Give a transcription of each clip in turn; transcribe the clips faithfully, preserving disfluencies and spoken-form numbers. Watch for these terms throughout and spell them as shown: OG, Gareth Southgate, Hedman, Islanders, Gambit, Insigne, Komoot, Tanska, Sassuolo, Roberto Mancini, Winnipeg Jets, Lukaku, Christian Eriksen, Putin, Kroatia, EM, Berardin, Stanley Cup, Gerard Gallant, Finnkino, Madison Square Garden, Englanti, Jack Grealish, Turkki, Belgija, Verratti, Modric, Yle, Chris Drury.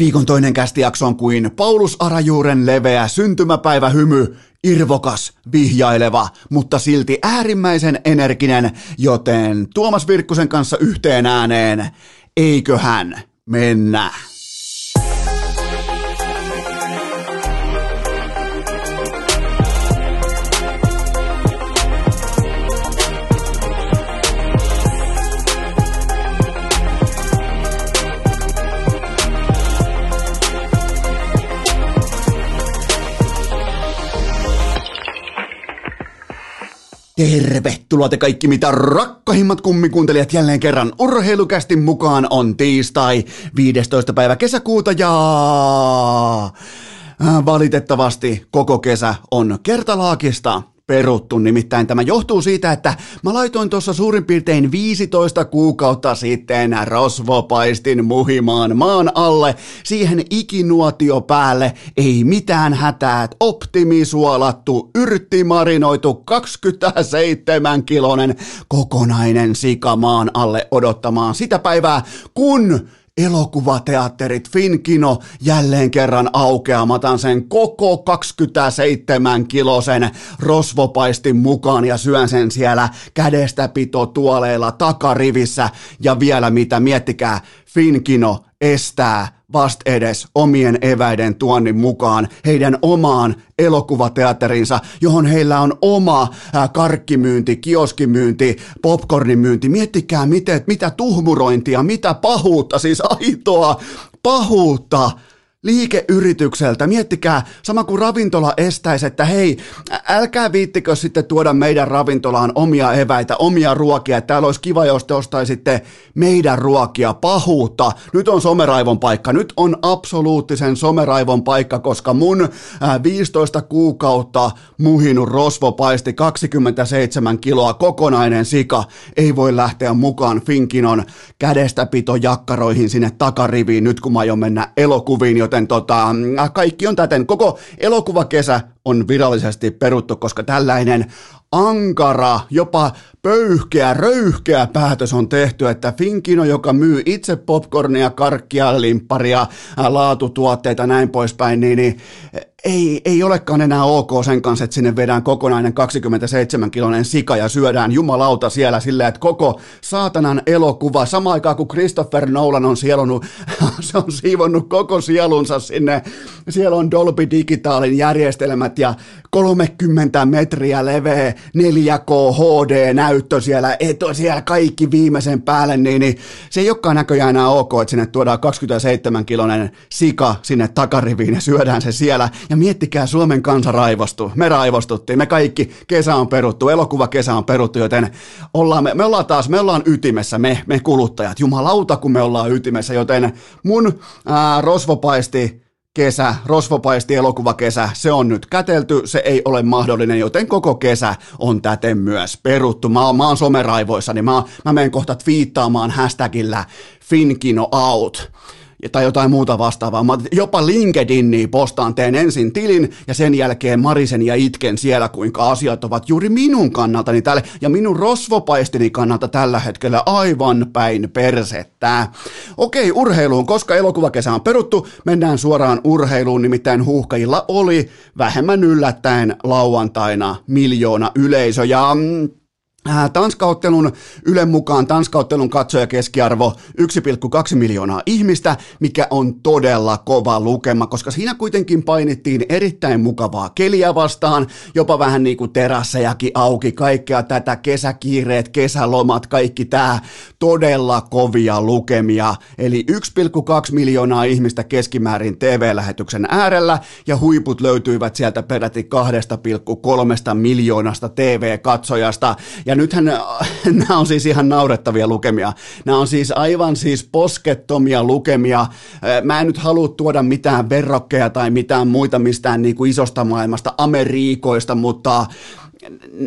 Viikon toinen kästijakso on kuin Paulus Arajuuren leveä syntymäpäivähymy, irvokas, vihjaileva, mutta silti äärimmäisen energinen, joten Tuomas Virkkusen kanssa yhteen ääneen, eiköhän mennä. Tervetuloa te kaikki, mitä rakkahimmat kummikuuntelijat jälleen kerran urheilukästin mukaan. On tiistai viidestoista päivä kesäkuuta ja valitettavasti koko kesä on kertalaakista peruttu. Nimittäin tämä johtuu siitä, että mä laitoin tuossa suurin piirtein viisitoista kuukautta sitten rosvopaistin muhimaan maan alle, siihen ikinuotio päälle, ei mitään hätää, optimi suolattu, yrtti marinoitu, kaksikymmentäseitsemän kilonen kokonainen sika maan alle odottamaan sitä päivää, kun elokuvateatterit Finnkino jälleen kerran aukeamatan sen koko kaksikymmentäseitsemän kilosen rosvopaistin mukaan ja syön sen siellä kädestäpito tuoleilla takarivissä. Ja vielä mitä, miettikää, Finnkino estää vast edes omien eväiden tuonnin mukaan heidän omaan elokuvateatterinsa, johon heillä on oma karkkimyynti, kioskimyynti, popcornimyynti. Miettikää, miten, mitä tuhmurointia, mitä pahuutta, siis aitoa pahuutta liikeyritykseltä. Miettikää, sama kuin ravintola estäisi, että hei, älkää viittikö sitten tuoda meidän ravintolaan omia eväitä, omia ruokia. Täällä olisi kiva, jos te ostaisitte meidän ruokia. Pahuutta. Nyt on someraivon paikka. Nyt on absoluuttisen someraivon paikka, koska mun viisitoista kuukautta muhinut rosvopaisti, kaksikymmentäseitsemän kiloa kokonainen sika, ei voi lähteä mukaan Finnkinon kädestäpitojakkaroihin sinne takariviin nyt, kun mä aion mennä elokuviin. Joten tota, kaikki on täten, koko elokuvakesä on virallisesti peruttu, koska tällainen ankara, jopa pöyhkeä, röyhkeä päätös on tehty, että Finnkino, joka myy itse popcornia, karkkia, limpparia, laatutuotteita, näin poispäin, niin, niin ei, ei olekaan enää ok sen kanssa, että sinne vedään kokonainen kaksikymmentäseitsemän kiloinen sika ja syödään jumalauta siellä silleen, että koko saatanan elokuva, samaan aikaan kun Christopher Nolan on sielunut, se on siivonnut koko sielunsa sinne, siellä on Dolby Digitalin järjestelmät ja kolmekymmentä metriä leveä neljä K H D-näyttö siellä, eto siellä kaikki viimeisen päälle, niin, niin se ei olekaan näköjään enää ok, että sinne tuodaan kaksikymmentäseitsemän kiloinen sika sinne takariviin ja syödään se siellä. Ja miettikää, Suomen kansa raivostui. Me raivostuttiin, me kaikki, kesä on peruttu, elokuvakesä on peruttu, joten ollaan, me, me ollaan taas, me ollaan ytimessä, me, me kuluttajat. Jumalauta, kun me ollaan ytimessä, joten mun ää, rosvopaisti kesä, rosvopaisti elokuvakesä, se on nyt kätelty, se ei ole mahdollinen, joten koko kesä on täten myös peruttu. Mä, mä oon someraivoissani, mä, mä menen kohta twiittaamaan hashtagillä Finnkino out tai jotain muuta vastaavaa. Mä jopa LinkedIniin postaan, teen ensin tilin ja sen jälkeen marisen ja itken siellä, kuinka asiat ovat juuri minun kannaltani tälle ja minun rosvopaistini kannalta tällä hetkellä aivan päin persettä. Okei, urheiluun, koska elokuvakesä on peruttu, mennään suoraan urheiluun, nimittäin Huuhkajilla oli vähemmän yllättäen lauantaina miljoona yleisö ja Tanskaottelun Ylen mukaan Tanskaottelun katsojakeskiarvo yksi pilkku kaksi miljoonaa ihmistä, mikä on todella kova lukema, koska siinä kuitenkin painittiin erittäin mukavaa keliä vastaan, jopa vähän niin kuin terassejakin auki, kaikkea tätä, kesäkiireet, kesälomat, kaikki tämä, todella kovia lukemia, eli yksi pilkku kaksi miljoonaa ihmistä keskimäärin T V-lähetyksen äärellä, ja huiput löytyivät sieltä peräti kaksi pilkku kolme miljoonasta T V-katsojasta. Ja nythän nämä on siis ihan naurettavia lukemia. Nämä on siis aivan siis poskettomia lukemia. Mä en nyt halua tuoda mitään verrokkeja tai mitään muita mistään niin kuin isosta maailmasta, Amerikoista, mutta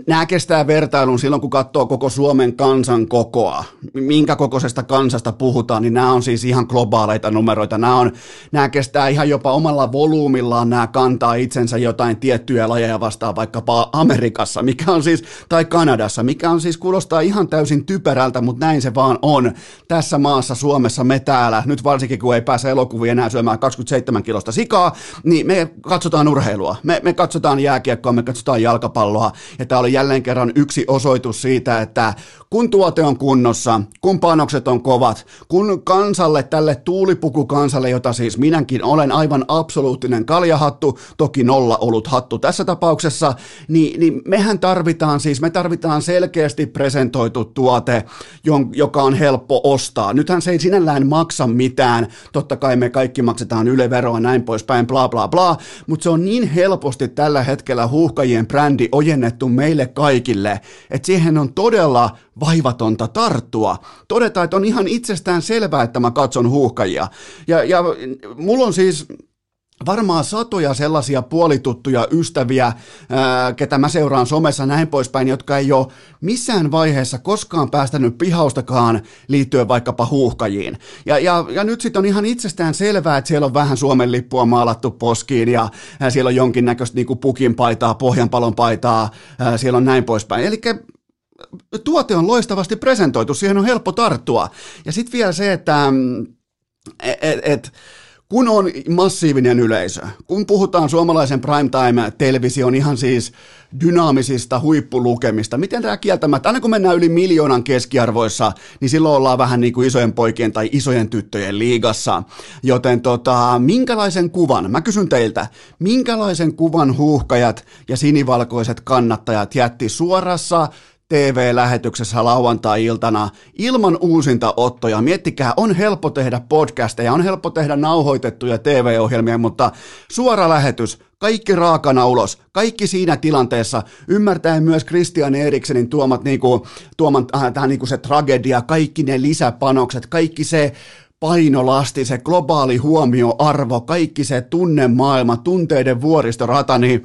nämä kestää vertailun silloin, kun katsoo koko Suomen kansan kokoa. Minkä kokoisesta kansasta puhutaan, niin nämä on siis ihan globaaleita numeroita. Nämä, on, nämä kestää ihan jopa omalla volyymillaan, nämä kantaa itsensä jotain tiettyjä lajeja vastaan vaikkapa Amerikassa, mikä on siis, tai Kanadassa, mikä on siis kuulostaa ihan täysin typerältä, mutta näin se vaan on. Tässä maassa Suomessa me täällä, nyt varsinkin kun ei pääse elokuviin enää syömään kaksikymmentäseitsemän kilosta sikaa, niin me katsotaan urheilua, me, me katsotaan jääkiekkoa, me katsotaan jalkapalloa. Ja tämä oli jälleen kerran yksi osoitus siitä, että kun tuote on kunnossa, kun panokset on kovat, kun kansalle, tälle tuulipukukansalle, jota siis minäkin olen, aivan absoluuttinen kaljahattu, toki nolla ollut hattu tässä tapauksessa, niin, niin mehän tarvitaan siis, me tarvitaan selkeästi presentoitu tuote, joka on helppo ostaa. Nythän se ei sinällään maksa mitään, totta kai me kaikki maksetaan yleveroa näin poispäin, bla bla bla, mutta se on niin helposti tällä hetkellä Huuhkajien brändi ojennettu meille kaikille, että siihen on todella vaivatonta tarttua. Todetaan, että on ihan itsestään selvää, että mä katson Huuhkajia. Ja, ja mulla on siis varmaan satoja sellaisia puolituttuja ystäviä, ää, ketä mä seuraan somessa näin poispäin, jotka ei ole missään vaiheessa koskaan päästänyt pihaustakaan liittyen vaikkapa Huuhkajiin. Ja, ja, ja nyt sitten on ihan itsestään selvää, että siellä on vähän Suomen lippua maalattu poskiin ja ää, siellä on jonkinnäköistä niinku pukin paitaa, pohjanpalon paitaa, ää, siellä on näin poispäin. Elikkä tuote on loistavasti presentoitu, siihen on helppo tarttua. Ja sitten vielä se, että et, et, et, kun on massiivinen yleisö, kun puhutaan suomalaisen primetime-television ihan siis dynaamisista huippulukemista, miten tämä kieltämättä, aina kun mennään yli miljoonan keskiarvoissa, niin silloin ollaan vähän niin kuin isojen poikien tai isojen tyttöjen liigassa, joten tota, minkälaisen kuvan, mä kysyn teiltä, minkälaisen kuvan Huuhkajat ja sinivalkoiset kannattajat jätti suorassa T V-lähetyksessä lauantai-iltana ilman uusintaottoja. Miettikää, on helppo tehdä podcasteja, on helppo tehdä nauhoitettuja T V-ohjelmia, mutta suora lähetys, kaikki raakana ulos, kaikki siinä tilanteessa, ymmärtäen myös Christian Eriksenin tuomat, niin kuin, tuoman, äh, tähän, niin kuin se tragedia, kaikki ne lisäpanokset, kaikki se painolasti, se globaali huomioarvo, kaikki se tunnemaailma, tunteiden vuoristorata, niin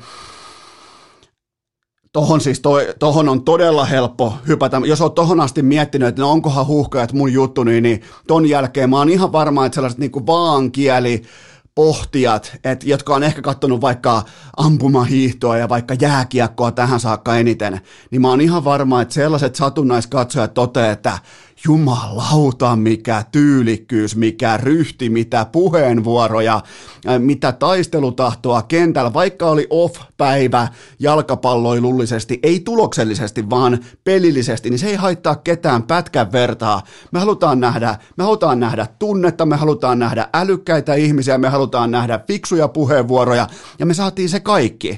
Tohon siis toi, tohon on todella helppo hypätä. Jos olet tohon asti miettinyt, että no onkohan Huuhkajat mun juttu, niin, niin ton jälkeen mä oon ihan varma, että sellaiset niin kuin vaankieli pohtijat, et, jotka on ehkä katsonut vaikka ampumahiihtoa ja vaikka jääkiekkoa tähän saakka eniten, niin mä oon ihan varma, että sellaiset satunnaiskatsojat toteaa, että jumalauta, mikä tyylikkyys, mikä ryhti, mitä puheenvuoroja, mitä taistelutahtoa kentällä, vaikka oli off-päivä jalkapalloilullisesti, ei tuloksellisesti, vaan pelillisesti, niin se ei haittaa ketään pätkän vertaa. Me halutaan nähdä, me halutaan nähdä tunnetta, me halutaan nähdä älykkäitä ihmisiä, me halutaan nähdä fiksuja puheenvuoroja, ja me saatiin se kaikki.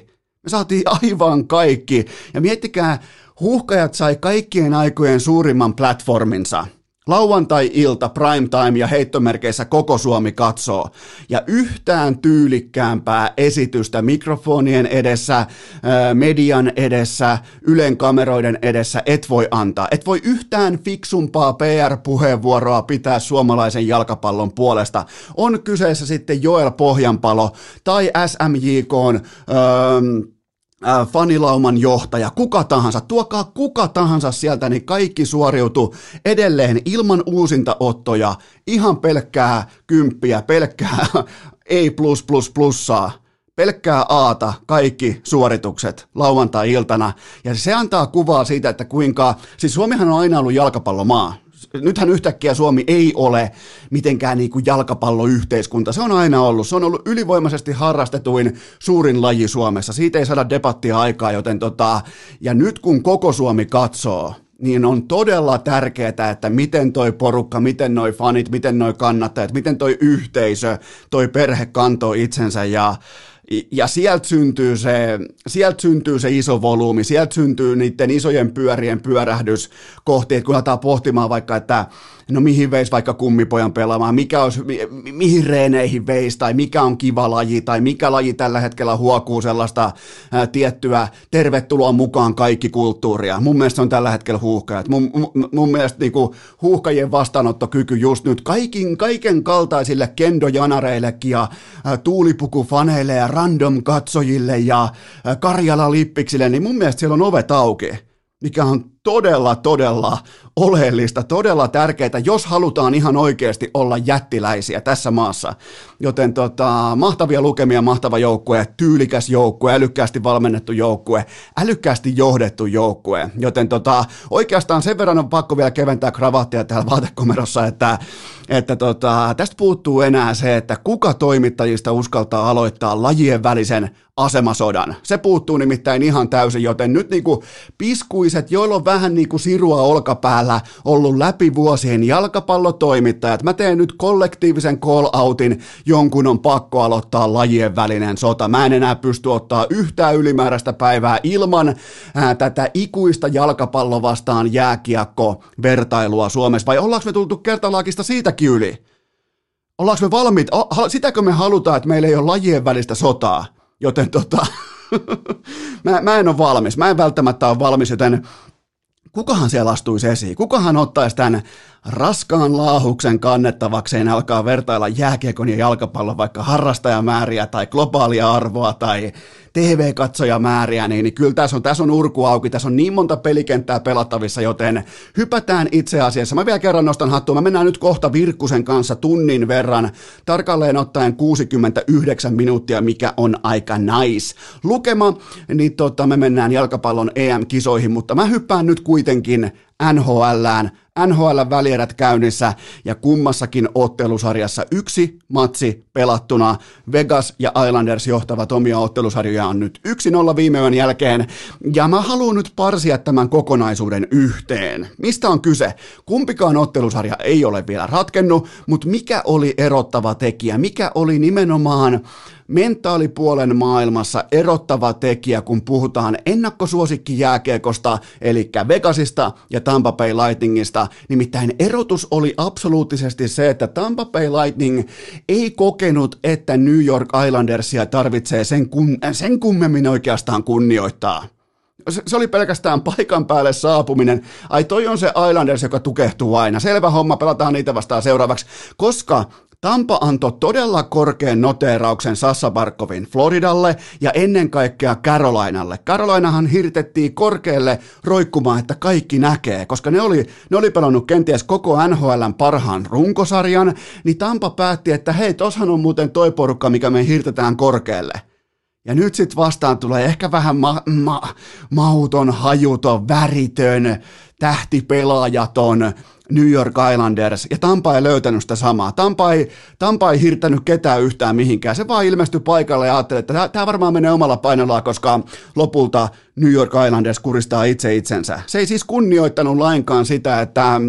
Me saatiin aivan kaikki, ja miettikää, Huuhkajat sai kaikkien aikojen suurimman platforminsa. Lauantai-ilta, primetime ja heittomerkeissä koko Suomi katsoo. Ja yhtään tyylikkäämpää esitystä mikrofonien edessä, median edessä, Ylen kameroiden edessä et voi antaa. Et voi yhtään fiksumpaa P R-puheenvuoroa pitää suomalaisen jalkapallon puolesta. On kyseessä sitten Joel Pohjanpalo tai S M J K:n Öö, fanilauman johtaja, kuka tahansa, tuokaa kuka tahansa sieltä, niin kaikki suoriutuu edelleen ilman uusintaottoja, ihan pelkkää kymppiä, pelkkää ei plus plus plussaa, pelkkää aata, kaikki suoritukset lauantai-iltana, ja se antaa kuvaa siitä, että kuinka, siis Suomihan on aina ollut jalkapallomaa. Nythän yhtäkkiä Suomi ei ole mitenkään niin kuin jalkapalloyhteiskunta. Se on aina ollut. Se on ollut ylivoimaisesti harrastetuin suurin laji Suomessa. Siitä ei saada debattia aikaa, joten tota, ja nyt kun koko Suomi katsoo, niin on todella tärkeää, että miten toi porukka, miten noi fanit, miten noi kannattajat, miten toi yhteisö, toi perhe kantoo itsensä ja Ja sieltä syntyy, se, sieltä syntyy se iso volyymi, sieltä syntyy niiden isojen pyörien pyörähdys kohti, että kun aletaan pohtimaan vaikka, että no mihin veisi vaikka Kummipojan pelaamaan, mikä olisi, mi, mihin reeneihin veisi tai mikä on kiva laji tai mikä laji tällä hetkellä huokuu sellaista ää, tiettyä tervetuloa mukaan kaikki kulttuuria. Mun mielestä se on tällä hetkellä Huuhkajat. Mun, mun, mun mielestä niinku Huuhkajien vastaanottokyky just nyt kaikin, kaiken kaltaisille kendojanareillekin ja ää, tuulipukufaneille ja random-katsojille ja Karjala-lippiksille, niin mun mielestä siellä on ovet auki, mikä on todella, todella oleellista, todella tärkeää, jos halutaan ihan oikeasti olla jättiläisiä tässä maassa. Joten tota, mahtavia lukemia, mahtava joukkue, tyylikäs joukkue, älykkäästi valmennettu joukkue, älykkäästi johdettu joukkue. Joten tota, oikeastaan sen verran on pakko vielä keventää kravattia täällä vaatekomerossa, että, että tota, tästä puuttuu enää se, että kuka toimittajista uskaltaa aloittaa lajien välisen asemasodan. Se puuttuu nimittäin ihan täysin, joten nyt niinku piskuiset, joilla on vähän niin kuin sirua olkapäällä ollut läpi vuosien jalkapallotoimittajat. Mä teen nyt kollektiivisen call-outin, jonkun on pakko aloittaa lajien välinen sota. Mä en enää pysty ottaa yhtään ylimääräistä päivää ilman ää, tätä ikuista jalkapallo vastaan jääkiekko-vertailua Suomessa. Vai ollaanko me tultu kertalaakista siitäkin yli? Ollaanko me valmiit? Sitäkö me halutaan, että meillä ei ole lajien välistä sotaa? Joten tota, mä, mä en ole valmis. Mä en välttämättä ole valmis, joten kukahan siellä astuisi esiin? Kukahan ottaisi tämän raskaan laahuksen kannettavakseen alkaa vertailla jääkiekon ja jalkapallon vaikka harrastajamääriä tai globaalia arvoa tai T V-katsojamääriä, niin, niin kyllä tässä on, tässä on urku auki, tässä on niin monta pelikenttää pelattavissa, joten hypätään itse asiassa. Mä vielä kerran nostan hattua, mä mennään nyt kohta Virkkusen kanssa tunnin verran, tarkalleen ottaen kuusikymmentäyhdeksän minuuttia, mikä on aika nice lukema, niin tota, me mennään jalkapallon E M-kisoihin, mutta mä hyppään nyt kuitenkin N H L:ään. N H L-välierät käynnissä ja kummassakin ottelusarjassa yksi matsi pelattuna. Vegas ja Islanders johtavat omia ottelusarjoja on nyt yksi nolla viime yön jälkeen. Ja mä haluan nyt parsia tämän kokonaisuuden yhteen. Mistä on kyse? Kumpikaan ottelusarja ei ole vielä ratkennut, mutta mikä oli erottava tekijä? Mikä oli nimenomaan mentaalipuolen maailmassa erottava tekijä, kun puhutaan ennakkosuosikkijääkiekosta, eli Vegasista ja Tampa Bay Lightningista. Nimittäin erotus oli absoluuttisesti se, että Tampa Bay Lightning ei kokenut, että New York Islandersia tarvitsee sen, kun, sen kummemmin oikeastaan kunnioittaa. Se oli pelkästään paikan päälle saapuminen. Ai toi on se Islanders, joka tukehtuu aina. Selvä homma, pelataan niitä vastaan seuraavaksi, koska Tampa antoi todella korkean noteerauksen Sasha Barkovin Floridalle ja ennen kaikkea Carolinalle. Carolinahan hirtettiin korkealle roikkumaan, että kaikki näkee, koska ne oli, ne oli pelannut kenties koko N H L:n parhaan runkosarjan, niin Tampa päätti, että hei, toshan on muuten toi porukka, mikä me hirtetään korkealle. Ja nyt sitten vastaan tulee ehkä vähän ma- ma- mauton, hajuton, väritön, tähtipelaajaton New York Islanders, ja Tampa ei löytänyt sitä samaa. Tampa ei, Tampa ei hirttänyt ketään yhtään mihinkään. Se vaan ilmestyi paikalle ja ajatteli, että tämä varmaan menee omalla painollaan, koska lopulta New York Islanders kuristaa itse itsensä. Se ei siis kunnioittanut lainkaan sitä, että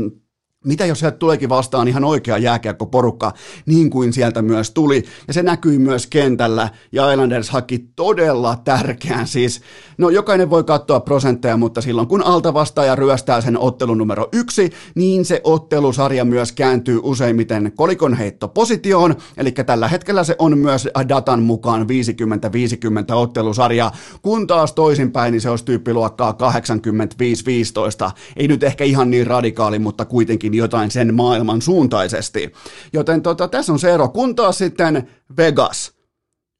mitä jos sieltä tuleekin vastaan ihan oikea jääkiekkoporukka, niin kuin sieltä myös tuli. Ja se näkyi myös kentällä, ja Islanders haki todella tärkeän siis. No jokainen voi katsoa prosentteja, mutta silloin kun altavastaaja ryöstää sen ottelun numero yksi, niin se ottelusarja myös kääntyy useimmiten kolikonheittopositioon. Eli tällä hetkellä se on myös datan mukaan viisikymmentä viisikymmentä ottelusarja, kun taas toisinpäin niin se olisi tyyppiluokkaa kahdeksankymmentäviisi viisitoista. Ei nyt ehkä ihan niin radikaali, mutta kuitenkin jotain sen maailman suuntaisesti. Joten tota, tässä on se ero, kun taas sitten Vegas.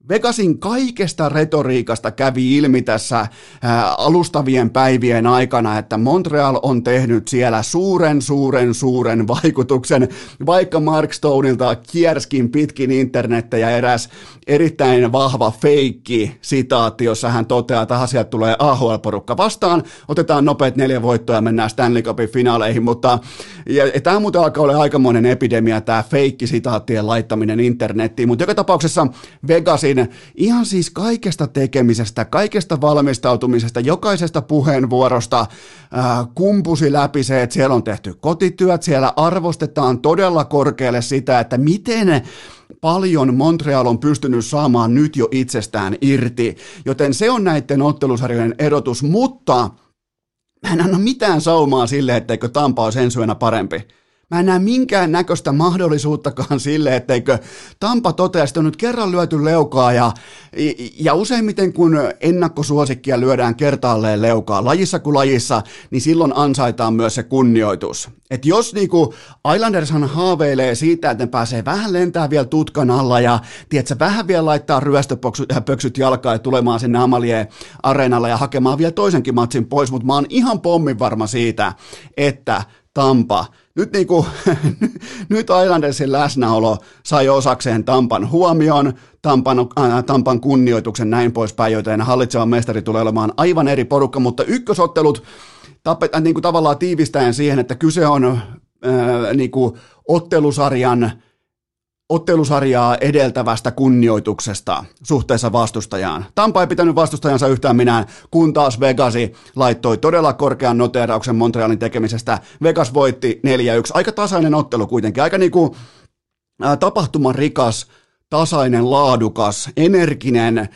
Vegasin kaikesta retoriikasta kävi ilmi tässä ää, alustavien päivien aikana, että Montreal on tehnyt siellä suuren, suuren, suuren vaikutuksen, vaikka Mark Stoneilta kierskin pitkin internettejä eräs erittäin vahva feikki sitaatti, jossa hän toteaa, että sieltä tulee A H L-porukka vastaan, otetaan nopeat neljä voittoa ja mennään Stanley Cupin finaaleihin, mutta tämä muuten alkaa olla aikamoinen epidemia, tämä feikki sitaattien laittaminen internettiin, mutta joka tapauksessa Vegasin ihan siis kaikesta tekemisestä, kaikesta valmistautumisesta, jokaisesta puheenvuorosta ää, kumpusi läpi se, että siellä on tehty kotityöt, siellä arvostetaan todella korkealle sitä, että miten paljon Montreal on pystynyt saamaan nyt jo itsestään irti, joten se on näiden ottelusarjojen erotus, mutta mä en anna mitään saumaa sille, etteikö Tampa olisi ensi yönä parempi. Mä en näe minkään näköistä mahdollisuuttakaan sille, etteikö Tampa totea, että on nyt kerran lyöty leukaa ja, ja useimmiten kun ennakkosuosikkia lyödään kertaalleen leukaa lajissa kuin lajissa, niin silloin ansaitaan myös se kunnioitus. Et jos niinku Islandershan haaveilee siitä, että ne pääsee vähän lentää vielä tutkan alla ja tiedätkö, vähän vielä laittaa ryöstöpöksyt jalkaa ja tulemaan sinne Amalie areenalla ja hakemaan vielä toisenkin matsin pois, mutta mä oon ihan pommin varma siitä, että Tampa. Nyt, niin kuin, nyt Islandersin läsnäolo sai osakseen Tampan huomion, Tampan, äh, Tampan kunnioituksen näin poispäin, joten hallitseva mestari tulee olemaan aivan eri porukka, mutta ykkösottelut tapet, äh, niin kuin tavallaan tiivistäen siihen, että kyse on äh, niin kuin ottelusarjan, ottelusarjaa edeltävästä kunnioituksesta suhteessa vastustajaan. Tampa ei pitänyt vastustajansa yhtään minään, kun taas Vegasi laittoi todella korkean noteerauksen Montrealin tekemisestä. Vegas voitti neljä yksi. Aika tasainen ottelu kuitenkin. Aika niinku ä, tapahtuman rikas, tasainen, laadukas, energinen,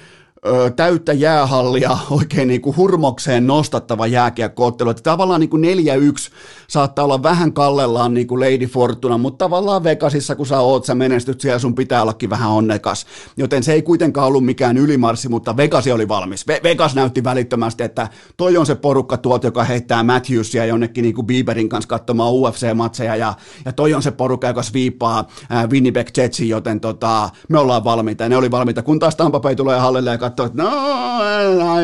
ö, täyttä jäähallia, oikein niinku hurmokseen nostattava jääkiekkoottelu. Että tavallaan niinku neljä yksi saattaa olla vähän kallellaan niinku Lady Fortuna, mutta tavallaan Vegasissa, kun sä oot, sä menestyt siellä, sun pitää ollakin vähän onnekas. Joten se ei kuitenkaan ollut mikään ylimarssi, mutta Vegas oli valmis. Ve- Vegas näytti välittömästi, että toi on se porukka tuot, joka heittää Matthewsia jonnekin niinku Bieberin kanssa katsomaan U F C-matseja, ja, ja toi on se porukka, joka sviipaa äh, Winnipeg Jetsin, joten tota, me ollaan valmiita, ja ne oli valmiita. Kun taas Tampa Bay tulee hallille ja katsoo, että no,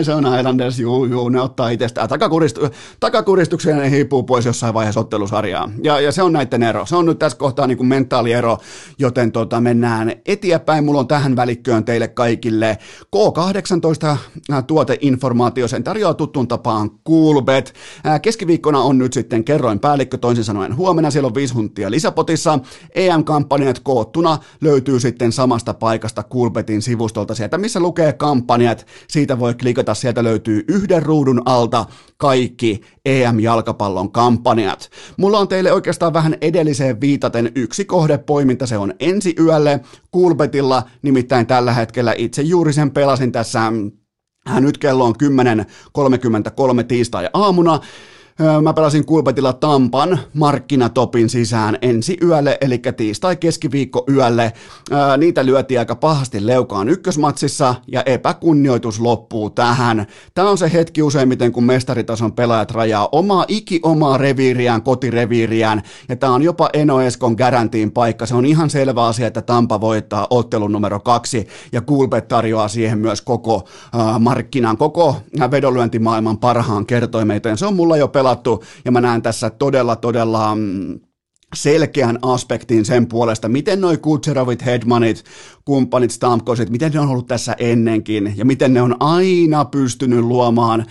se on Islanders, juu, juu, ne ottaa itsestään Takakurist- takakuristukseen, ne hiipuu pois jossain vaiheessa ottelusarjaa. Ja, ja se on näiden ero. Se on nyt tässä kohtaa niin kuin mentaaliero, joten tota, mennään eteenpäin. Mulla on tähän välikköön teille kaikille K kahdeksantoista-tuoteinformaatio. Sen tarjoaa tuttuun tapaan CoolBet. Keskiviikkona on nyt sitten kerroin päällikkö, toisin sanoen huomenna. Siellä on viisi huntia lisäpotissa. E M-kampanjat koottuna löytyy sitten samasta paikasta CoolBetin sivustolta sieltä, missä lukee kampanjat. Siitä voi klikata. Sieltä löytyy yhden ruudun alta kaikki E M-jalkapallon kampanjat. Mulla on teille oikeastaan vähän edelliseen viitaten yksi kohdepoiminta, se on ensi yölle CoolBetilla, nimittäin tällä hetkellä itse juuri sen pelasin tässä, nyt kello on kymmenen kolmekymmentäkolme tiistai-aamuna, mä pelasin CoolBetilla Tampan markkinatopin sisään ensi yölle, eli tiistai keskiviikko yölle. Ää, niitä lyötiin aika pahasti leukaan ykkösmatsissa, ja epäkunnioitus loppuu tähän. Tämä on se hetki useimmiten, kun mestaritason pelaajat rajaa omaa iki omaa reviiriään, kotireviiriään, ja tämä on jopa Eno Eskon garantiin paikka. Se on ihan selvä asia, että Tampa voittaa ottelun numero kaksi, ja CoolBet tarjoaa siihen myös koko ää, markkinan, koko vedonlyöntimaailman parhaan kertoimeen. Se on mulla jo pelattu. Ja mä näen tässä todella, todella selkeän aspektin sen puolesta, miten noi Kutserovit, Hedmanit, kumppanit, Stamkosit, miten ne on ollut tässä ennenkin ja miten ne on aina pystynyt luomaan,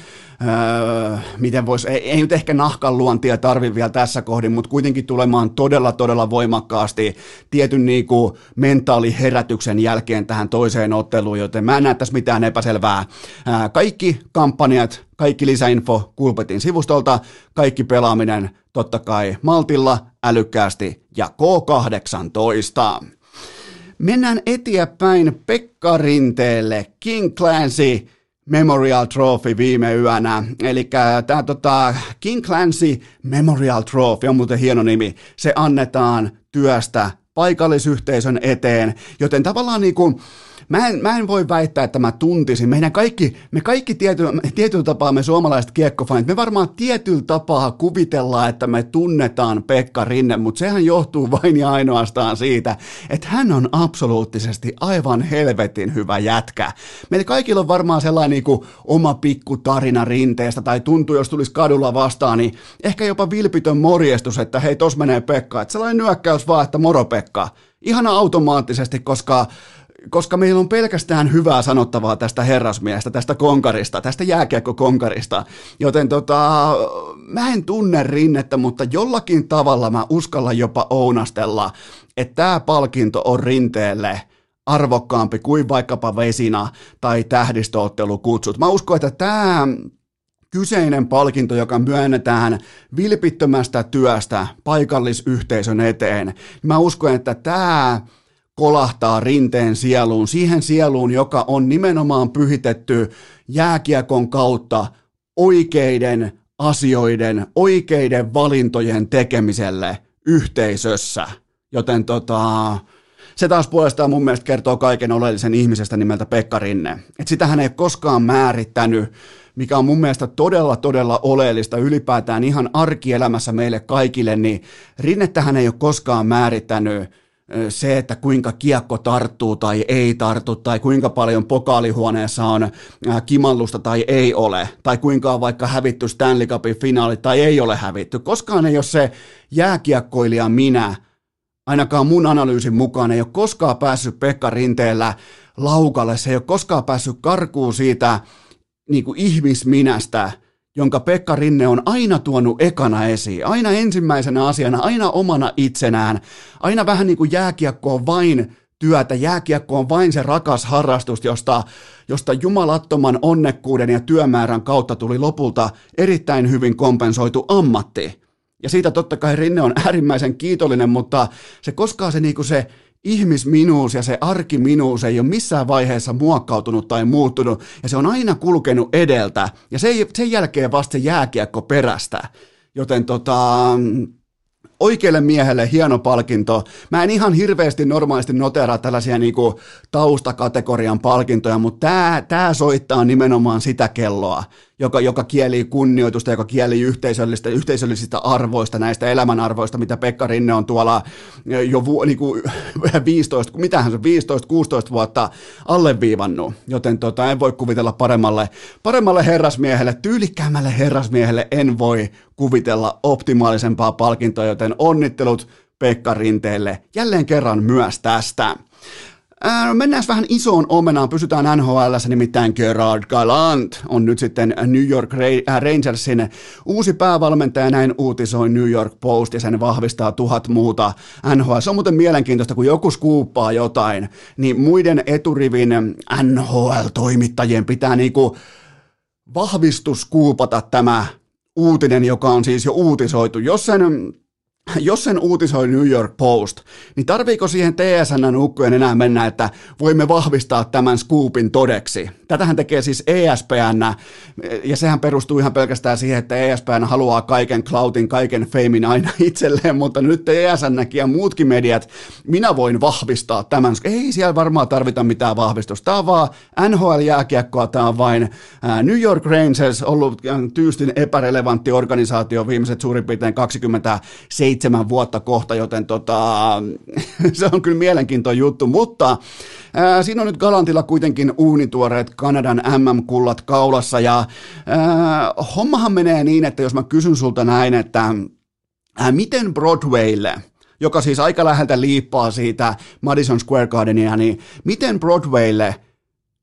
öö, miten vois, ei, ei nyt ehkä nahkan luontia tarvi vielä tässä kohdin, mutta kuitenkin tulemaan todella, todella voimakkaasti tietyn niinku mentaaliherätyksen jälkeen tähän toiseen otteluun, joten mä en näe tässä mitään epäselvää. Ää, kaikki kampanjat, kaikki lisäinfo CoolBetin sivustolta, kaikki pelaaminen totta kai maltilla, älykkäästi ja K kahdeksantoista. Mennään eteenpäin Pekka Rinteelle, King Clancy Memorial Trophy viime yönä, eli tämä tota, King Clancy Memorial Trophy on muuten hieno nimi, se annetaan työstä paikallisyhteisön eteen, joten tavallaan niin kuin Mä en, mä en voi väittää, että mä tuntisin. Meidän kaikki, me kaikki tiety, tietyllä tapaa me suomalaiset kiekkofanit, me varmaan tietyllä tapaa kuvitellaan, että me tunnetaan Pekka Rinne, mutta sehän johtuu vain ja ainoastaan siitä, että hän on absoluuttisesti aivan helvetin hyvä jätkä. Meillä kaikilla on varmaan sellainen niin kuin oma pikku tarina Rinteestä, tai tuntuu, jos tulisi kadulla vastaan, niin ehkä jopa vilpitön morjestus, että hei, tos menee Pekka. Että sellainen nyökkäys vaan, että moro Pekka. Ihana automaattisesti, koska... koska meillä on pelkästään hyvää sanottavaa tästä herrasmiestä, tästä konkarista, tästä jääkiekko-konkarista, joten tota, mä en tunne Rinnettä, mutta jollakin tavalla mä uskallan jopa ounastella, että tämä palkinto on Rinteelle arvokkaampi kuin vaikkapa Vesina tai tähdistöottelukutsut. Mä uskon, että tämä kyseinen palkinto, joka myönnetään vilpittömästä työstä paikallisyhteisön eteen, mä uskon, että tämä kolahtaa Rinteen sieluun, siihen sieluun, joka on nimenomaan pyhitetty jääkiekon kautta oikeiden asioiden, oikeiden valintojen tekemiselle yhteisössä, joten tota, se taas puolestaan mun mielestä kertoo kaiken oleellisen ihmisestä nimeltä Pekka Rinne. Et sitä hän ei koskaan määrittänyt, mikä on mun mielestä todella, todella oleellista ylipäätään ihan arkielämässä meille kaikille, niin Rinnettähän ei ole koskaan määrittänyt se, että kuinka kiekko tarttuu tai ei tartu, tai kuinka paljon pokaalihuoneessa on kimallusta tai ei ole, tai kuinka on vaikka hävitty Stanley Cupin finaali tai ei ole hävitty. Koskaan ei ole se jääkiekkoilija minä, ainakaan mun analyysin mukaan, ei ole koskaan päässyt Pekka Rinteellä laukalle, se ei ole koskaan päässyt karkuun siitä niin kuin ihmisminästä, jonka Pekka Rinne on aina tuonut ekana esiin, aina ensimmäisenä asiana, aina omana itsenään, aina vähän niin kuin jääkiekko on vain työtä, jääkiekko on vain se rakas harrastus, josta, josta jumalattoman onnekkuuden ja työmäärän kautta tuli lopulta erittäin hyvin kompensoitu ammatti. Ja siitä totta kai Rinne on äärimmäisen kiitollinen, mutta se koskaan se, niin kuin se ihmisminuus ja se arkiminuus ei ole missään vaiheessa muokkautunut tai muuttunut, ja se on aina kulkenut edeltä, ja sen, sen jälkeen vasta se jääkiekko perästä. Joten tota, oikealle miehelle hieno palkinto. Mä en ihan hirveästi normaalisti noteraa tällaisia niinku taustakategorian palkintoja, mutta tää, tää soittaa nimenomaan sitä kelloa, joka, joka kielii kunnioitusta, joka kielii yhteisöllisistä, yhteisöllisistä arvoista, näistä elämänarvoista, mitä Pekka Rinne on tuolla jo vu, niinku viisitoista, mitähän se viisitoista kuusitoista vuotta alleviivannut, joten tota, en voi kuvitella paremmalle, paremmalle herrasmiehelle, tyylikkäämmälle herrasmiehelle en voi kuvitella optimaalisempaa palkintoa, joten onnittelut Pekka Rinteelle jälleen kerran myös tästä. Mennään vähän isoon omenaan, pysytään N H L:ssä, nimittäin Gerard Gallant on nyt sitten New York Rangersin uusi päävalmentaja, näin uutisoi New York Post, ja sen vahvistaa tuhat muuta N H L. Se on muuten mielenkiintoista, kun joku skuuppaa jotain, niin muiden eturivin N H L-toimittajien pitää niinku vahvistuskuupata tämä uutinen, joka on siis jo uutisoitu. Jos sen... Jos sen uutisoi New York Post, niin tarviiko siihen T S N:n ukkojen enää mennä, että voimme vahvistaa tämän scoopin todeksi? Tätähän tekee siis E S P N, ja sehän perustuu ihan pelkästään siihen, että E S P N haluaa kaiken cloudin, kaiken feimin aina itselleen, mutta nyt E S N:kin ja muutkin mediat, minä voin vahvistaa tämän. Ei siellä varmaan tarvita mitään vahvistusta. Tämä on vaan N H L-jääkiekkoa, tämä on vain New York Rangers, ollut tyystin epärelevantti organisaatio viimeiset suurin piirtein kaksikymmentäseitsemän vuotta kohta, joten tota, se on kyllä mielenkiintoinen juttu, mutta ää, siinä on nyt Galantilla kuitenkin uunituoreet Kanadan M M-kullat kaulassa, ja ää, hommahan menee niin, että jos mä kysyn sulta näin, että ää, miten Broadwaylle, joka siis aika läheltä liippaa siitä Madison Square Gardenia, niin miten Broadwaylle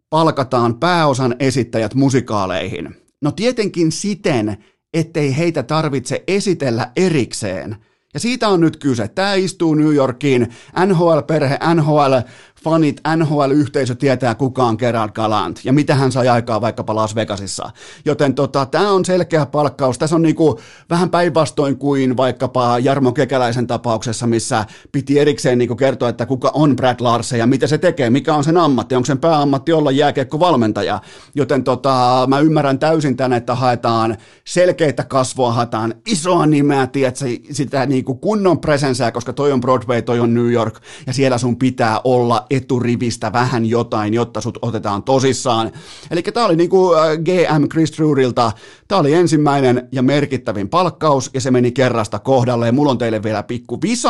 palkataan pääosan esittäjät musikaaleihin? No tietenkin siten, ettei heitä tarvitse esitellä erikseen. Ja siitä on nyt kyse. Tämä istuu New Yorkiin. N H L-perhe, N H L-fanit, N H L-yhteisö tietää, kuka on Gerard Gallant ja mitä hän sai aikaa vaikkapa Las Vegasissa. Joten tota, tämä on selkeä palkkaus. Tässä on niinku vähän päinvastoin kuin vaikkapa Jarmo Kekäläisen tapauksessa, missä piti erikseen niinku kertoa, että kuka on Brad Larsen ja mitä se tekee, mikä on sen ammatti, onko sen pääammatti olla jääkiekkovalmentaja. Joten tota, mä ymmärrän täysin tämän, että haetaan selkeitä kasvoa, haetaan isoa nimeä, tiedätkö, sitä niin kunnon presensää, koska toi on Broadway, toi on New York, ja siellä sun pitää olla eturivistä vähän jotain, jotta sut otetaan tosissaan. Eli tää oli niinku G M Chris Drurilta, tää oli ensimmäinen ja merkittävin palkkaus, ja se meni kerrasta kohdalle, ja mulla on teille vielä pikku visa.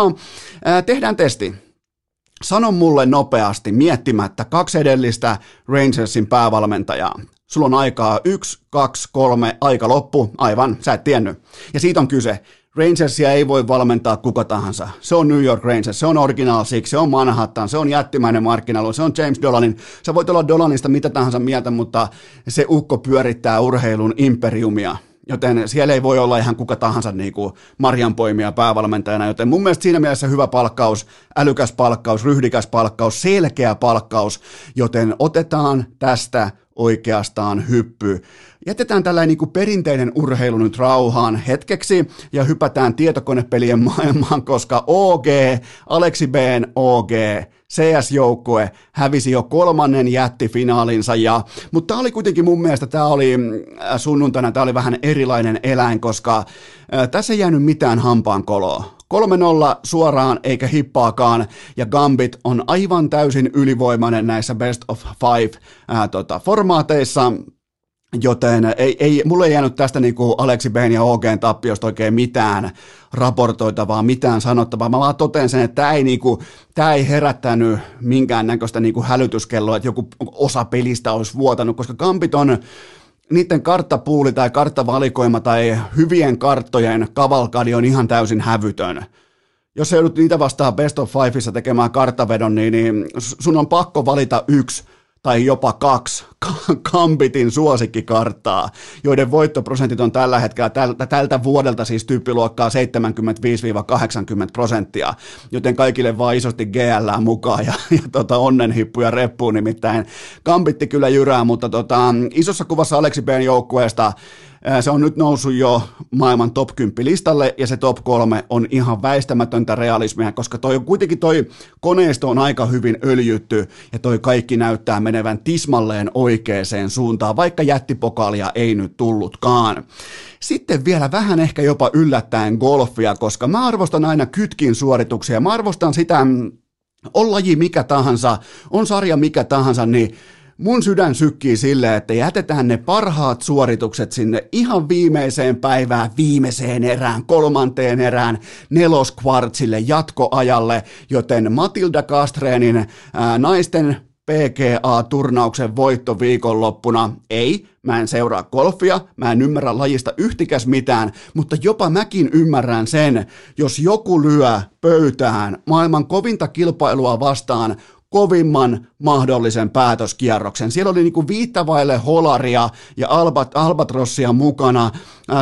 Ää, tehdään testi. Sano mulle nopeasti, miettimättä, kaksi edellistä Rangersin päävalmentajaa. Sulla on aikaa yksi, kaksi, kolme, aika loppu, aivan, sä et tiennyt. Ja siitä on kyse. Rangersia ei voi valmentaa kuka tahansa. Se on New York Rangers, se on Original Six, se on Manhattan, se on jättimäinen markkina-alue, se on James Dolanin. Sä voit olla Dolanista mitä tahansa mieltä, mutta se ukko pyörittää urheilun imperiumia. Joten siellä ei voi olla ihan kuka tahansa niin kuin marjanpoimia päävalmentajana, joten mun mielestä siinä mielessä hyvä palkkaus, älykäs palkkaus, ryhdikäs palkkaus, selkeä palkkaus, joten otetaan tästä oikeastaan hyppy. Jätetään tällainen niin kuin perinteinen urheilu nyt rauhaan hetkeksi ja hypätään tietokonepelien maailmaan, koska O G, Alexi B:n O G, C S-joukkue hävisi jo kolmannen jättifinaalinsa, ja, mutta tämä oli kuitenkin mun mielestä, tämä oli sunnuntaina, tämä oli vähän erilainen eläin, koska ää, tässä ei jäänyt mitään hampaankoloa. kolme nolla suoraan eikä hippaakaan, ja Gambit on aivan täysin ylivoimainen näissä best of five ää, tota, formaateissa, joten ei, ei, mulle ei jäänyt tästä niin kuin Alexi B:n ja O G:n tappiosta oikein mitään raportoitavaa, mitään sanottavaa. Mä vaan totean sen, että tämä ei, niinku, ei herättänyt minkäännäköistä niinku hälytyskelloa, että joku osa pelistä olisi vuotanut, koska Gambit on niiden karttapuuli tai karttavalikoima tai hyvien karttojen kavalkadi on ihan täysin hävytön. Jos joudut niitä vastaan best of fiveissa tekemään karttavedon, niin, niin sun on pakko valita yksi tai jopa kaksi Gambitin suosikkikarttaa, joiden voittoprosentit on tällä hetkellä tältä, tältä vuodelta siis tyyppiluokkaa seitsemänkymmentäviisi kahdeksankymmentä prosenttia, joten kaikille vaan isosti G L mukaan ja, ja tota, onnenhippuja reppuun nimittäin. Gambitti kyllä jyrää, mutta tota, isossa kuvassa Alexi B:n joukkueesta se on nyt noussut jo maailman top kymmenen listalle, ja se top kolme on ihan väistämätöntä realismia, koska toi, kuitenkin toi koneisto on aika hyvin öljytty, ja toi kaikki näyttää menevän tismalleen oikeaan suuntaan, vaikka jättipokaalia ei nyt tullutkaan. Sitten vielä vähän ehkä jopa yllättäen golfia, koska mä arvostan aina kytkin suorituksia, mä arvostan sitä, on laji mikä tahansa, on sarja mikä tahansa, niin mun sydän sykkii sille, että jätetään ne parhaat suoritukset sinne ihan viimeiseen päivään, viimeiseen erään, kolmanteen erään, neloskvartsille, jatkoajalle, joten Matilda Castrénin ää, naisten P G A-turnauksen voitto viikonloppuna. Ei, mä en seuraa golfia, mä en ymmärrä lajista yhtikäs mitään, mutta jopa mäkin ymmärrän sen, jos joku lyö pöytään maailman kovinta kilpailua vastaan kovimman mahdollisen päätöskierroksen. Siellä oli niinku viittavaille holaria ja albat, albatrossia mukana.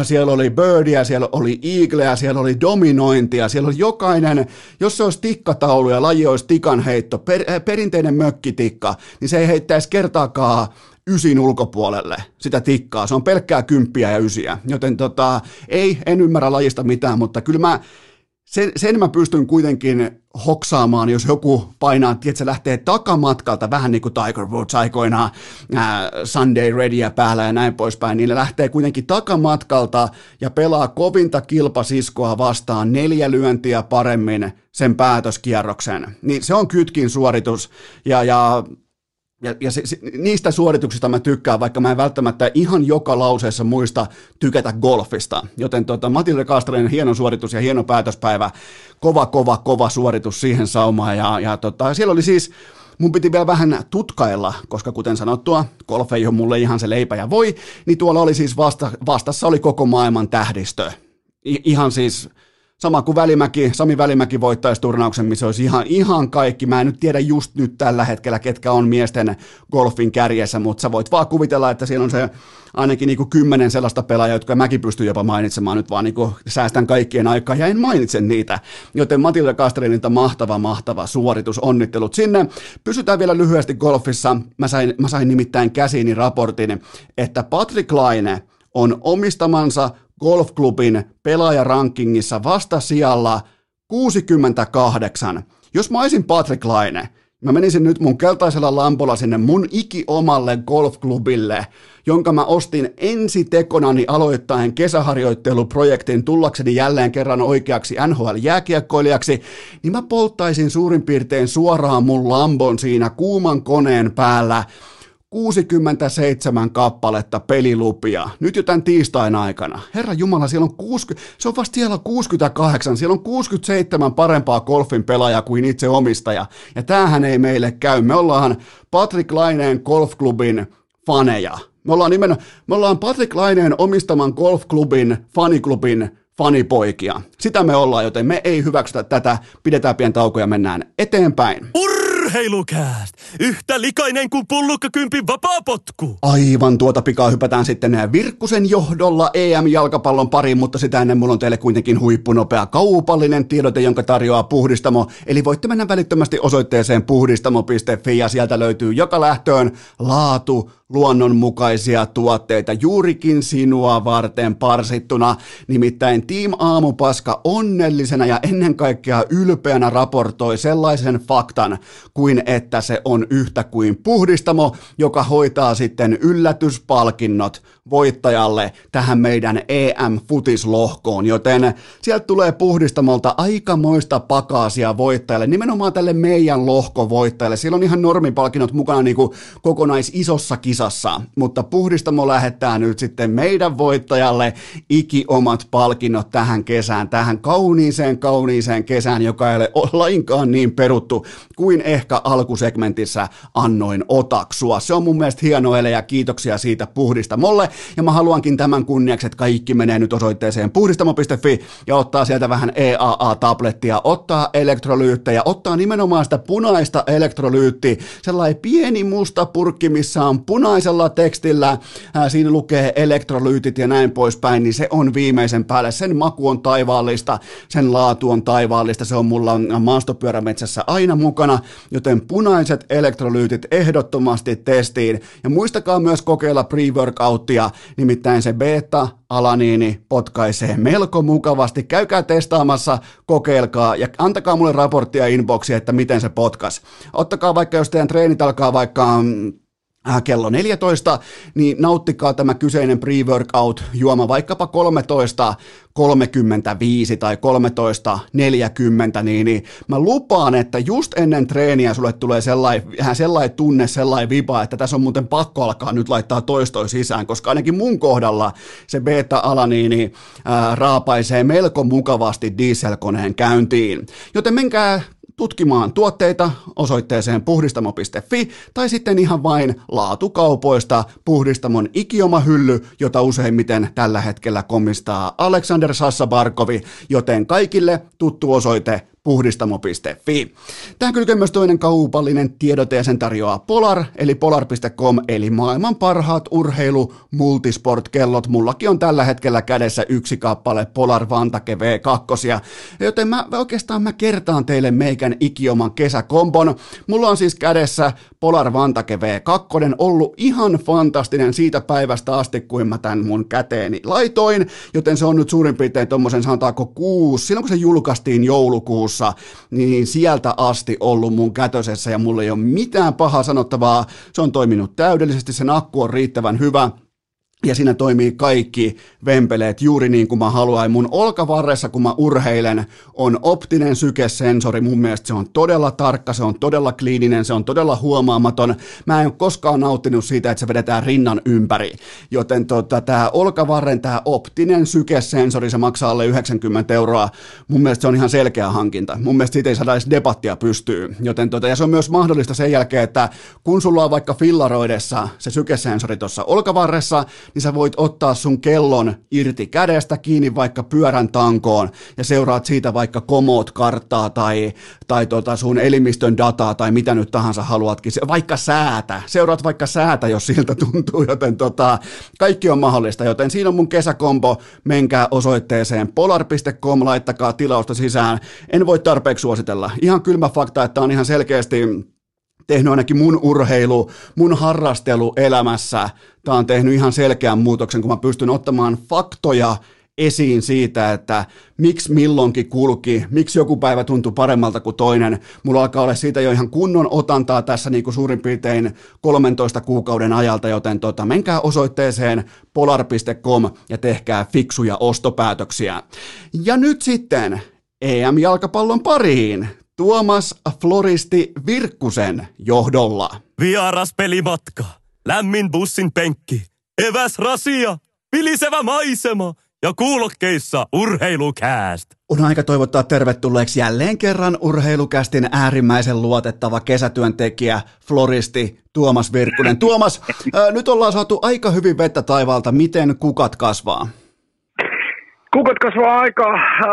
Siellä oli birdiä, siellä oli eagleä, siellä oli dominointia, siellä oli jokainen, jos se olisi tikkataulu ja laji olisi tikanheitto, per, perinteinen mökkitikka, niin se ei heittäisi kertaakaan ysin ulkopuolelle sitä tikkaa. Se on pelkkää kymppiä ja ysiä. Joten tota, ei, en ymmärrä lajista mitään, mutta kyllä mä Sen, sen mä pystyn kuitenkin hoksaamaan, jos joku painaa, että se lähtee takamatkalta, vähän niin kuin Tiger Woods aikoinaan, ää, Sunday Readyä päällä ja näin poispäin, niin lähtee kuitenkin takamatkalta ja pelaa kovinta kilpasiskoa vastaan neljä lyöntiä paremmin sen päätöskierroksen. Niin se on kytkin suoritus ja... ja Ja, ja se, se, niistä suorituksista mä tykkään, vaikka mä en välttämättä ihan joka lauseessa muista tykätä golfista. Joten tota, Matilda Castrénin hieno suoritus ja hieno päätöspäivä, kova, kova, kova suoritus siihen saumaan. Ja, ja tota, siellä oli siis, mun piti vielä vähän tutkailla, koska kuten sanottua, golf ei ole mulle ihan se leipä ja voi, niin tuolla oli siis vasta, vastassa oli koko maailman tähdistö. I, ihan siis... Sama kuin Välimäki, Sami Välimäki voittaisi turnauksen, missä olisi ihan, ihan kaikki. Mä en nyt tiedä just nyt tällä hetkellä, ketkä on miesten golfin kärjessä, mutta sä voit vaan kuvitella, että siellä on se ainakin niinku kymmenen sellaista pelaajaa, jotka mäkin pystyn jopa mainitsemaan nyt, vaan niinku säästän kaikkien aikaa ja en mainitse niitä. Joten Matilda Castrénilta mahtava, mahtava suoritus. Onnittelut sinne. Pysytään vielä lyhyesti golfissa. Mä sain, mä sain nimittäin käsiini raportin, että Patrick Laine on omistamansa golfklubin pelaajarankingissa vasta sijalla kuusikymmentäkahdeksan. Jos mä olisin Patrick Laine, mä menisin nyt mun keltaisella lampolla sinne mun ikiomalle golfklubille, jonka mä ostin ensitekonani aloittaen kesäharjoitteluprojektin tullakseni jälleen kerran oikeaksi N H L-jääkiekkoilijaksi, niin mä polttaisin suurin piirtein suoraan mun lampon siinä kuuman koneen päällä, kuusikymmentäseitsemän kappaletta pelilupia, nyt jo tämän tiistain aikana. Herra Jumala, siellä on kuusikymmentä, se on vasta siellä kuusikymmentäkahdeksan, siellä on kuusikymmentäseitsemän parempaa golfin pelaajaa kuin itse omistaja. Ja tämähän ei meille käy, me ollaan Patrick Laineen golfklubin faneja. Me ollaan, nimen, me ollaan Patrick Laineen omistaman golfklubin, faniklubin fanipoikia. Sitä me ollaan, joten me ei hyväksytä tätä, pidetään pieni tauko ja mennään eteenpäin. Urheilukääst! Yhtä likainen kuin pullukkakympin vapaa potku! Aivan tuota pikaa hypätään sitten Virkkusen johdolla E M-jalkapallon pariin, mutta sitä ennen mulla on teille kuitenkin huippunopea kaupallinen tiedote, jonka tarjoaa Puhdistamo. Eli voitte mennä välittömästi osoitteeseen puhdistamo piste fi ja sieltä löytyy joka lähtöön laatu, luonnonmukaisia tuotteita juurikin sinua varten parsittuna. Nimittäin Team Aamupaska onnellisena ja ennen kaikkea ylpeänä raportoi sellaisen faktan, kuin että se on yhtä kuin Puhdistamo, joka hoitaa sitten yllätyspalkinnot voittajalle tähän meidän E M-futislohkoon, joten sieltä tulee Puhdistamolta aikamoista pakaasia voittajalle, nimenomaan tälle meidän lohkovoittajalle. Siellä on ihan normipalkinnot mukana niin kuin kokonaisisossa kisassa, mutta Puhdistamo lähettää nyt sitten meidän voittajalle ikiomat palkinnot tähän kesään, tähän kauniiseen, kauniiseen kesään, joka ei ole lainkaan niin peruttu kuin ehkä alkusegmentissä annoin otaksua. Se on mun mielestä hieno ele ja kiitoksia siitä Puhdistamolle. Ja mä haluankin tämän kunniaksi, että kaikki menee nyt osoitteeseen puhdistamo piste fi ja ottaa sieltä vähän E A A-tablettia, ottaa elektrolyyttejä, ottaa nimenomaan sitä punaista elektrolyyttiä, sellainen pieni musta purkki, missä on punaisella tekstillä, ää, siinä lukee elektrolyytit ja näin poispäin, niin se on viimeisen päälle. Sen maku on taivaallista, sen laatu on taivaallista, se on mulla maastopyörämetsässä aina mukana, joten punaiset elektrolyytit ehdottomasti testiin. Ja muistakaa myös kokeilla pre-workouttia, nimittäin se beta alaniini potkaisee melko mukavasti. Käykää testaamassa, kokeilkaa ja antakaa mulle raporttia inboxiin, että miten se potkas. Ottakaa vaikka, jos teidän treenit alkaa vaikka kello neljätoista, niin nauttikaa tämä kyseinen pre-workout juoma vaikkapa kolmetoista kolmekymmentäviisi tai kolmetoista neljäkymmentä, niin, niin mä lupaan, että just ennen treeniä sulle tulee sellainen sellai tunne, sellainen vipa, että tässä on muuten pakko alkaa nyt laittaa toistoi sisään, koska ainakin mun kohdalla se beta-alaniini ää, raapaisee melko mukavasti dieselkoneen käyntiin. Joten menkää tutkimaan tuotteita osoitteeseen puhdistamo piste fi tai sitten ihan vain laatukaupoista Puhdistamon ikiomahylly, jota useimmiten tällä hetkellä komistaa Alexander Sassabarkovi, joten kaikille tuttu osoite puhdistamo piste fi. Tähän kylkee myös toinen kaupallinen tiedote ja sen tarjoaa Polar, eli polar piste com, eli maailman parhaat urheilu multisport-kellot. Mullakin on tällä hetkellä kädessä yksi kappale Polar Vantage V kaksi, joten mä oikeastaan mä kertaan teille meikän ikioman kesäkombon. Mulla on siis kädessä Polar Vantage V kaksi, ollut ihan fantastinen siitä päivästä asti, kuin mä tämän mun käteeni laitoin, joten se on nyt suurin piirtein tommosen, sanotaanko kuusi, silloin kun se julkaistiin joulukuussa, niin sieltä asti ollut mun kätösessä ja mulla ei ole mitään pahaa sanottavaa, se on toiminut täydellisesti, sen akku on riittävän hyvä ja siinä toimii kaikki vempeleet juuri niin kuin mä haluan. Mun olkavarressa, kun mä urheilen, on optinen sykesensori. Mun mielestä se on todella tarkka, se on todella kliininen, se on todella huomaamaton. Mä en ole koskaan nauttinut siitä, että se vedetään rinnan ympäri. Joten tota, tää olkavarren, tää optinen sykesensori, se maksaa alle yhdeksänkymmentä euroa. Mun mielestä se on ihan selkeä hankinta. Mun mielestä siitä ei saada edes debattia pystyyn. Joten tota, ja se on myös mahdollista sen jälkeen, että kun sulla on vaikka fillaroidessa se sykesensori tuossa olkavarressa, niin sä voit ottaa sun kellon irti kädestä kiinni vaikka pyörän tankoon ja seuraat siitä vaikka komoot karttaa tai, tai tota sun elimistön dataa tai mitä nyt tahansa haluatkin, vaikka säätä, seuraat vaikka säätä, jos siltä tuntuu, joten tota, kaikki on mahdollista, joten siinä on mun kesäkombo, menkää osoitteeseen polar piste com, laittakaa tilausta sisään, en voi tarpeeksi suositella, ihan kylmä fakta, että on ihan selkeästi tehnyt ainakin mun urheilu, mun harrastelu elämässä. Tämä on tehnyt ihan selkeän muutoksen, kun mä pystyn ottamaan faktoja esiin siitä, että miksi milloinkin kulki, miksi joku päivä tuntui paremmalta kuin toinen. Mulla alkaa olla siitä jo ihan kunnon otantaa tässä niin kuin suurin piirtein kolmentoista kuukauden ajalta, joten tota, menkää osoitteeseen polar piste com ja tehkää fiksuja ostopäätöksiä. Ja nyt sitten E M-jalkapallon pariin. Tuomas Floristi Virkkusen johdolla. Vieras pelimatka, lämmin bussin penkki, eväs rasia, vilisevä maisema ja kuulokkeissa urheilukääst. On aika toivottaa tervetulleeksi jälleen kerran urheilukästin äärimmäisen luotettava kesätyöntekijä, floristi Tuomas Virkkunen. Tuomas, ää, nyt ollaan saatu aika hyvin vettä taivaalta, miten kukat kasvaa? Kukat kasvaa aika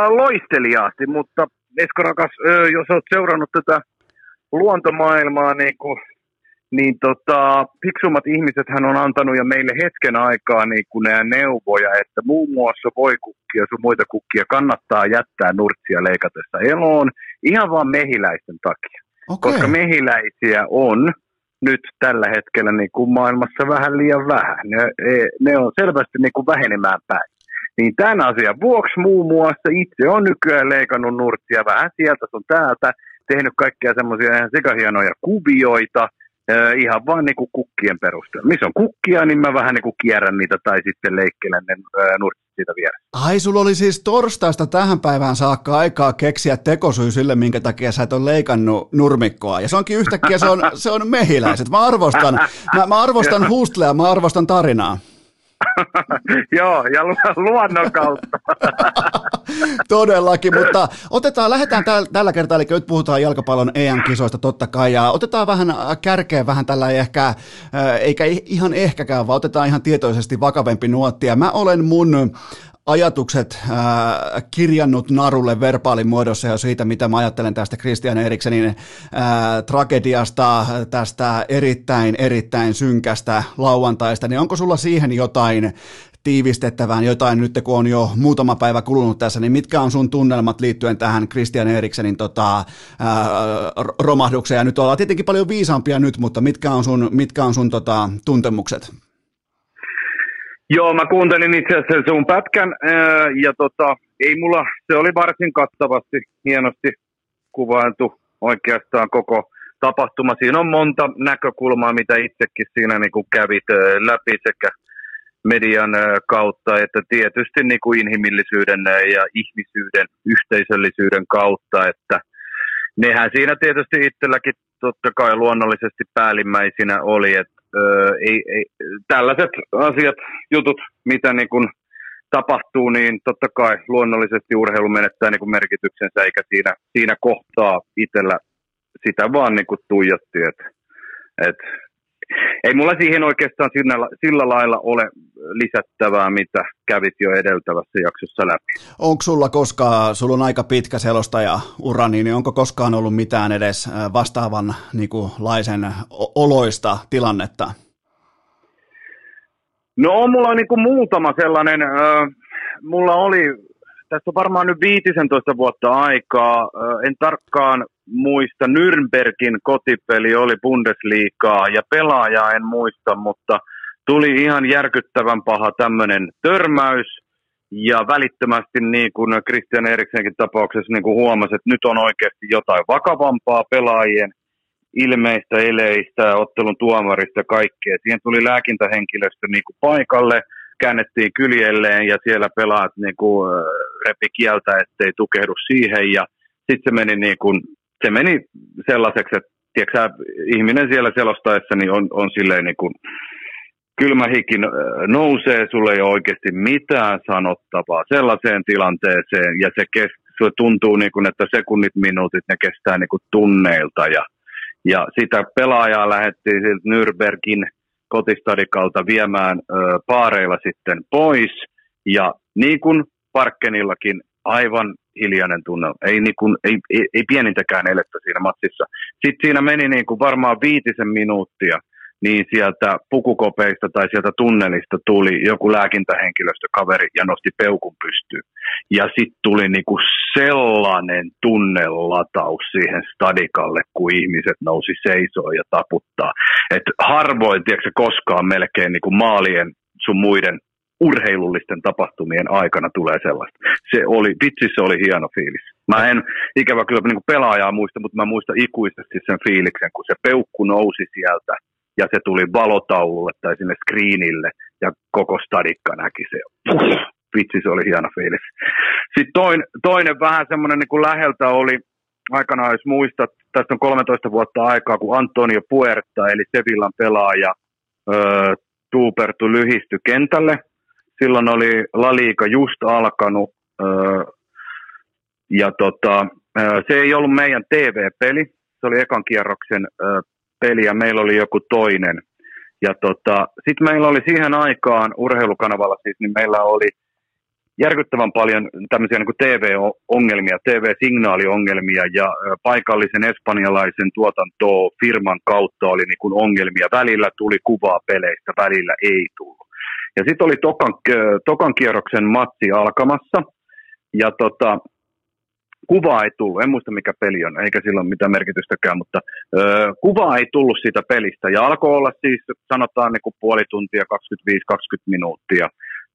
loisteliaasti, mutta Esko rakas, jos olet seurannut tätä luontomaailmaa, niin, kun, niin tota, fiksummat ihmisethän on antanut jo meille hetken aikaa niin kun nämä neuvoja, että muun muassa voikukkia sun muita kukkia kannattaa jättää nurtsia leikatessa eloon ihan vaan mehiläisten takia, okay. Koska mehiläisiä on nyt tällä hetkellä niin kun maailmassa vähän liian vähän, ne, ne on selvästi niin kun vähenemään päin. Niin tämän asian vuoksi muun muassa itse on nykyään leikannut nurtsia vähän sieltä sun täältä, tehnyt kaikkia semmoisia ihan sikahienoja kuvioita, Öö, ihan vaan niinku kukkien perusteella. Missä on kukkia, niin mä vähän niinku kierrän niitä tai sitten leikkelen ne öö, nurkit siitä vieressä. Ai, sulla oli siis torstaista tähän päivään saakka aikaa keksiä tekosyy sille, minkä takia sä et ole leikannut nurmikkoa. Ja se onkin yhtäkkiä, se on, se on mehiläiset. Mä arvostan, mä, mä arvostan hustlea, mä arvostan tarinaa. Joo, ja lu- luonnon kautta. Todellakin, mutta otetaan, lähdetään täl- tällä kertaa, eli nyt puhutaan jalkapallon E M-kisoista totta kai, ja otetaan vähän kärkeen vähän tällä ehkä, eikä ihan ehkäkään, vaan otetaan ihan tietoisesti vakavempi nuottia. Mä olen mun ajatukset äh, kirjannut narulle verbaalin muodossa ja siitä, mitä mä ajattelen tästä Christian Eriksenin äh, tragediasta, tästä erittäin, erittäin synkästä lauantaista, niin onko sulla siihen jotain tiivistettävään, jotain nyt kun on jo muutama päivä kulunut tässä, niin mitkä on sun tunnelmat liittyen tähän Christian Eriksenin tota, äh, romahdukseen, ja nyt ollaan tietenkin paljon viisaampia nyt, mutta mitkä on sun, mitkä on sun tota, tuntemukset? Joo, mä kuuntelin itse asiassa sun pätkän, ää, ja tota, ei mulla, se oli varsin kattavasti, hienosti kuvailtu oikeastaan koko tapahtuma. Siinä on monta näkökulmaa, mitä itsekin siinä niin kuin kävit ää, läpi sekä median ää, kautta, että tietysti niin kuin inhimillisyyden ää, ja ihmisyyden, yhteisöllisyyden kautta, että nehän siinä tietysti itselläkin totta kai luonnollisesti päällimmäisinä oli, että Öö, ei, ei, tällaiset asiat, jutut, mitä niin kun tapahtuu, niin totta kai luonnollisesti urheilu menettää niin kun merkityksensä, eikä siinä, siinä kohtaa itsellä sitä vaan niin kun tuijotti. Et, et, ei mulla siihen oikeastaan sillä, sillä lailla ole lisättävää, mitä kävit jo edeltävässä jaksossa läpi. Onko sulla koskaan, sulla on aika pitkä selostajaura, niin onko koskaan ollut mitään edes vastaavan niin kuin, laisen oloista tilannetta? No mulla on niin kuin muutama sellainen, äh, mulla oli, tässä on varmaan nyt viisitoista vuotta aikaa, äh, en tarkkaan muista, Nürnbergin kotipeli oli Bundesliigaa ja pelaajaa en muista, mutta tuli ihan järkyttävän paha tämmöinen törmäys ja välittömästi niin kuin Christian Eriksenkin tapauksessa niin kuin huomasi, että nyt on oikeasti jotain vakavampaa pelaajien ilmeistä, eleistä, ottelun tuomarista ja kaikkea. Siihen tuli lääkintähenkilöstö niin kuin paikalle, käännettiin kyljelleen ja siellä pelaat niin kuin repi kieltä, ettei tukehdu siihen ja sitten se meni niin kuin se meni sellaiseksi, että tiiäksä, ihminen siellä selostaessa niin on, on silleen niin kuin kylmä hiki nousee, sulle ei ole oikeasti mitään sanottavaa sellaiseen tilanteeseen ja se, kest, se tuntuu niin kuin, että sekunnit, minuutit ne kestää niin kuin tunneilta ja, ja sitä pelaajaa lähdettiin siltä Nürnbergin kotistadikalta viemään ö, paareilla sitten pois ja niin kuin Parkkenillakin aivan hiljainen tunne. Ei, niin kuin, ei, ei, ei pienintäkään elettä siinä matsissa. Sitten siinä meni niin kuin varmaan viitisen minuuttia, niin sieltä pukukopeista tai sieltä tunnelista tuli joku lääkintähenkilöstökaveri ja nosti peukun pystyyn. Ja sitten tuli niin kuin sellainen tunnelataus siihen stadikalle, kun ihmiset nousi seisoon ja taputtaa. Et harvoin, tiedätkö, koskaan melkein niin kuin maalien sun muiden urheilullisten tapahtumien aikana tulee sellaista. Se oli, vitsi se oli hieno fiilis. Mä en ikävä kyllä niin kuin pelaajaa muista, mutta mä muistan ikuisesti sen fiiliksen, kun se peukku nousi sieltä ja se tuli valotaululle tai sinne screenille ja koko stadikka näki se. Puh, vitsi se oli hieno fiilis. Sitten toinen, toinen vähän semmoinen niin kuin läheltä oli, aikanaan jos muistat, tästä on kolmetoista vuotta aikaa, kun Antonio Puerta eli Sevillan pelaaja öö, tuupertu lyhisty kentälle. Silloin oli La Liga just alkanut, öö, ja tota, öö, se ei ollut meidän T V-peli, se oli ekan kierroksen öö, peli, ja meillä oli joku toinen. Ja tota, sitten meillä oli siihen aikaan urheilukanavalla, siis, niin meillä oli järkyttävän paljon tämmöisiä niin kuin T V-ongelmia, T V-signaaliongelmia, ja öö, paikallisen espanjalaisen tuotantofirman kautta oli niin kuin ongelmia. Välillä tuli kuvaa peleistä, välillä ei tullut. Ja sitten oli tokan, tokan kierroksen matsi alkamassa, ja tota, kuvaa ei tullut, en muista mikä peli on, eikä sillä ole mitään merkitystäkään, mutta öö, kuvaa ei tullut siitä pelistä, ja alkoi olla siis, sanotaan niin kuin puoli tuntia, kaksikymmentäviisi kaksikymmentä minuuttia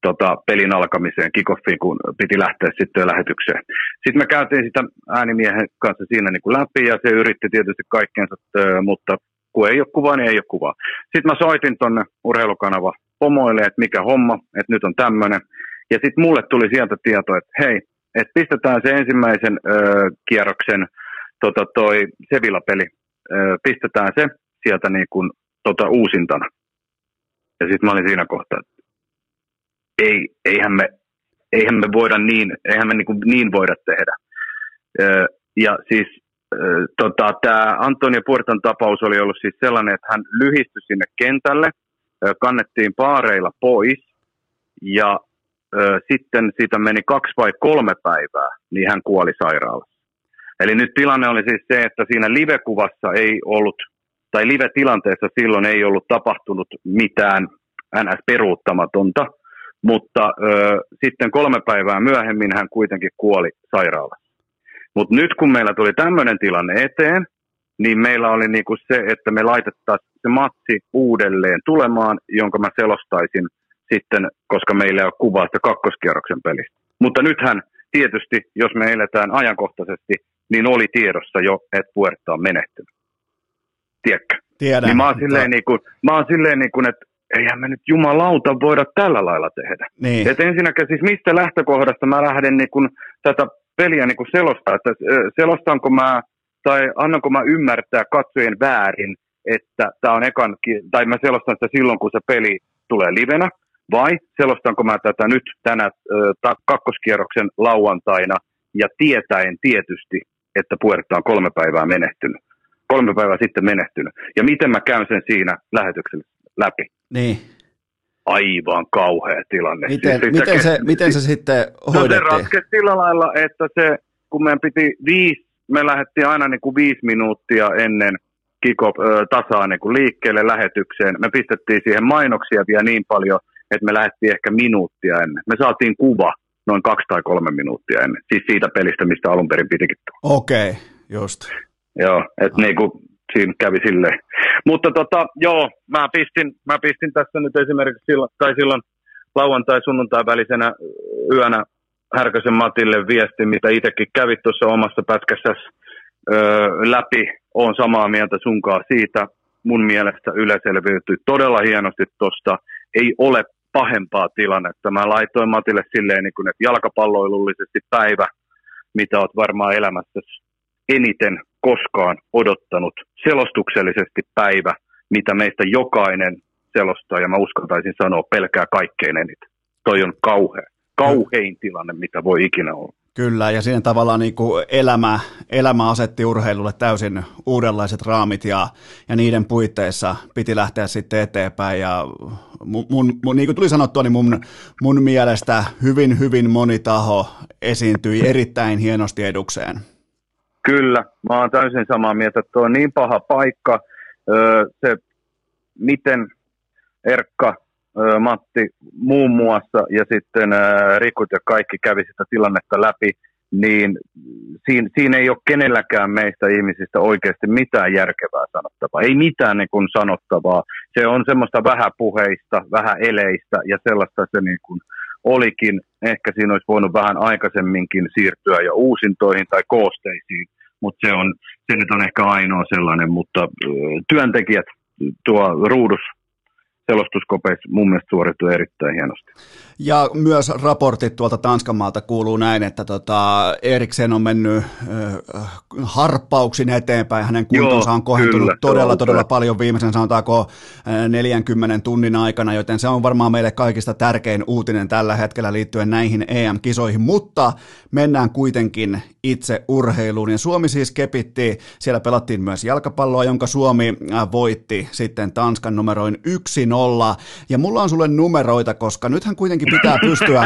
tota, pelin alkamiseen, kick-offiin, kun piti lähteä sitten lähetykseen. Sitten me käytiin sitä äänimiehen kanssa siinä niin kuin läpi, ja se yritti tietysti kaikkeensa, mutta kun ei ole kuvaa, niin ei ole kuvaa. Sitten mä soitin tonne urheilukanava pomoille, että mikä homma, että nyt on tämmöinen. Ja sitten mulle tuli sieltä tieto, että hei, että pistetään se ensimmäisen öö, kierroksen tota toi Sevilla-peli, öö, pistetään se sieltä niin kuin tota uusintana. Ja sitten mä olin siinä kohtaa, että ei, eihän me, eihän me voida niin, eihän me niin, kuin niin voida tehdä. Öö, ja siis öö, tota, tämä Antonio Puertan tapaus oli ollut siis sellainen, että hän lyhistyi sinne kentälle, öö, kannettiin paareilla pois ja sitten siitä meni kaksi vai kolme päivää, niin hän kuoli sairaalassa. Eli nyt tilanne oli siis se, että siinä live-kuvassa ei ollut, tai live-tilanteessa silloin ei ollut tapahtunut mitään N S-peruuttamatonta, mutta ö, sitten kolme päivää myöhemmin hän kuitenkin kuoli sairaalassa. Mutta nyt kun meillä tuli tämmöinen tilanne eteen, niin meillä oli niinku se, että me laitettaisiin se matsi uudelleen tulemaan, jonka mä selostaisin sitten, koska meillä ei ole kuvaa sitä kakkoskierroksen pelistä. Mutta nythän tietysti, jos me eletään ajankohtaisesti, niin oli tiedossa jo, että Puerta on menehtynyt. Tiedätkö? Tiedän. Niin mä oon silleen, niin kuin, mä oon silleen niin kuin, että eihän me nyt jumalauta voida tällä lailla tehdä. Niin. Että ensinnäkin siis mistä lähtökohdasta mä lähden niin kuin tätä peliä niin kuin selostaa, että selostanko mä tai annanko mä ymmärtää katsojen väärin, että tää on ekan, tai mä selostan sitä silloin, kun se peli tulee livenä. Vai selostanko mä tätä nyt tänä ö, kakkoskierroksen lauantaina ja tietäen tietysti, että Puerta on kolme päivää menehtynyt. Kolme päivää sitten menehtynyt. Ja miten mä käyn sen siinä lähetyksen läpi? Niin. Aivan kauhea tilanne. Miten, siis miten, se, miten se sitten hoidettiin? No se ratkesi sillä lailla, että se, kun meidän piti viisi, me lähdettiin aina niin kuin viisi minuuttia ennen kiko ö, tasaa niin kuin liikkeelle lähetykseen. Me pistettiin siihen mainoksia vielä niin paljon, että me lähdettiin ehkä minuuttia ennen. Me saatiin kuva noin kaksi tai kolme minuuttia ennen, siis siitä pelistä, mistä alun perin pitikin tulla. Okei, okay, just. Joo, että ah. niin kuin siinä kävi silleen. Mutta tota, joo, mä pistin, mä pistin tässä nyt esimerkiksi silloin, tai silloin lauantai-sunnuntai välisenä yönä Härkösen Matille viesti, mitä itsekin kävi tuossa omassa pätkässäsi öö, läpi. Oon samaa mieltä sunkaan siitä. Mun mielestä Yle selviytyi todella hienosti tuosta. Ei ole pahempaa tilannetta. Mä laitoin Matille silleen, että jalkapalloilullisesti päivä, mitä oot varmaan elämässäsi eniten koskaan odottanut. Selostuksellisesti päivä, mitä meistä jokainen selostaa, ja mä uskaltaisin sanoa, pelkää kaikkein eniten. Toi on kauhea, kauhein tilanne, mitä voi ikinä olla. Kyllä, ja siinä tavallaan niin kuin elämä, elämä asetti urheilulle täysin uudenlaiset raamit, ja, ja niiden puitteissa piti lähteä sitten eteenpäin, ja mun, mun, niin kuin tuli sanottua, niin mun, mun mielestä hyvin, hyvin moni taho esiintyi erittäin hienosti edukseen. Kyllä, mä oon täysin samaa mieltä, että tuo on niin paha paikka, se miten Erkka, Matti muun muassa ja sitten Rikut ja kaikki kävi sitä tilannetta läpi, niin siinä, siinä ei ole kenelläkään meistä ihmisistä oikeasti mitään järkevää sanottavaa. Ei mitään niin kuin sanottavaa. Se on semmoista vähäpuheista, vähäeleistä ja sellaista se niin kuin olikin. Ehkä siinä olisi voinut vähän aikaisemminkin siirtyä jo uusintoihin tai koosteisiin, mutta se, on, se nyt on ehkä ainoa sellainen, mutta työntekijät tuo ruudussa. Selostuskopeissa mun mielestä suoritui erittäin hienosti. Ja myös raportit tuolta Tanskanmaalta kuuluu näin, että tota Eriksen on mennyt äh, harppauksin eteenpäin. Hänen kuntonsa on kohentunut kyllä, todella, todella paljon viimeisen sanotaanko neljänkymmenen tunnin aikana, joten se on varmaan meille kaikista tärkein uutinen tällä hetkellä liittyen näihin E M-kisoihin. Mutta mennään kuitenkin itse urheiluun. Ja Suomi siis kepitti, siellä pelattiin myös jalkapalloa, jonka Suomi voitti sitten Tanskan numeroin yksi nolla. Ja mulla on sulle numeroita, koska nythän kuitenkin pitää pystyä,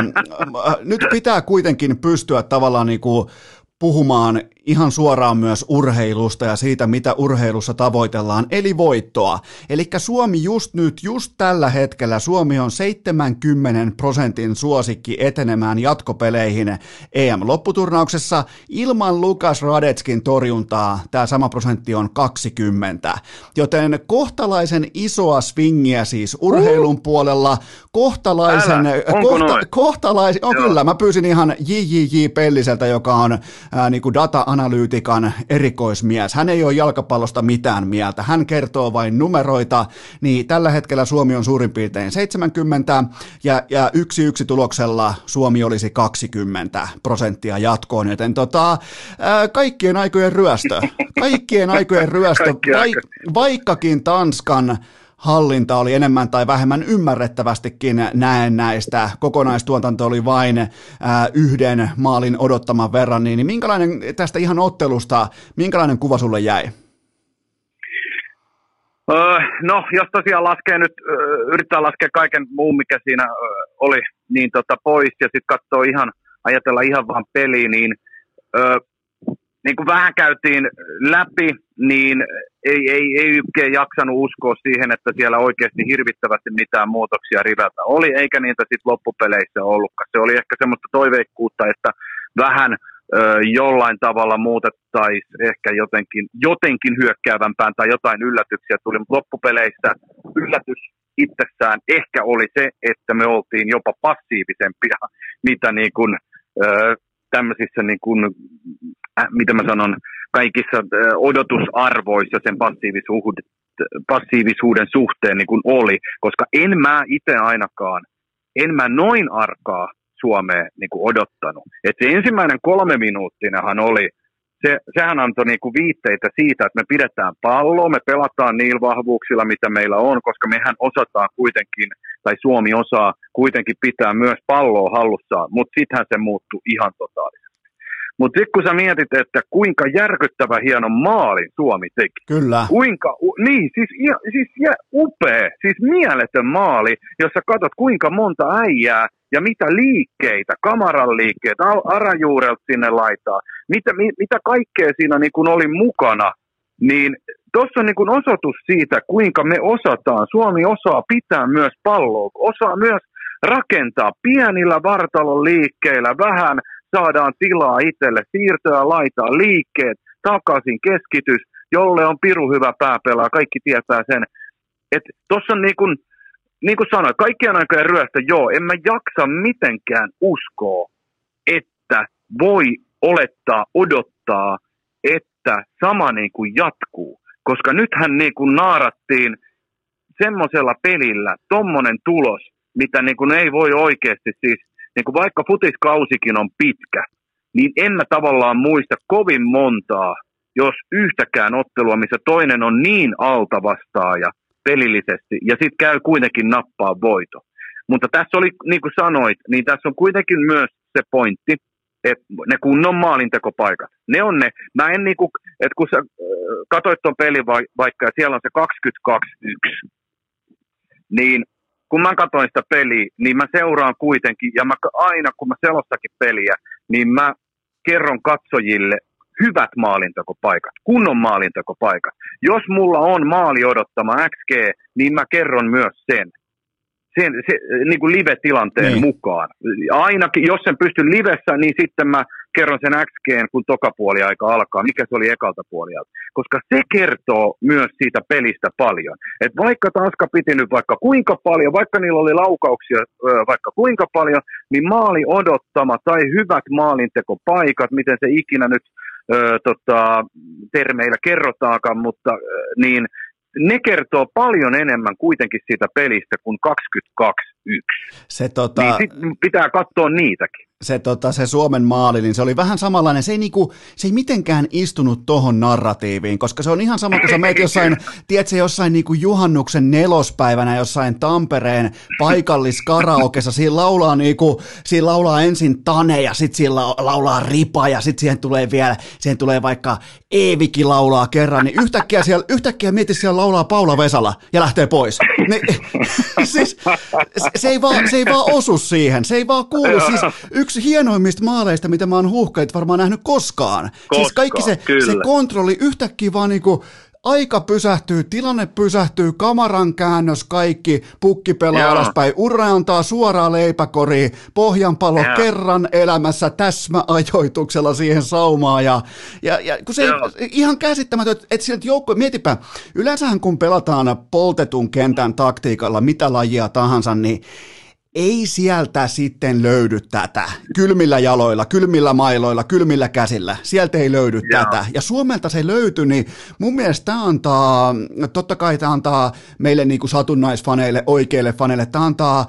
nyt pitää kuitenkin pystyä tavallaan niin kuin puhumaan ihan suoraan myös urheilusta ja siitä, mitä urheilussa tavoitellaan, eli voittoa. Eli Suomi just nyt, just tällä hetkellä, Suomi on seitsemänkymmenen prosentin suosikki etenemään jatkopeleihin E M-lopputurnauksessa. Ilman Lukas Radetskin torjuntaa tämä sama prosentti on kaksikymmentä. Joten kohtalaisen isoa swingiä siis urheilun uh. puolella. Kohtalaisen, kohta, kohtalaisen, on oh, kyllä, mä pyysin ihan J J J Pelliseltä, joka on ää, niin kuin data analyytikan erikoismies. Hän ei ole jalkapallosta mitään mieltä. Hän kertoo vain numeroita. Niin tällä hetkellä Suomi on suurin piirtein seitsemänkymmentä ja, ja yksi yksi tuloksella Suomi olisi kaksikymmentä prosenttia jatkoon. Joten tota, ää, kaikkien aikojen ryöstö. Kaikkien aikojen ryöstö, vaik- vaikkakin Tanskan hallinta oli enemmän tai vähemmän ymmärrettävästikin näennäistä. Kokonaistuotanto oli vain ää, yhden maalin odottaman verran. Niin, niin minkälainen tästä ihan ottelusta, minkälainen kuva sulle jäi? Öö, no, jos tosiaan laskee nyt, öö, yrittää laskea kaiken muun, mikä siinä öö, oli, niin tota, pois ja sitten katsoo ihan, ajatella ihan vaan peliä, niin öö, niin kuin vähän käytiin läpi, niin ei, ei, ei yksin jaksanut uskoa siihen, että siellä oikeasti hirvittävästi mitään muutoksia riveltä oli, eikä niitä sitten loppupeleissä ollutkaan. Se oli ehkä semmoista toiveikkuutta, että vähän ö, jollain tavalla muutettaisiin ehkä jotenkin, jotenkin hyökkäävämpään tai jotain yllätyksiä tuli, mutta loppupeleissä yllätys itsessään ehkä oli se, että me oltiin jopa passiivisempia, mitä niin kuin ö, tämmöisissä niin kuin, äh, mitä mä sanon, kaikissa äh, odotusarvoissa sen passiivisuuden, passiivisuuden suhteen niin kuin oli, koska en mä itse ainakaan, en mä noin arkaa Suomeen niin kuin odottanut. Et se ensimmäinen kolme minuuttinahan oli, se, sehän antoi niin kuin viitteitä siitä, että me pidetään palloa, me pelataan niillä vahvuuksilla, mitä meillä on, koska mehän osataan kuitenkin, tai Suomi osaa kuitenkin pitää myös palloa hallussaan, mutta sittenhän se muuttui ihan totaalisesti. Mutta sitten kun sä mietit, että kuinka järkyttävä hieno maalin Suomi teki. Kyllä. Kuinka, niin, siis, siis upea, siis mieletön maali, jossa katsot kuinka monta äijää ja mitä liikkeitä, kamaran liikkeitä, Arajuurelta sinne laitaa, mitä, mitä kaikkea siinä niin kun oli mukana, niin tuossa on niin kuin osoitus siitä, kuinka me osataan. Suomi osaa pitää myös palloa, osaa myös rakentaa pienillä vartalon liikkeillä. Vähän saadaan tilaa itselle, siirtoja laitaa, liikkeet, takaisin keskitys, jolle on piru hyvä pääpelaa. Kaikki tietää sen. Tuossa on niin kuin, niin kuin sanoin, kaikkien aikojen ryöstö, joo, en mä jaksa mitenkään uskoa, että voi olettaa, odottaa, että sama niin kuin jatkuu. Koska nythän niin kuin naarattiin semmoisella pelillä tommonen tulos, mitä niin kuin ei voi oikeasti siis, niin kuin vaikka futiskausikin on pitkä, niin en mä tavallaan muista kovin montaa, jos yhtäkään ottelua, missä toinen on niin alta vastaaja pelillisesti, ja sit käy kuitenkin nappaa voito. Mutta tässä oli, niin kuin sanoit, niin tässä on kuitenkin myös se pointti, että ne kunnon maalintekopaikat, ne on ne, mä en niinku, että kun sä katsoit ton pelin vaikka ja siellä on se kaksikymmentäkaksi yksi, niin kun mä katsoin sitä peliä, niin mä seuraan kuitenkin, ja mä aina kun mä selostakin peliä, niin mä kerron katsojille hyvät maalintekopaikat, kunnon maalintekopaikat. Jos mulla on maali odottama X G, niin mä kerron myös sen. Sen, se, niin kuin live-tilanteen niin mukaan. Ainakin, jos sen pystyn livessä, niin sitten mä kerron sen X G:n, kun toka puoliaika alkaa, mikä se oli ekalta puoliaika. Koska se kertoo myös siitä pelistä paljon. Et vaikka Tanska piti nyt vaikka kuinka paljon, vaikka niillä oli laukauksia vaikka kuinka paljon, niin maali odottama tai hyvät maalintekopaikat, miten se ikinä nyt ö, tota, termeillä kerrotaakaan, mutta niin ne kertoo paljon enemmän kuitenkin siitä pelistä kuin kaksikymmentäkaksi yksi. Se tota, niin sit pitää katsoa niitäkin. Se, tota, se Suomen maali, niin se oli vähän samanlainen. Se ei, niinku, se ei mitenkään istunut tohon narratiiviin, koska se on ihan sama, kun sä meet jossain, tiedätkö, jossain niinku juhannuksen nelospäivänä jossain Tampereen paikalliskaraokessa. Siinä laulaa, niinku, siinä laulaa ensin Tane ja sitten siinä laulaa Ripa ja sitten siihen tulee vielä, siihen tulee vaikka Eevikin laulaa kerran, niin yhtäkkiä, siellä, yhtäkkiä mietit, siellä laulaa Paula Vesala ja lähtee pois. Ne, siis, se, ei vaan, se ei vaan osu siihen, se ei vaan kuulu. Siis yksi hienoimmista maaleista, mitä mä oon Huuhkajat varmaan nähnyt koskaan. Koska, siis kaikki se, se kontrolli yhtäkkiä vaan niinku, aika pysähtyy, tilanne pysähtyy, kamaran käännös, kaikki, pukki pelaa Jaa. alaspäin, Urra antaa suoraan leipäkoriin, pohjanpalo Jaa. kerran elämässä täsmäajoituksella siihen saumaan. Ja, ja, ja kun se ei, ihan käsittämätön, että sieltä joukko, mietipä, yleensähän kun pelataan poltetun kentän taktiikalla mitä lajia tahansa, niin ei sieltä sitten löydy tätä. Kylmillä jaloilla, kylmillä mailoilla, kylmillä käsillä. Sieltä ei löydy Jaa. tätä. Ja Suomelta se löytyi, niin mun mielestä tämä antaa, totta kai tämä antaa meille niin kuin satunnaisfaneille, oikeille faneille, tämä antaa,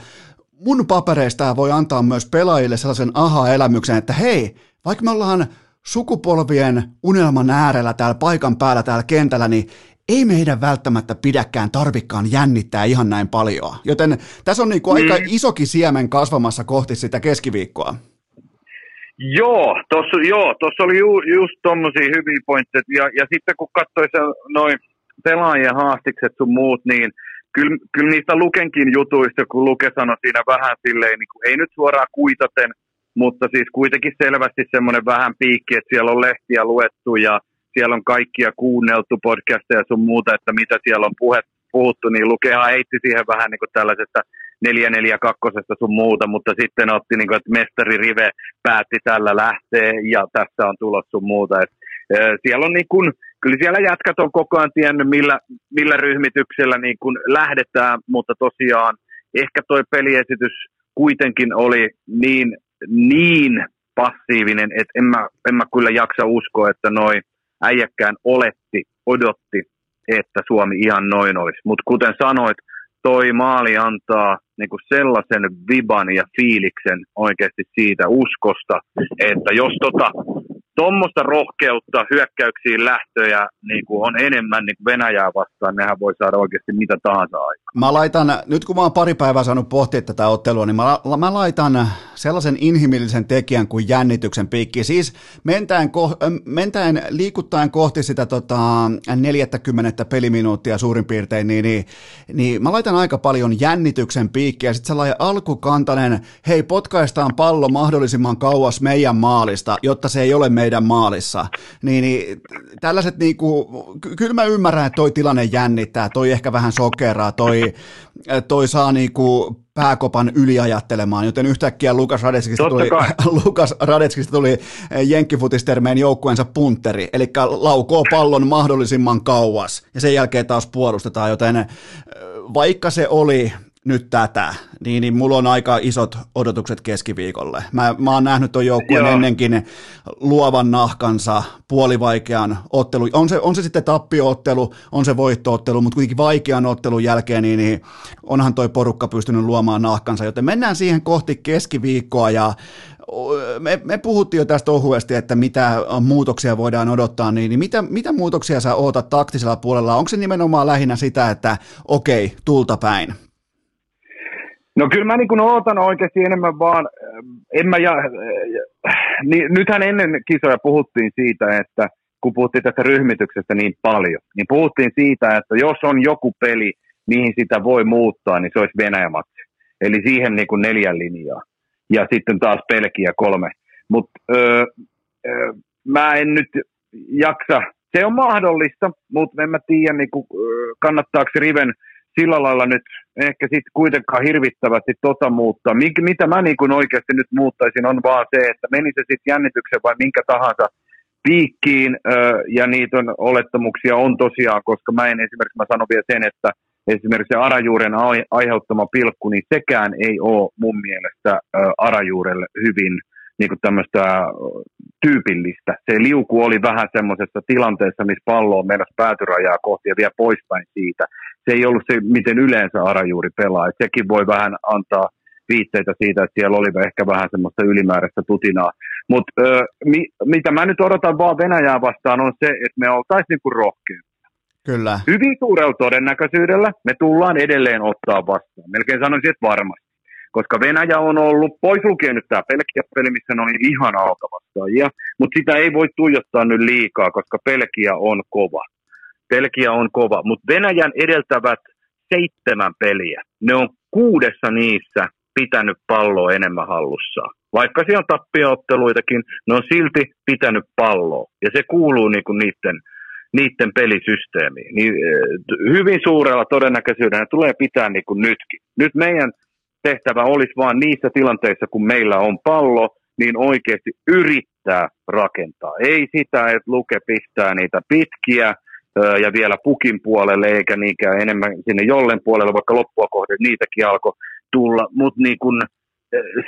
mun papereista voi antaa myös pelaajille sellaisen aha-elämyksen, että hei, vaikka me ollaan sukupolvien unelman äärellä täällä paikan päällä täällä kentällä, niin ei meidän välttämättä pidäkään tarvikkaan jännittää ihan näin paljon. Joten tässä on niin kuin aika isokin siemen kasvamassa kohti sitä keskiviikkoa. Joo, tuossa joo, oli ju, just tuommoisia hyviä pointteja. Ja, ja sitten kun katsoi noin pelaajien haastikset sun muut, niin kyllä, kyllä niistä Lukenkin jutuista, kun Luke sanoi siinä vähän silleen, niin kuin, ei nyt suoraan kuitaten, mutta siis kuitenkin selvästi semmoinen vähän piikki, että siellä on lehtiä luettu ja siellä on kaikkia kuunneltu podcasteja sun muuta, että mitä siellä on puhet, puhuttu, niin Lukehan heitti siihen vähän niin kuin tällaisesta neljä neljä kaksi sun muuta, mutta sitten otti, niin kuin, että mestari Rive päätti tällä lähtee ja tässä on tulos sun muuta. Et, äh, siellä on niin kuin, kyllä siellä jätkät on koko ajan tiennyt, millä, millä ryhmityksellä niin kuin lähdetään, mutta tosiaan ehkä toi peliesitys kuitenkin oli niin, niin passiivinen, että en mä, en mä kyllä jaksa uskoa, että noi äijäkkään oletti, odotti, että Suomi ihan noin olisi. Mutta kuten sanoit, toi maali antaa niinku sellaisen viban ja fiiliksen oikeasti siitä uskosta, että jos tota, tuommoista rohkeutta hyökkäyksiin lähtöjä niin kuin on enemmän niin kuin Venäjää vastaan, nehän voi saada oikeasti mitä tahansa aikaa. Mä laitan, nyt kun mä oon pari päivää saanut pohtia tätä ottelua, niin mä, mä laitan sellaisen inhimillisen tekijän kuin jännityksen piikki. Siis mentäen, mentäen liikuttaen kohti sitä tota neljäkymmentä peliminuuttia suurin piirtein, niin, niin, niin mä laitan aika paljon jännityksen piikkiä ja sitten sellainen alkukantainen, hei potkaistaan pallo mahdollisimman kauas meidän maalista, jotta se ei ole meidän meidän maalissa, niin, niin tällaiset niinku, kyllä mä ymmärrän, että toi tilanne jännittää, toi ehkä vähän sokeraa, toi, toi saa niinku pääkopan yliajattelemaan, joten yhtäkkiä Lukas Radetskista tuli, Lukas Radetskista tuli jenkkifutistermeen joukkueensa puntteri, eli laukoo pallon mahdollisimman kauas, ja sen jälkeen taas puolustetaan, joten vaikka se oli nyt tätä, niin, niin mulla on aika isot odotukset keskiviikolle. Mä, mä oon nähnyt tuon joukkueen ennenkin luovan nahkansa puolivaikean ottelun. On se, on se sitten tappio-ottelu, on se voitto-ottelu, mutta kuitenkin vaikean ottelun jälkeen, niin, niin onhan toi porukka pystynyt luomaan nahkansa. Joten mennään siihen kohti keskiviikkoa ja me, me puhuttiin jo tästä ohuesti, että mitä muutoksia voidaan odottaa, niin, niin mitä, mitä muutoksia sä ootat taktisella puolella? Onko se nimenomaan lähinnä sitä, että okei, tulta päin? No kyllä mä niin kuin ootan oikeasti enemmän vaan, en mä ja, niin, nythän ennen kisoja puhuttiin siitä, että kun puhuttiin tästä ryhmityksestä niin paljon, niin puhuttiin siitä, että jos on joku peli, mihin sitä voi muuttaa, niin se olisi Venäjä-matsi. Eli siihen niin kuin neljä linjaa. Ja sitten taas Belgija kolme. Mutta öö, öö, mä en nyt jaksa, se on mahdollista, mutta en mä tiedä niin kuin, kannattaako Riven sillä lailla nyt ehkä sitten kuitenkaan hirvittävästi tota muuttaa. Mik, mitä mä niin kuin oikeasti nyt muuttaisin on vaan se, että meni se sitten jännityksen vai minkä tahansa piikkiin, öö, ja niitä on, olettamuksia on tosiaan, koska mä en esimerkiksi, mä sanon vielä sen, että esimerkiksi se Arajuuren ai, aiheuttama pilkku, niin sekään ei ole mun mielestä öö, Arajuurelle hyvin niin kuin tämmöistä tyypillistä. Se liuku oli vähän semmoisessa tilanteessa, missä pallo on menossa päätyrajaa kohti ja vielä poispäin siitä. Se ei ollut se, miten yleensä Arajuuri pelaa. Et sekin voi vähän antaa viitteitä siitä, että siellä oli ehkä vähän semmoista ylimääräistä tutinaa. Mutta mi, mitä mä nyt odotan vaan Venäjää vastaan on se, että me oltaisiin niinku rohkeita. Kyllä. Hyvin suurella todennäköisyydellä me tullaan edelleen ottaa vastaan. Melkein sanoisin, että varmasti. Koska Venäjä on ollut, pois lukien nyt tämä Belgia-peli, missä ne oli ihan altavastaajia, mutta sitä ei voi tuijottaa nyt liikaa, koska Belgia on kova. Belgia on kova, mutta Venäjän edeltävät seitsemän peliä, ne on kuudessa niissä pitänyt palloa enemmän hallussaan. Vaikka siellä on tappiootteluitakin, ne on silti pitänyt palloa, ja se kuuluu niinku niiden, niiden pelisysteemiin. Niin, hyvin suurella todennäköisyydellä ne tulee pitää niinku nytkin. Nyt meidän tehtävä olisi vaan niissä tilanteissa, kun meillä on pallo, niin oikeasti yrittää rakentaa. Ei sitä, että Luke pistää niitä pitkiä ja vielä pukin puolelle, eikä niinkään enemmän sinne jollen puolelle, vaikka loppua kohden niitäkin alkoi tulla, mutta niin kun,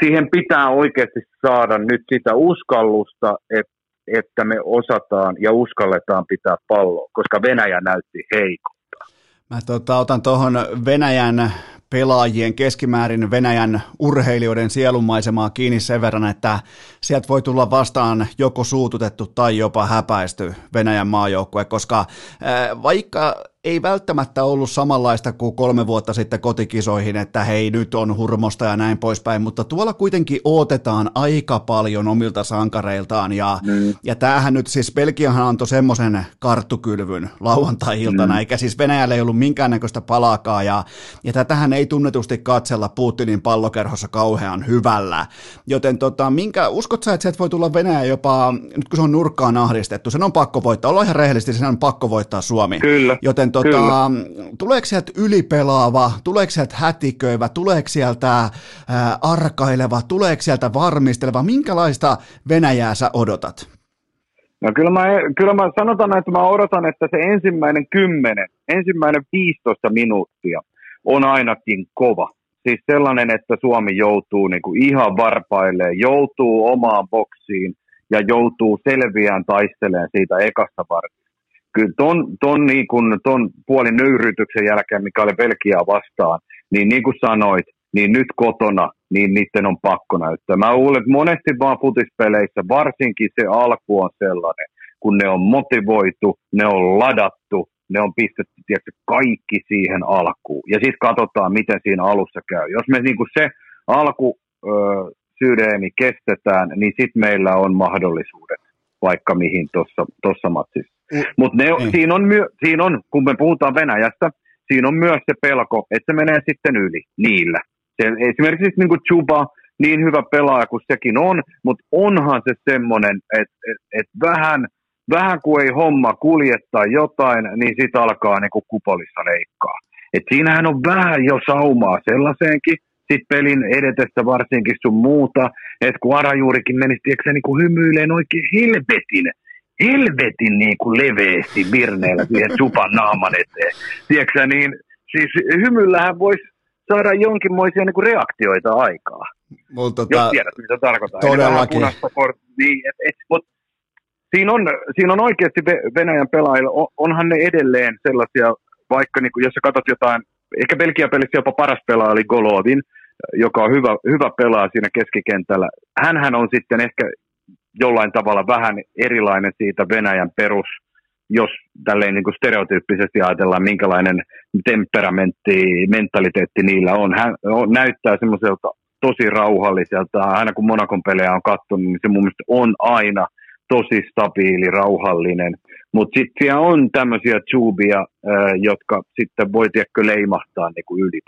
siihen pitää oikeasti saada nyt sitä uskallusta, että, että me osataan ja uskalletaan pitää palloa, koska Venäjä näytti heikolta. Mä tota, otan tuohon Venäjän pelaajien keskimäärin Venäjän urheilijoiden sielunmaisemaa kiinni sen verran, että sieltä voi tulla vastaan joko suututettu tai jopa häpäisty Venäjän maajoukkue, koska äh, vaikka ei välttämättä ollut samanlaista kuin kolme vuotta sitten kotikisoihin, että hei, nyt on hurmosta ja näin poispäin, mutta tuolla kuitenkin odotetaan aika paljon omilta sankareiltaan, ja, mm. ja tämähän nyt siis Belgiahan antoi semmoisen karttukylvyn lauantai-iltana, mm. eikä siis Venäjällä ei ollut minkäännäköistä palaakaa, ja, ja tätähän ei tunnetusti katsella Putinin pallokerhossa kauhean hyvällä, joten tota, minkä, uskot sä, että sieltä voi tulla Venäjä jopa, nyt kun se on nurkkaan ahdistettu, sen on pakko voittaa, ollaan ihan rehellisesti, sen on pakko voittaa Suomi, Kyllä. joten Tota, tuleeko sieltä ylipelaava, tuleeko sieltä hätiköivä, tuleeko sieltä ää, arkaileva, tuleeko sieltä varmisteleva? Minkälaista Venäjää sä odotat? No kyllä mä, kyllä mä sanotaan, että mä odotan, että se ensimmäinen kymmenen, ensimmäinen viisitoista minuuttia on ainakin kova. Siis sellainen, että Suomi joutuu niin kuin ihan varpailemaan, joutuu omaan boksiin ja joutuu selviään taistelemaan siitä ekasta varten. Kyllä ton, ton, niin kun, ton puolin nöyrytyksen jälkeen, mikä oli Belgiaa vastaan, niin niin kuin sanoit, niin nyt kotona, niin niiden on pakko näyttää. Mä luulen, että monesti vaan futispeleissä, varsinkin se alku on sellainen, kun ne on motivoitu, ne on ladattu, ne on pistetty tiedätkö, kaikki siihen alkuun. Ja sitten katsotaan, miten siinä alussa käy. Jos me niin kun se alku öö, sydeemi kestetään, niin sitten meillä on mahdollisuudet vaikka mihin tuossa matsissa. Mutta siinä, siinä on, kun me puhutaan Venäjästä, siinä on myös se pelko, että se menee sitten yli niillä. Se, esimerkiksi niin kuin Chuba, niin hyvä pelaaja kuin sekin on, mutta onhan se semmoinen, että et, et vähän, vähän kun ei homma kuljettaa jotain, niin sitten alkaa niin kuin kupolissa leikkaa. Et siinähän on vähän jo saumaa sellaiseenkin, sitten pelin edetessä varsinkin sun muuta, että kun Arajuurikin menisi, tiedätkö se niin kuin hymyileen oikein helvetin. helvetin niin kuin leveästi virneellä siihen Chuban naaman eteen. Tiedätkö, niin siis hymyllähän voisi saada jonkinmoisia niin kuin reaktioita aikaa. Mul, tota, jos tiedät, mitä tarkoitan. Todellakin. Niin, et, et, mut, siinä, on, siinä on oikeasti Venäjän pelaajilla, on, onhan ne edelleen sellaisia, vaikka niin kuin, jos sä katsot jotain, ehkä Belgia-pelissä jopa paras pelaaja oli Golovin, joka on hyvä, hyvä pelaaja siinä keskikentällä. Hänhän on sitten ehkä jollain tavalla vähän erilainen siitä Venäjän perus, jos tälleen niin kuin stereotyyppisesti ajatellaan, minkälainen temperamentti, mentaliteetti niillä on. Hän on, näyttää semmoiselta tosi rauhalliselta. Aina kun Monacon pelejä on katsonut, niin se mun mielestä on aina tosi stabiili, rauhallinen. Mutta sitten siellä on tämmöisiä tubia, jotka sitten voi tiedäkö leimahtaa niinku yli.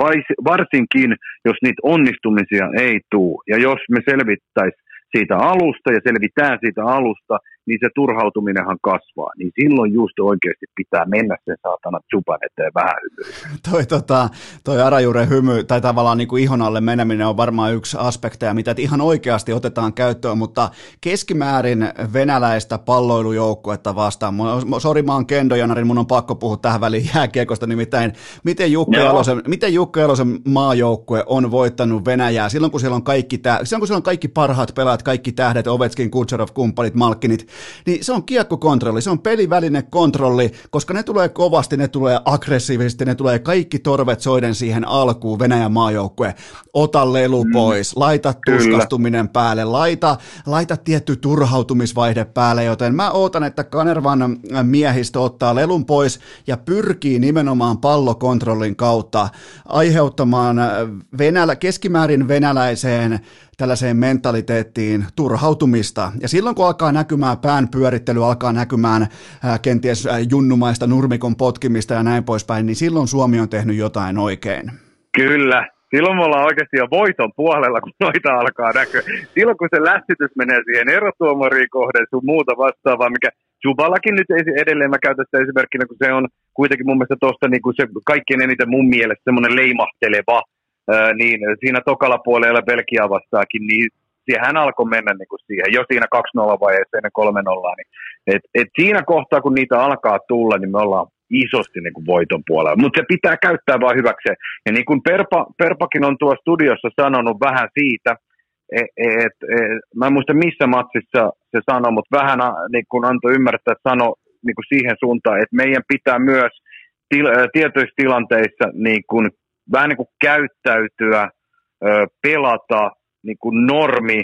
Varsinkin, jos niitä onnistumisia ei tule. Ja jos me selvittäisiin siitä alusta ja selvitään siitä alusta, niin se turhautuminenhan kasvaa. Niin silloin just oikeasti pitää mennä sen saatana Chuban eteen vähän hymyyn. Toi, tota, toi Arajuuren hymy tai tavallaan niin kuin ihon alle meneminen on varmaan yksi aspekteja, mitä ihan oikeasti otetaan käyttöön, mutta keskimäärin venäläistä palloilujoukkuetta vastaan. Sori, mä oon Kendo Janari, mun on pakko puhua tähän väliin jääkiekosta, nimittäin miten Jukka Jalosen, miten Jukka Jalosen maajoukkue on voittanut Venäjää silloin, kun siellä on kaikki, tä- silloin, kun siellä on kaikki parhaat pelaat, kaikki tähdet, Ovechkin, Kucherov, kumppanit, Malkkinit, niin se on kiekkokontrolli, se on pelivälinekontrolli, koska ne tulee kovasti, ne tulee aggressiivisesti, ne tulee kaikki torvet soiden siihen alkuun, Venäjän maajoukkue. Ota lelu pois, laita tuskastuminen päälle, laita, laita tietty turhautumisvaihde päälle, joten mä ootan, että Kanervan miehistö ottaa lelun pois ja pyrkii nimenomaan pallokontrollin kautta aiheuttamaan venälä, keskimäärin venäläiseen tällaiseen mentaliteettiin turhautumista. Ja silloin, kun alkaa näkymään pään pyörittely, alkaa näkymään ää, kenties ää, junnumaista nurmikon potkimista ja näin poispäin, niin silloin Suomi on tehnyt jotain oikein. Kyllä. Silloin me ollaan oikeasti jo voiton puolella, kun noita alkaa näkyä. Silloin, kun se lässytys menee siihen erotuomariin kohden, sun muuta vastaavaa, mikä Chuballakin nyt edelleen mä käytän sitä esimerkkinä, kun se on kuitenkin mun mielestä tuosta niin se kaikkein eniten mun mielestä semmoinen leimahteleva, Öö, niin siinä tokalla puolella Belgiaa vastaakin, niin hän alkoi mennä niin kuin siihen, jo siinä kaksi nolla vaiheessa ennen kolme nolla. Niin, et, et siinä kohtaa, kun niitä alkaa tulla, niin me ollaan isosti niin kuin voiton puolella, mutta se pitää käyttää vaan hyväkseen. Ja niin kuin Perpa, Perpakin on tuossa studiossa sanonut vähän siitä, että et, et, mä en muista missä matsissa se sanoi, mutta vähän niin kuin antoi ymmärtää, sano niin kuin siihen suuntaan, että meidän pitää myös til, tietyissä tilanteissa niin kuin, vähän niin kuin käyttäytyä, pelata niin kuin normi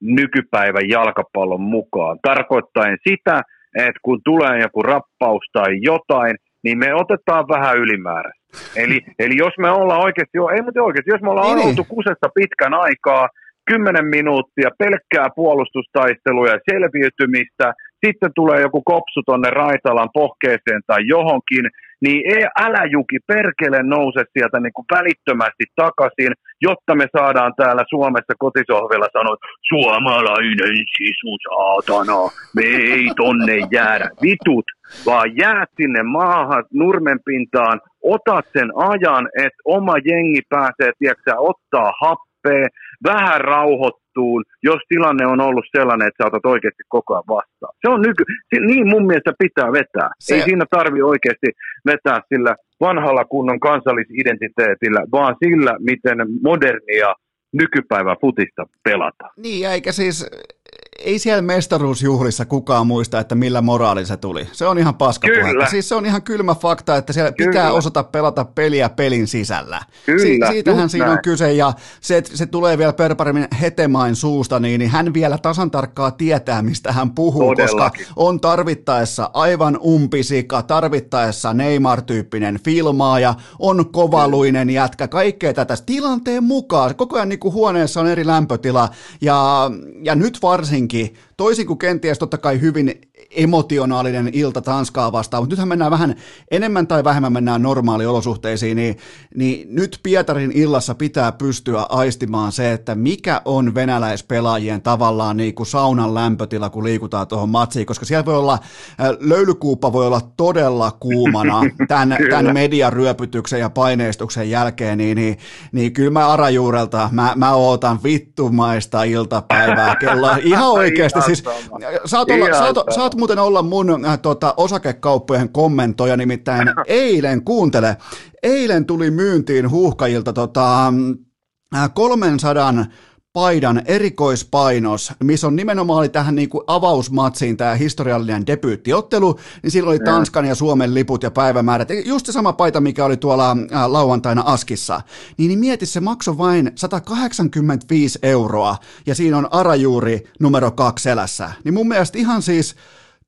nykypäivän jalkapallon mukaan, tarkoittaen sitä, että kun tulee joku rappaus tai jotain, niin me otetaan vähän ylimäärä. Eli, eli jos me ollaan oikeasti, jo, ei mutta oikeasti, jos me ollaan niin. oltu kusessa pitkän aikaa, kymmenen minuuttia, pelkkää puolustustaistelua ja selviytymistä, sitten tulee joku kopsu tonne Raitalan pohkeeseen tai johonkin, niin ei, älä Juki perkele nouse sieltä niin kuin välittömästi takaisin, jotta me saadaan täällä Suomessa kotisohvilla sanoa, suomalainen sisu saatana, me ei tonne jäädä vitut, vaan jää sinne maahan nurmenpintaan, otat sen ajan, että oma jengi pääsee, tiedätkö, ottaa happea, vähän rauhoittuun, jos tilanne on ollut sellainen, että sä otat oikeasti koko ajan vastaan. Se on nyky... Niin mun mielestä pitää vetää. Se... Ei siinä tarvitse oikeasti vetää sillä vanhalla kunnon kansallisidentiteetillä, vaan sillä, miten modernia nykypäivää futista pelata. Niin, eikä siis... Ei siellä mestaruusjuhlissa kukaan muista, että millä moraali se tuli. Se on ihan paskapuhetta. Siis se on ihan kylmä fakta, että siellä Kyllä. pitää osata pelata peliä pelin sisällä. Si- siitähän Just siinä näin. on kyse, ja se, että se tulee vielä Perparin Hetemain suusta, niin, niin hän vielä tasan tarkkaa tietää, mistä hän puhuu, Todellakin. koska on tarvittaessa aivan umpisika, tarvittaessa Neymar-tyyppinen filmaaja, on kovaluinen jätkä, kaikkea tätä tilanteen mukaan. Koko ajan niin kuin huoneessa on eri lämpötila, ja, ja nyt varsinkin toisin kuin kenties totta kai hyvin emotionaalinen ilta Tanskaa vastaan, mutta nythän mennään vähän enemmän tai vähemmän mennään normaaliolosuhteisiin, niin, niin nyt Pietarin illassa pitää pystyä aistimaan se, että mikä on venäläispelaajien tavallaan niin kuin saunan lämpötila, kun liikutaan tuohon matsiin, koska siellä voi olla, löylykuuppa voi olla todella kuumana tämän, tämän mediaryöpytyksen ja paineistuksen jälkeen, niin, niin, niin kyllä mä Arajuurelta, mä, mä ootan vittumaista iltapäivää kelloa, ihan oikeasti siis, saat olla, saat, saat muuten olla mun äh, tota, osakekauppojen kommentoja, nimittäin eilen, kuuntele, eilen tuli myyntiin Huuhkajilta tota, äh, kolmesataa paidan erikoispainos, missä on nimenomaan oli tähän niin kuin avausmatsiin tämä historiallinen debyyttiottelu, niin silloin oli Tanskan ja Suomen liput ja päivämäärät. Just se sama paita, mikä oli tuolla ää, lauantaina Askissa. Niin, niin mieti, se maksoi vain sata kahdeksankymmentäviisi euroa, ja siinä on Arajuuri numero kaksi selässä. Niin mun mielestä ihan siis...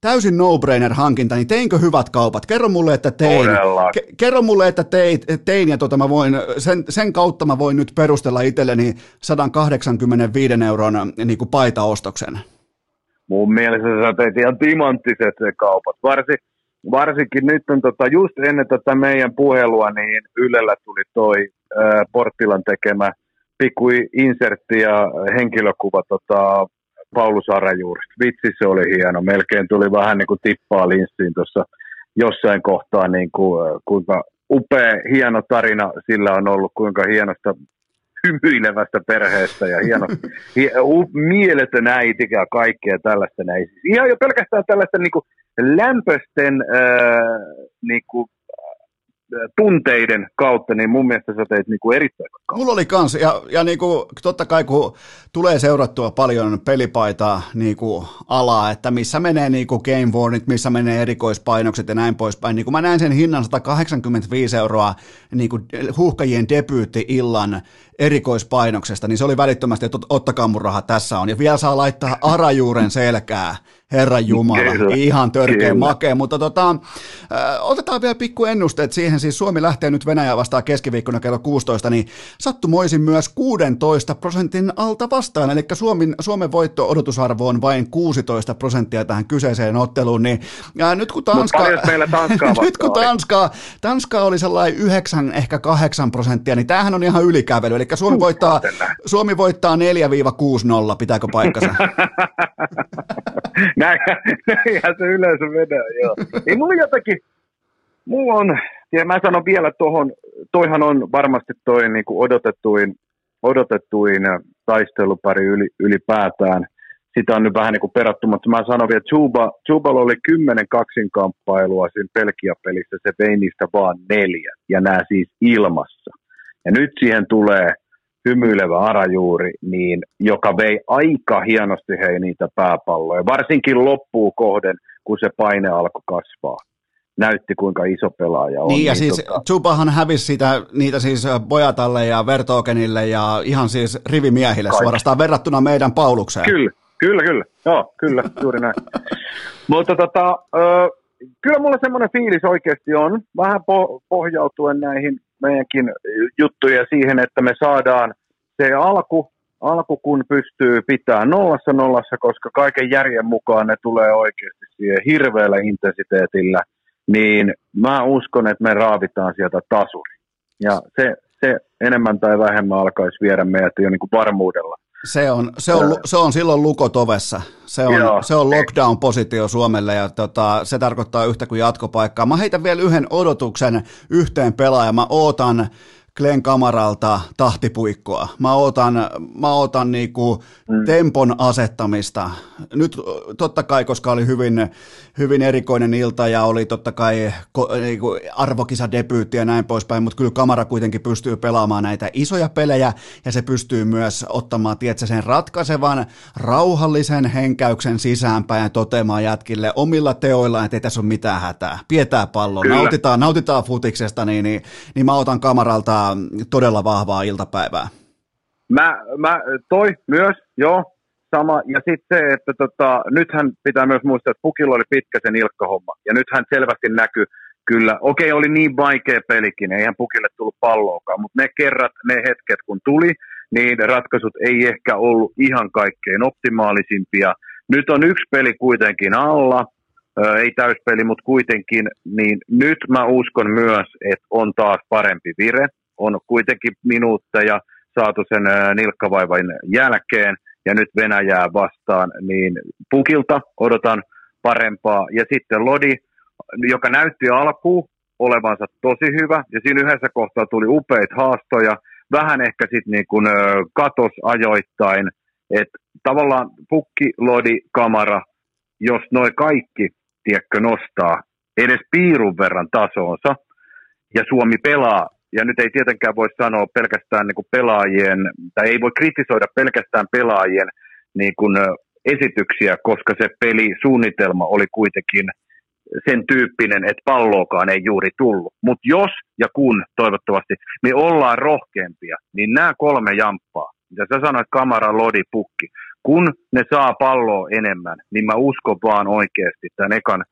Täysin no-brainer-hankinta, niin teinkö hyvät kaupat? Kerro mulle, että tein. Ke- kerro mulle, että teit, tein, ja tota mä voin, sen, sen kautta mä voin nyt perustella itselleni sata kahdeksankymmentäviisi euron niin kuin paitaostoksen. Mun mielestä sä teit ihan timanttiset se kaupat. Varsin, varsinkin nyt on tota, just ennen tätä meidän puhelua, niin Ylellä tuli toi äh, Porttilan tekemä pikku insertti ja henkilökuva tota, Paulus Arajuurista. Vitsi, se oli hieno. Melkein tuli vähän niin kuin tippaa linssiin tuossa jossain kohtaa, niin kuin, kuinka upea, hieno tarina sillä on ollut, kuinka hienosta hymyilevästä perheestä ja hieno, mieletön äitikä ja kaikkea tällaista. Näin. Ihan jo pelkästään tällaista niin kuin lämpösten äh, niin kuin tunteiden kautta, niin mun mielestä sä teit niinku erittäin kautta. Mulla oli kans, ja, ja niinku, totta kai kun tulee seurattua paljon pelipaitaa niinku alaa, että missä menee niinku game warnit, missä menee erikoispainokset ja näin poispäin, niin kun mä näin sen hinnan sata kahdeksankymmentäviisi euroa niinku Huuhkajien debyytti-illan erikoispainoksesta, niin se oli välittömästi, että ottakaa mun raha, tässä on, ja vielä saa laittaa Arajuuren selkää. Herran Jumala, ihan törkeä makea, mutta tota, äh, otetaan vielä pikku ennusteet siihen, siis Suomi lähtee nyt Venäjää vastaan keskiviikkona kello kuusitoista, niin sattumoisin myös kuusitoista prosentin alta vastaan, eli Suomen, Suomen voitto-odotusarvo on vain kuusitoista prosenttia tähän kyseiseen otteluun, niin äh, nyt kun Tanskaa, nyt kun Tanskaa, Tanskaa oli sellainen yhdeksän, ehkä kahdeksan prosenttia, niin tämähän on ihan ylikävely, eli Suomi voittaa, Suomi voittaa neljä kuusi nolla, pitääkö paikkansa? Näinhän se yleensä menee, joo. Ei mulla jotakin, mulla on, ja mä sanon vielä tuohon, toihan on varmasti toi niin kuin odotetuin, odotetuin taistelupari yli, ylipäätään sitä on nyt vähän niin kuin perattu, mutta mä sanon vielä, että Juba, Juballa oli kymmenen kaksinkamppailua siinä Belgia-pelissä, se vei niistä vaan neljä, ja nämä siis ilmassa. Ja nyt siihen tulee hymyilevä Arajuuri, niin, joka vei aika hienosti hei niitä pääpalloja, varsinkin loppuun kohden, kun se paine alkoi kasvaa. Näytti, kuinka iso pelaaja on. Niin, ja niin siis tota... Zubahan hävisi sitä, niitä siis Bojatalle ja Vertogenille ja ihan siis rivimiehille Kaikki. Suorastaan verrattuna meidän Paulukseen. Kyllä, kyllä, kyllä. Joo, kyllä, juuri näin. Mutta tota, kyllä mulla semmoinen fiilis oikeasti on, vähän pohjautuen näihin meidänkin juttuja siihen, että me saadaan se alku, alku kun pystyy pitämään nollassa nollassa, koska kaiken järjen mukaan ne tulee oikeasti siihen hirveällä intensiteetillä. Niin mä uskon, että me raavitaan sieltä tasuri. Ja se, se enemmän tai vähemmän alkaisi viedä meidät jo niin kuin varmuudella. Se on, se, on, se on silloin lukot ovessa. Se on, se on lockdown-positio Suomelle ja tota, se tarkoittaa yhtä kuin jatkopaikkaa. Mä heitän vielä yhden odotuksen yhteen pelaajan. Mä ootan Glenn Kamaralta tahtipuikkoa. Mä ootan, mä ootan niinku mm. tempon asettamista. Nyt totta kai, koska oli hyvin, hyvin erikoinen ilta ja oli totta kai ko, niinku arvokisadebyytti ja näin poispäin, mutta kyllä Kamara kuitenkin pystyy pelaamaan näitä isoja pelejä ja se pystyy myös ottamaan tietysti sen ratkaisevan rauhallisen henkäyksen sisäänpäin ja toteamaan jätkille omilla teoillaan, että ei tässä ole mitään hätää. Pidetään pallo, nautitaan, nautitaan futiksesta, niin, niin, niin mä ootan Kamaralta todella vahvaa iltapäivää. Mä, mä toi myös, joo, sama. Ja sitten se, että tota, nythän pitää myös muistaa, että Pukilla oli pitkä sen ilkkahomma. Ja nythän selvästi näkyy, kyllä, okei, oli niin vaikea pelikin, eihän Pukille tullut palloakaan, mutta ne kerrat, ne hetket kun tuli, niin ratkaisut ei ehkä ollut ihan kaikkein optimaalisimpia. Nyt on yksi peli kuitenkin alla, ei täyspeli, mutta kuitenkin, niin nyt mä uskon myös, että on taas parempi vire. On kuitenkin minuutteja saatu sen nilkkavaivan jälkeen, ja nyt Venäjää vastaan, niin Pukilta odotan parempaa. Ja sitten Lodi, joka näytti alkuun olevansa tosi hyvä, ja siinä yhdessä kohtaa tuli upeita haastoja, vähän ehkä sitten niin kuin katos ajoittain, että tavallaan Pukki, Lodi, Kamara, jos noi kaikki tiedätkö, nostaa edes piirun verran tasoonsa, ja Suomi pelaa, ja nyt ei tietenkään voi sanoa pelkästään niin kuin pelaajien, tai ei voi kritisoida pelkästään pelaajien niin kuin esityksiä, koska se pelisuunnitelma oli kuitenkin sen tyyppinen, että palloakaan ei juuri tullut. Mutta jos ja kun toivottavasti me ollaan rohkeampia, niin nämä kolme jamppaa, ja sä sanoit Kamara, Lodi, Pukki, kun ne saa palloa enemmän, niin mä uskon vaan oikeasti tämän ekan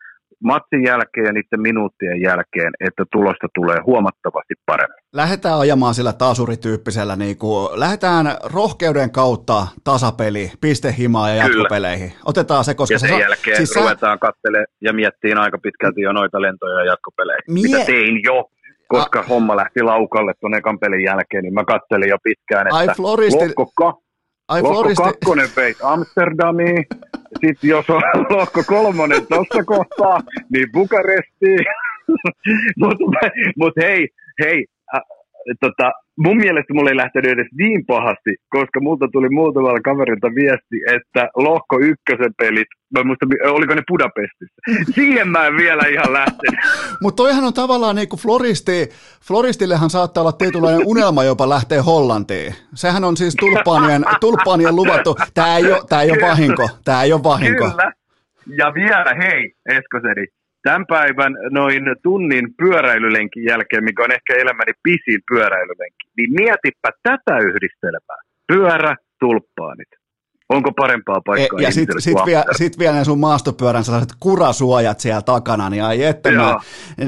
matsin jälkeen ja niiden minuuttien jälkeen, että tulosta tulee huomattavasti paremmin. Lähdetään ajamaan sillä tasurityyppisellä, niin kuin, lähdetään rohkeuden kautta tasapeli, pistehimaa ja jatkopeleihin. Otetaan se, koska ja sen se... jälkeen siis ruvetaan sä... katselemaan ja miettiin aika pitkälti jo noita lentoja ja jatkopeleihin, Mie... mitä tein jo. Koska A... homma lähti laukalle tuon ekan pelin jälkeen, niin mä katselin jo pitkään, että floristi... lohko Lohko kakkonen veit Amsterdamiin, sitten jos on lohko kolmonen tuossa kohtaa, niin Bukarestiin. Mutta mut hei, hei äh, tota, mun mielestä mulla ei lähtenyt edes niin pahasti, koska multa tuli muutamalla kaverilta viesti, että lohko ykkösen pelit, mä musta, oliko ne Budapestissa. Siihen mä en vielä ihan lähtenyt. Mutta toihan on tavallaan niin kuin floristi, floristillehan saattaa olla tietynlainen unelma jopa lähteä Hollantiin. Sehän on siis tulppaanien, tulppaanien luvattu, tää ei ole, tää ei ole vahinko, tää ei ole vahinko. Kyllä. Ja vielä hei Eskoseni. Tämän päivän noin tunnin pyöräilylenkin jälkeen, mikä on ehkä elämäni pisin pyöräilylenki, niin mietipä tätä yhdistelmää. Pyörä, tulppaanit. Onko parempaa paikkaa? E, ja sitten sit vielä sit vie ne sun maastopyörän sellaiset kurasuojat siellä takana, niin ai että mä,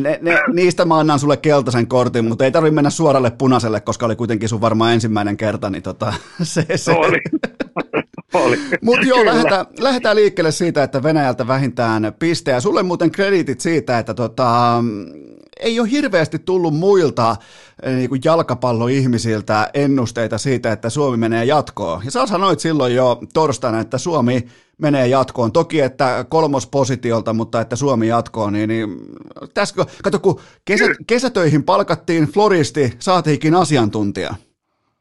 ne, ne, niistä mä annan sulle keltaisen kortin, mutta ei tarvitse mennä suoralle punaiselle, koska oli kuitenkin sun varmaan ensimmäinen kerta, niin tota, se, se. Oli. Mutta joo, lähdetään, lähdetään liikkeelle siitä, että Venäjältä vähintään pisteä. Sulle muuten krediitit siitä, että tota, ei ole hirveästi tullut muilta niin kuin jalkapalloihmisiltä ennusteita siitä, että Suomi menee jatkoon. Ja sä sanoit silloin jo torstaina, että Suomi menee jatkoon. Toki, että kolmospositiolta, mutta että Suomi jatkoon. Niin, niin, tässä, kato, kun kesä, kesätöihin palkattiin floristi, saatiinkin asiantuntija.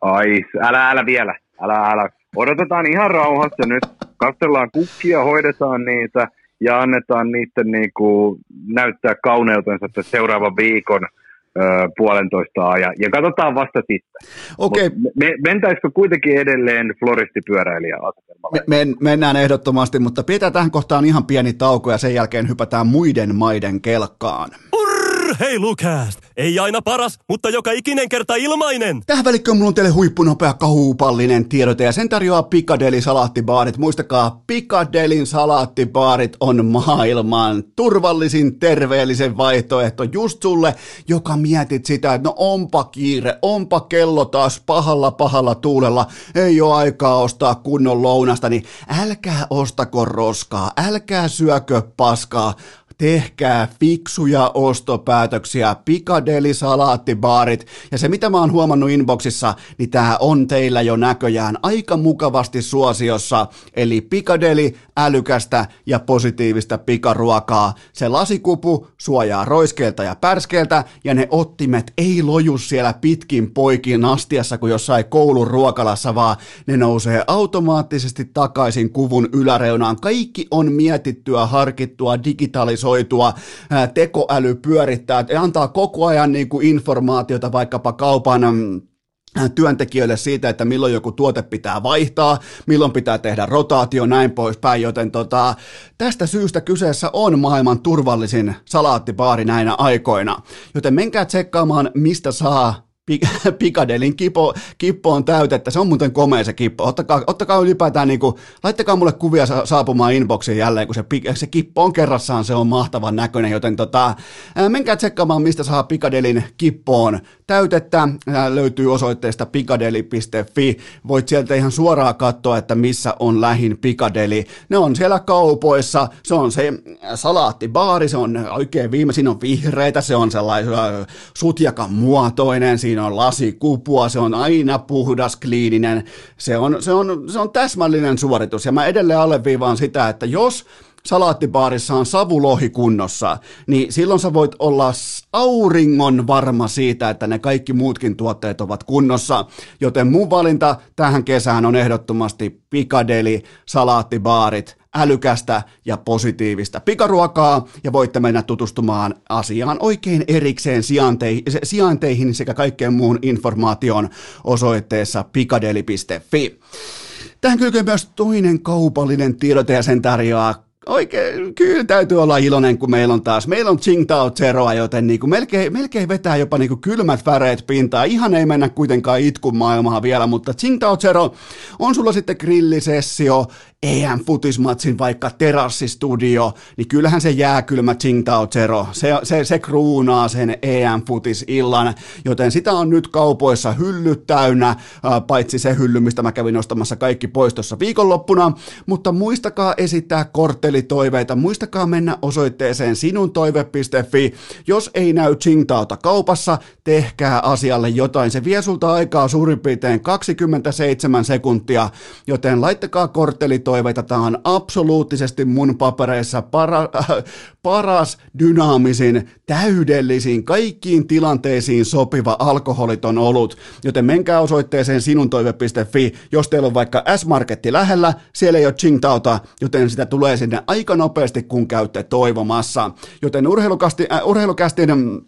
Ai, älä, älä vielä, älä, älä. Odotetaan ihan rauhassa nyt. kastellaan kukkia, hoidetaan niitä ja annetaan niiden niinku näyttää kauneutensa seuraavan viikon ö, puolentoista ajan. Ja katsotaan vasta sitten. Okay. Me, mentäisikö kuitenkin edelleen floristipyöräilijäasetelmalla? Me, men, mennään ehdottomasti, mutta pidetään tähän kohtaan ihan pieni tauko ja sen jälkeen hypätään muiden maiden kelkaan. Hei Lukast! Ei aina paras, mutta joka ikinen kerta ilmainen! Tähän välikköön mulla on teille huippunopea kaupallinen tiedote ja sen tarjoaa Pikadeli salaattibaarit. Muistakaa, Pikadelin salaattibaarit on maailman turvallisin terveellisen vaihtoehto just sulle, joka mietit sitä, että no onpa kiire, onpa kello taas pahalla pahalla tuulella, ei ole aikaa ostaa kunnon lounasta, niin älkää ostako roskaa, älkää syökö paskaa. Tehkää fiksuja ostopäätöksiä, Pikadeli salaattibaarit. Ja se mitä mä oon huomannut inboxissa, niin tää on teillä jo näköjään aika mukavasti suosiossa. Eli Pikadeli, älykästä ja positiivista pikaruokaa. Se lasikupu suojaa roiskeelta ja pärskeeltä ja ne ottimet ei loju siellä pitkin poikin astiassa kuin jossain koulun ruokalassa, vaan ne nousee automaattisesti takaisin kuvun yläreunaan. Kaikki on mietittyä, harkittua, digitaalisuutta. Tekoäly pyörittää, antaa koko ajan niin kuin informaatiota vaikkapa kaupan työntekijöille siitä, että milloin joku tuote pitää vaihtaa, milloin pitää tehdä rotaatio, näin poispäin, joten tota, tästä syystä kyseessä on maailman turvallisin salaattibaari näinä aikoina. Joten menkää tsekkaamaan, mistä saa Pikadelin kipo, kippoon täytettä. Se on muuten komea se kippo. Ottakaa, ottakaa ylipäätään, niin kuin, laittakaa mulle kuvia saapumaan inboxiin jälleen, kun se, se kippo on kerrassaan, se on mahtavan näköinen, joten tota, menkää tsekkaamaan, mistä saa Pikadelin kippoon täytettä. Löytyy osoitteesta pikadeli piste fi. Voit sieltä ihan suoraan katsoa, että missä on lähin Pikadeli. Ne on siellä kaupoissa, se on se salaattibaari, se on oikein viime, siinä on vihreitä, se on sellainen sutjakan muotoinen, siinä on lasikupua, se on aina puhdas, kliininen, se on, se on, se on täsmällinen suoritus ja mä edelleen alleviivaan sitä, että jos salaattibaarissa on savulohi kunnossa, niin silloin sä voit olla auringon varma siitä, että ne kaikki muutkin tuotteet ovat kunnossa, joten mun valinta tähän kesään on ehdottomasti Pikadeli, salaattibaarit, älykästä ja positiivista pikaruokaa ja voitte mennä tutustumaan asiaan oikein erikseen sijainteihin sekä kaikkeen muun informaation osoitteessa pikadeli piste fi. Tähän kylkee myös toinen kaupallinen tiedote ja sen tarjoaa. Oikein, kyllä täytyy olla iloinen, kun meillä on taas, meillä on Tsingtao Zeroa, joten niin kuin melkein, melkein vetää jopa niin kuin kylmät väreet pintaan, ihan ei mennä kuitenkaan itkun maailmaa vielä, mutta Tsingtao Zero on sulla sitten grillisessio, E M-futismatsin vaikka terassistudio, niin kyllähän se jääkylmä Tsingtao Zero, se, se, se kruunaa sen E M-futisillan, joten sitä on nyt kaupoissa hyllyt täynnä, paitsi se hylly, mistä mä kävin ostamassa kaikki pois tuossa viikonloppuna, mutta muistakaa esittää kortteli toiveita. Muistakaa mennä osoitteeseen sinuntoive piste fi. Jos ei näy Tsingtaota kaupassa, tehkää asialle jotain. Se vie sulta aikaa suurin piirtein kaksikymmentäseitsemän sekuntia, joten laittakaa korttelitoiveita. Tämä on absoluuttisesti mun papereissa para, äh, paras, dynaamisin, täydellisin, kaikkiin tilanteisiin sopiva alkoholiton olut, joten menkää osoitteeseen sinuntoive piste fi. Jos teillä on vaikka S-marketti lähellä, siellä ei ole Tsingtaota, joten sitä tulee sinne aika nopeasti, kun käytte toivomassa. Joten urheilukästi, äh, urheilukästinen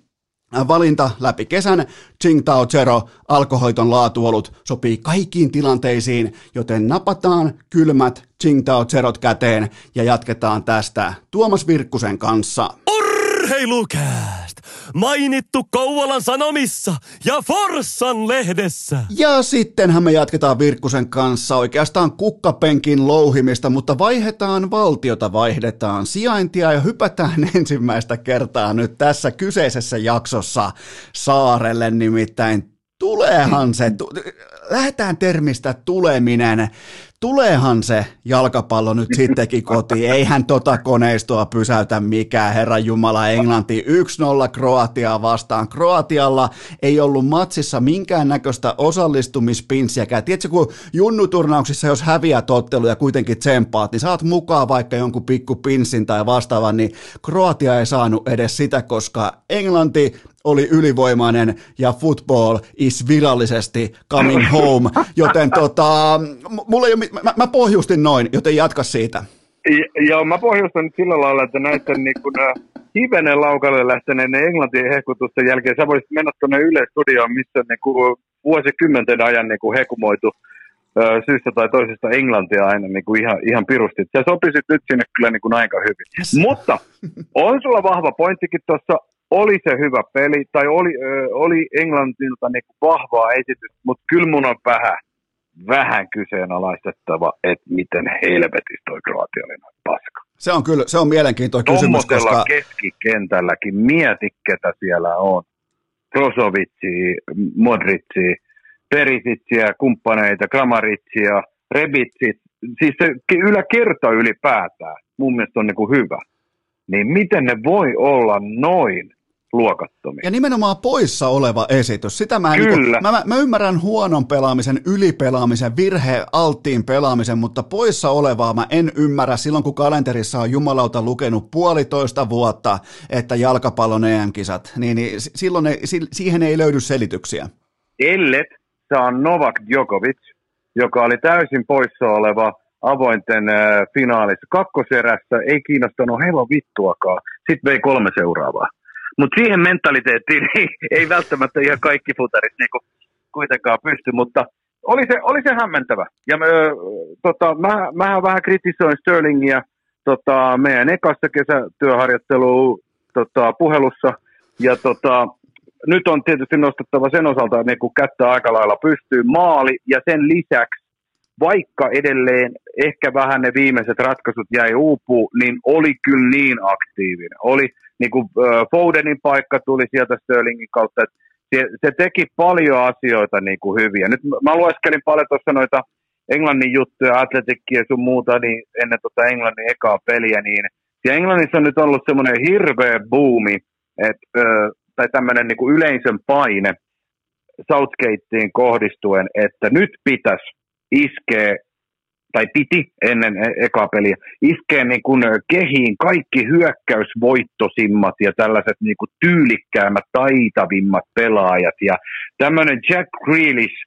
valinta läpi kesän, Tsingtao Zero, alkoholiton laatuolut, sopii kaikkiin tilanteisiin, joten napataan kylmät Tsingtao Zerot käteen ja jatketaan tästä Tuomas Virkkusen kanssa. Urheilukäst! Mainittu Kouvolan Sanomissa ja Forssan lehdessä. Ja sittenhän me jatketaan Virkkusen kanssa oikeastaan kukkapenkin louhimista, mutta vaihdetaan valtiota, vaihdetaan sijaintia ja hypätään ensimmäistä kertaa nyt tässä kyseisessä jaksossa saarelle, nimittäin tuleehan se, tu- lähdetään termistä tuleminen. Tuleehan se jalkapallo nyt sittenkin kotiin. Eihän tota koneistoa pysäytä mikään. Herran Jumala, Englanti yksi nolla Kroatiaa vastaan. Kroatialla ei ollut matsissa minkäännäköistä osallistumispinssiäkään. Tiedätkö, kun junnuturnauksissa, jos häviät ottelu ja kuitenkin tsempaat, niin saat mukaan vaikka jonkun pikku pinssin tai vastaavan, niin Kroatia ei saanut edes sitä, koska Englanti oli ylivoimainen ja football is virallisesti coming home, joten tota, mulla ei ole, mä, mä pohjustin noin, joten jatka siitä. Joo, mä pohjustan nyt sillä lailla, että näiden niin kun, hivenen laukalle lähteneiden Englantin hehkutusten jälkeen sä voisit mennä tuonne Yle-studioon, missä on niin vuosikymmenten ajan niin hekumoitu syystä tai toisesta Englantia aina niin kuin ihan, ihan pirusti. Sä sopisit nyt sinne kyllä niin kuin aika hyvin. Yes. Mutta on sulla vahva pointtikin tuossa. Oli se hyvä peli, tai oli, ö, oli Englantilta niin kuin vahvaa esitystä, mutta kyllä mun on vähän, vähän kyseenalaistettava, että miten helvetissä toi Kroatia oli noin paska. Se on kyllä, se on mielenkiintoinen kysymys, koska keskikentälläkin mieti, ketä siellä on. Krosovitsi, Modrici, Peritsiä, kumppaneita, Kramaritsia, Rebitsit, siis se yläkerta ylipäätään mun mielestä on niin kuin hyvä. Niin miten ne voi olla noin luokattomia? Ja nimenomaan poissa oleva esitys. Sitä mä, Kyllä. Niin kuin, mä, mä ymmärrän huonon pelaamisen, ylipelaamisen, virheen alttiin pelaamisen, mutta poissa olevaa mä en ymmärrä silloin, kun kalenterissa on jumalauta lukenut puolitoista vuotta, että jalkapallon E M-kisat, niin, niin silloin ne, siihen ei löydy selityksiä. Ellet saa Novak Djokovic, joka oli täysin poissa oleva avointen äh, finaalissa kakkoserässä, ei kiinnostanut heillä vittuakaan, sitten vei kolme seuraavaa. Mutta siihen mentaliteettiin ei, ei välttämättä ihan kaikki futarit niinku kuitenkaan pysty, mutta oli se, oli se hämmentävä. Ja mä, äh, tota, mä, mähän vähän kritisoin Sterlingia tota, meidän ekassa kesätyöharjoittelua tota, puhelussa, ja tota, nyt on tietysti nostettava sen osalta niinku kättä aika lailla pystyy maali, ja sen lisäksi vaikka edelleen ehkä vähän ne viimeiset ratkaisut jäi uupuu, niin oli kyllä niin aktiivinen. Oli niin kuin Fodenin paikka tuli sieltä Sterlingin kautta. Se, se teki paljon asioita niin kuin hyviä. Nyt mä lueskelin paljon tuossa noita Englannin juttuja, Athleticin ja sun muuta niin ennen tota Englannin ekaa peliä. Niin. Ja Englannissa on nyt ollut semmoinen hirveä boomi, et, tai tämmöinen niin kuin yleisön paine Southgateen kohdistuen, että nyt pitäisi iskee, tai piti ennen ekaa peliä, iskee niin kuin kehiin kaikki hyökkäysvoittosimmat ja tällaiset niin kuin tyylikkäämmät, taitavimmat pelaajat. Ja tämmöinen Jack Grealish,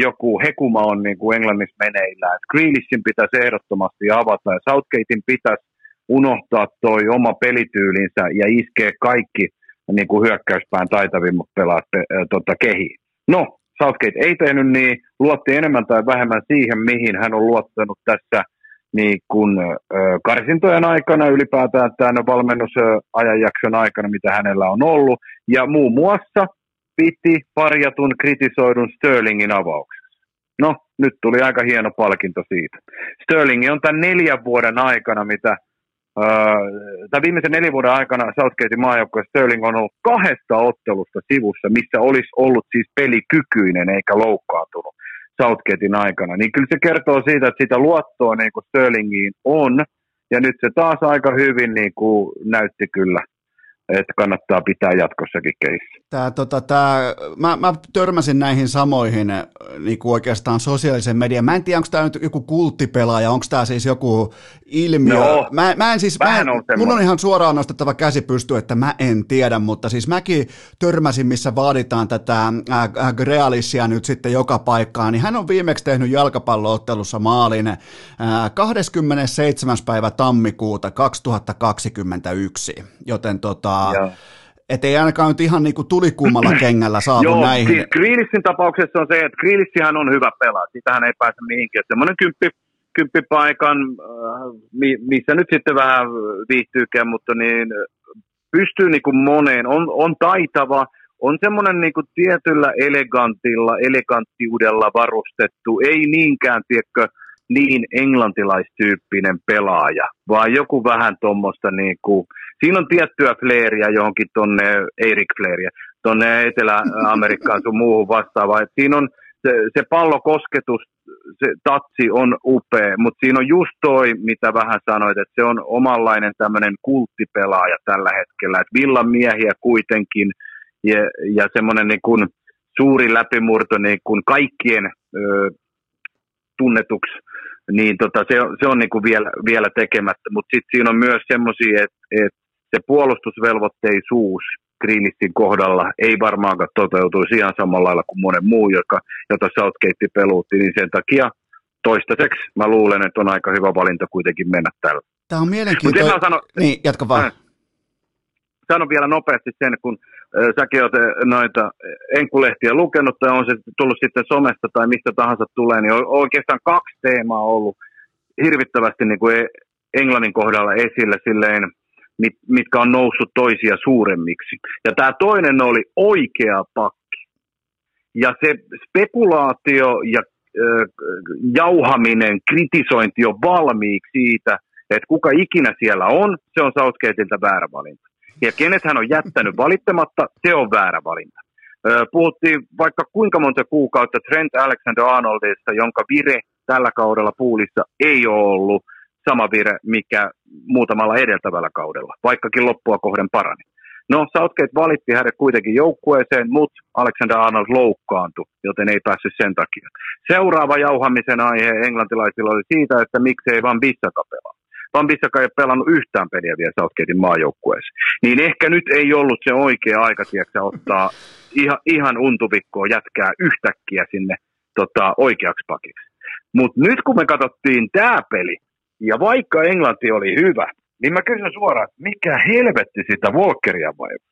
joku hekuma on niin kuin Englannissa meneillään. Grealishin pitäisi ehdottomasti avata ja Southgatein pitäisi unohtaa toi oma pelityylinsä ja iskee kaikki niin kuin hyökkäyspään taitavimmat pelaajat tota, kehiin. No, Southgate ei tehnyt niin, luotti enemmän tai vähemmän siihen, mihin hän on luottanut tässä niin kun, karsintojen aikana, ylipäätään tämän valmennusajanjakson aikana, mitä hänellä on ollut. Ja muun muassa piti parjatun kritisoidun Sterlingin avauksessa. No, nyt tuli aika hieno palkinto siitä. Sterling on tämän neljän vuoden aikana, mitä, tämän viimeisen neljän vuoden aikana Southgatein maajoukkueen Sterling on ollut kahdesta ottelusta sivussa, missä olisi ollut siis pelikykyinen eikä loukkaantunut Southgatein aikana. Niin kyllä se kertoo siitä, että sitä luottoa niin kuin Sterlingiin on, ja nyt se taas aika hyvin niin kuin näytti kyllä, että kannattaa pitää jatkossakin keissä. Tää, tota, tää, mä, mä törmäsin näihin samoihin niin kuin oikeastaan sosiaalisen median. Mä en tiedä, onko tämä nyt joku kulttipelaaja, onko tämä siis joku ilmiö. No, mä, mä en siis, mä en, on mun on ihan suoraan nostettava käsi pystyyn, että mä en tiedä, mutta siis mäkin törmäsin, missä vaaditaan tätä Grealishia nyt sitten joka paikkaan, niin hän on viimeksi tehnyt jalkapalloottelussa maalin äh, kahdeskymmenesseitsemäs päivä tammikuuta kaksituhattakaksikymmentäyksi, joten tota, että ei ainakaan nyt ihan niin kuin tulikuumalla kengällä saatu joo, näihin. Joo, siis Grealishin tapauksessa on se, että Grealishihän on hyvä pelaa. Siitähän ei pääse mihinkään. Semmoinen kymppi, kymppipaikan, missä nyt sitten vähän viihtyykään, mutta niin pystyy niin kuin moneen. On, on taitava, on semmoinen niin kuin tietyllä elegantilla, eleganttiudella varustettu, ei niinkään, tiedätkö, niin englantilaistyyppinen pelaaja, vaan joku vähän tuommoista niin kuin, siinä on tiettyä fleeriä johonkin tuonne, ei Rick Fleeriä, tuonne Etelä-Amerikkaan sun muuhun vastaavaan. Siinä on se, se pallokosketus, se tatsi on upea, mutta siinä on just toi, mitä vähän sanoit, että se on omanlainen tämmöinen kulttipelaaja tällä hetkellä, että villamiehiä kuitenkin ja, ja semmoinen niin kuin suuri läpimurto niin kuin kaikkien ö, tunnetuksi, niin tota, se on, se on niinku vielä, vielä tekemättä, mutta sitten siinä on myös semmoisia, että et se puolustusvelvotteisuus Greenwichin kohdalla ei varmaankaan toteutuisi ihan samalla lailla kuin monen muu, joka, jota Southgate peluutti, niin sen takia toistaiseksi mä luulen, että on aika hyvä valinta kuitenkin mennä tällä. Tämä on mielenkiintoinen. Sano, niin, jatka vaan. Sano vielä nopeasti sen, kun säkin olet noita enkulehtiä lukenut, tai on se tullut sitten somesta tai mistä tahansa tulee, niin on oikeastaan kaksi teemaa ollut hirvittävästi niin kuin Englannin kohdalla esillä silleen, mit, mitkä on noussut toisia suuremmiksi. Ja tämä toinen oli oikea pakki. Ja se spekulaatio ja äh, jauhaminen, kritisointi on valmiiksi siitä, että kuka ikinä siellä on, se on Southgateilta väärä valinta. Ja kenet hän on jättänyt valittamatta, se on väärä valinta. Puhuttiin vaikka kuinka monta kuukautta Trent Alexander-Arnoldista, jonka vire tällä kaudella Poolissa ei ole ollut sama vire, mikä muutamalla edeltävällä kaudella, vaikkakin loppua kohden parani. No, Southgate valitti hänet kuitenkin joukkueeseen, mutta Alexander-Arnold loukkaantui, joten ei päässyt sen takia. Seuraava jauhamisen aihe englantilaisilla oli siitä, että miksei Van Bissaka pelaa. Van Bissaka ei ole pelannut yhtään peliä vielä Southgatein maajoukkueessa. Niin ehkä nyt ei ollut se oikea aika, tiedätkö, ottaa ihan, ihan untuvikkoa jätkää yhtäkkiä sinne tota, oikeaksi pakiksi. Mutta nyt kun me katsottiin tämä peli, ja vaikka Englanti oli hyvä, niin mä kysyn suoraan, mikä helvetti sitä Walkeria vaivaa?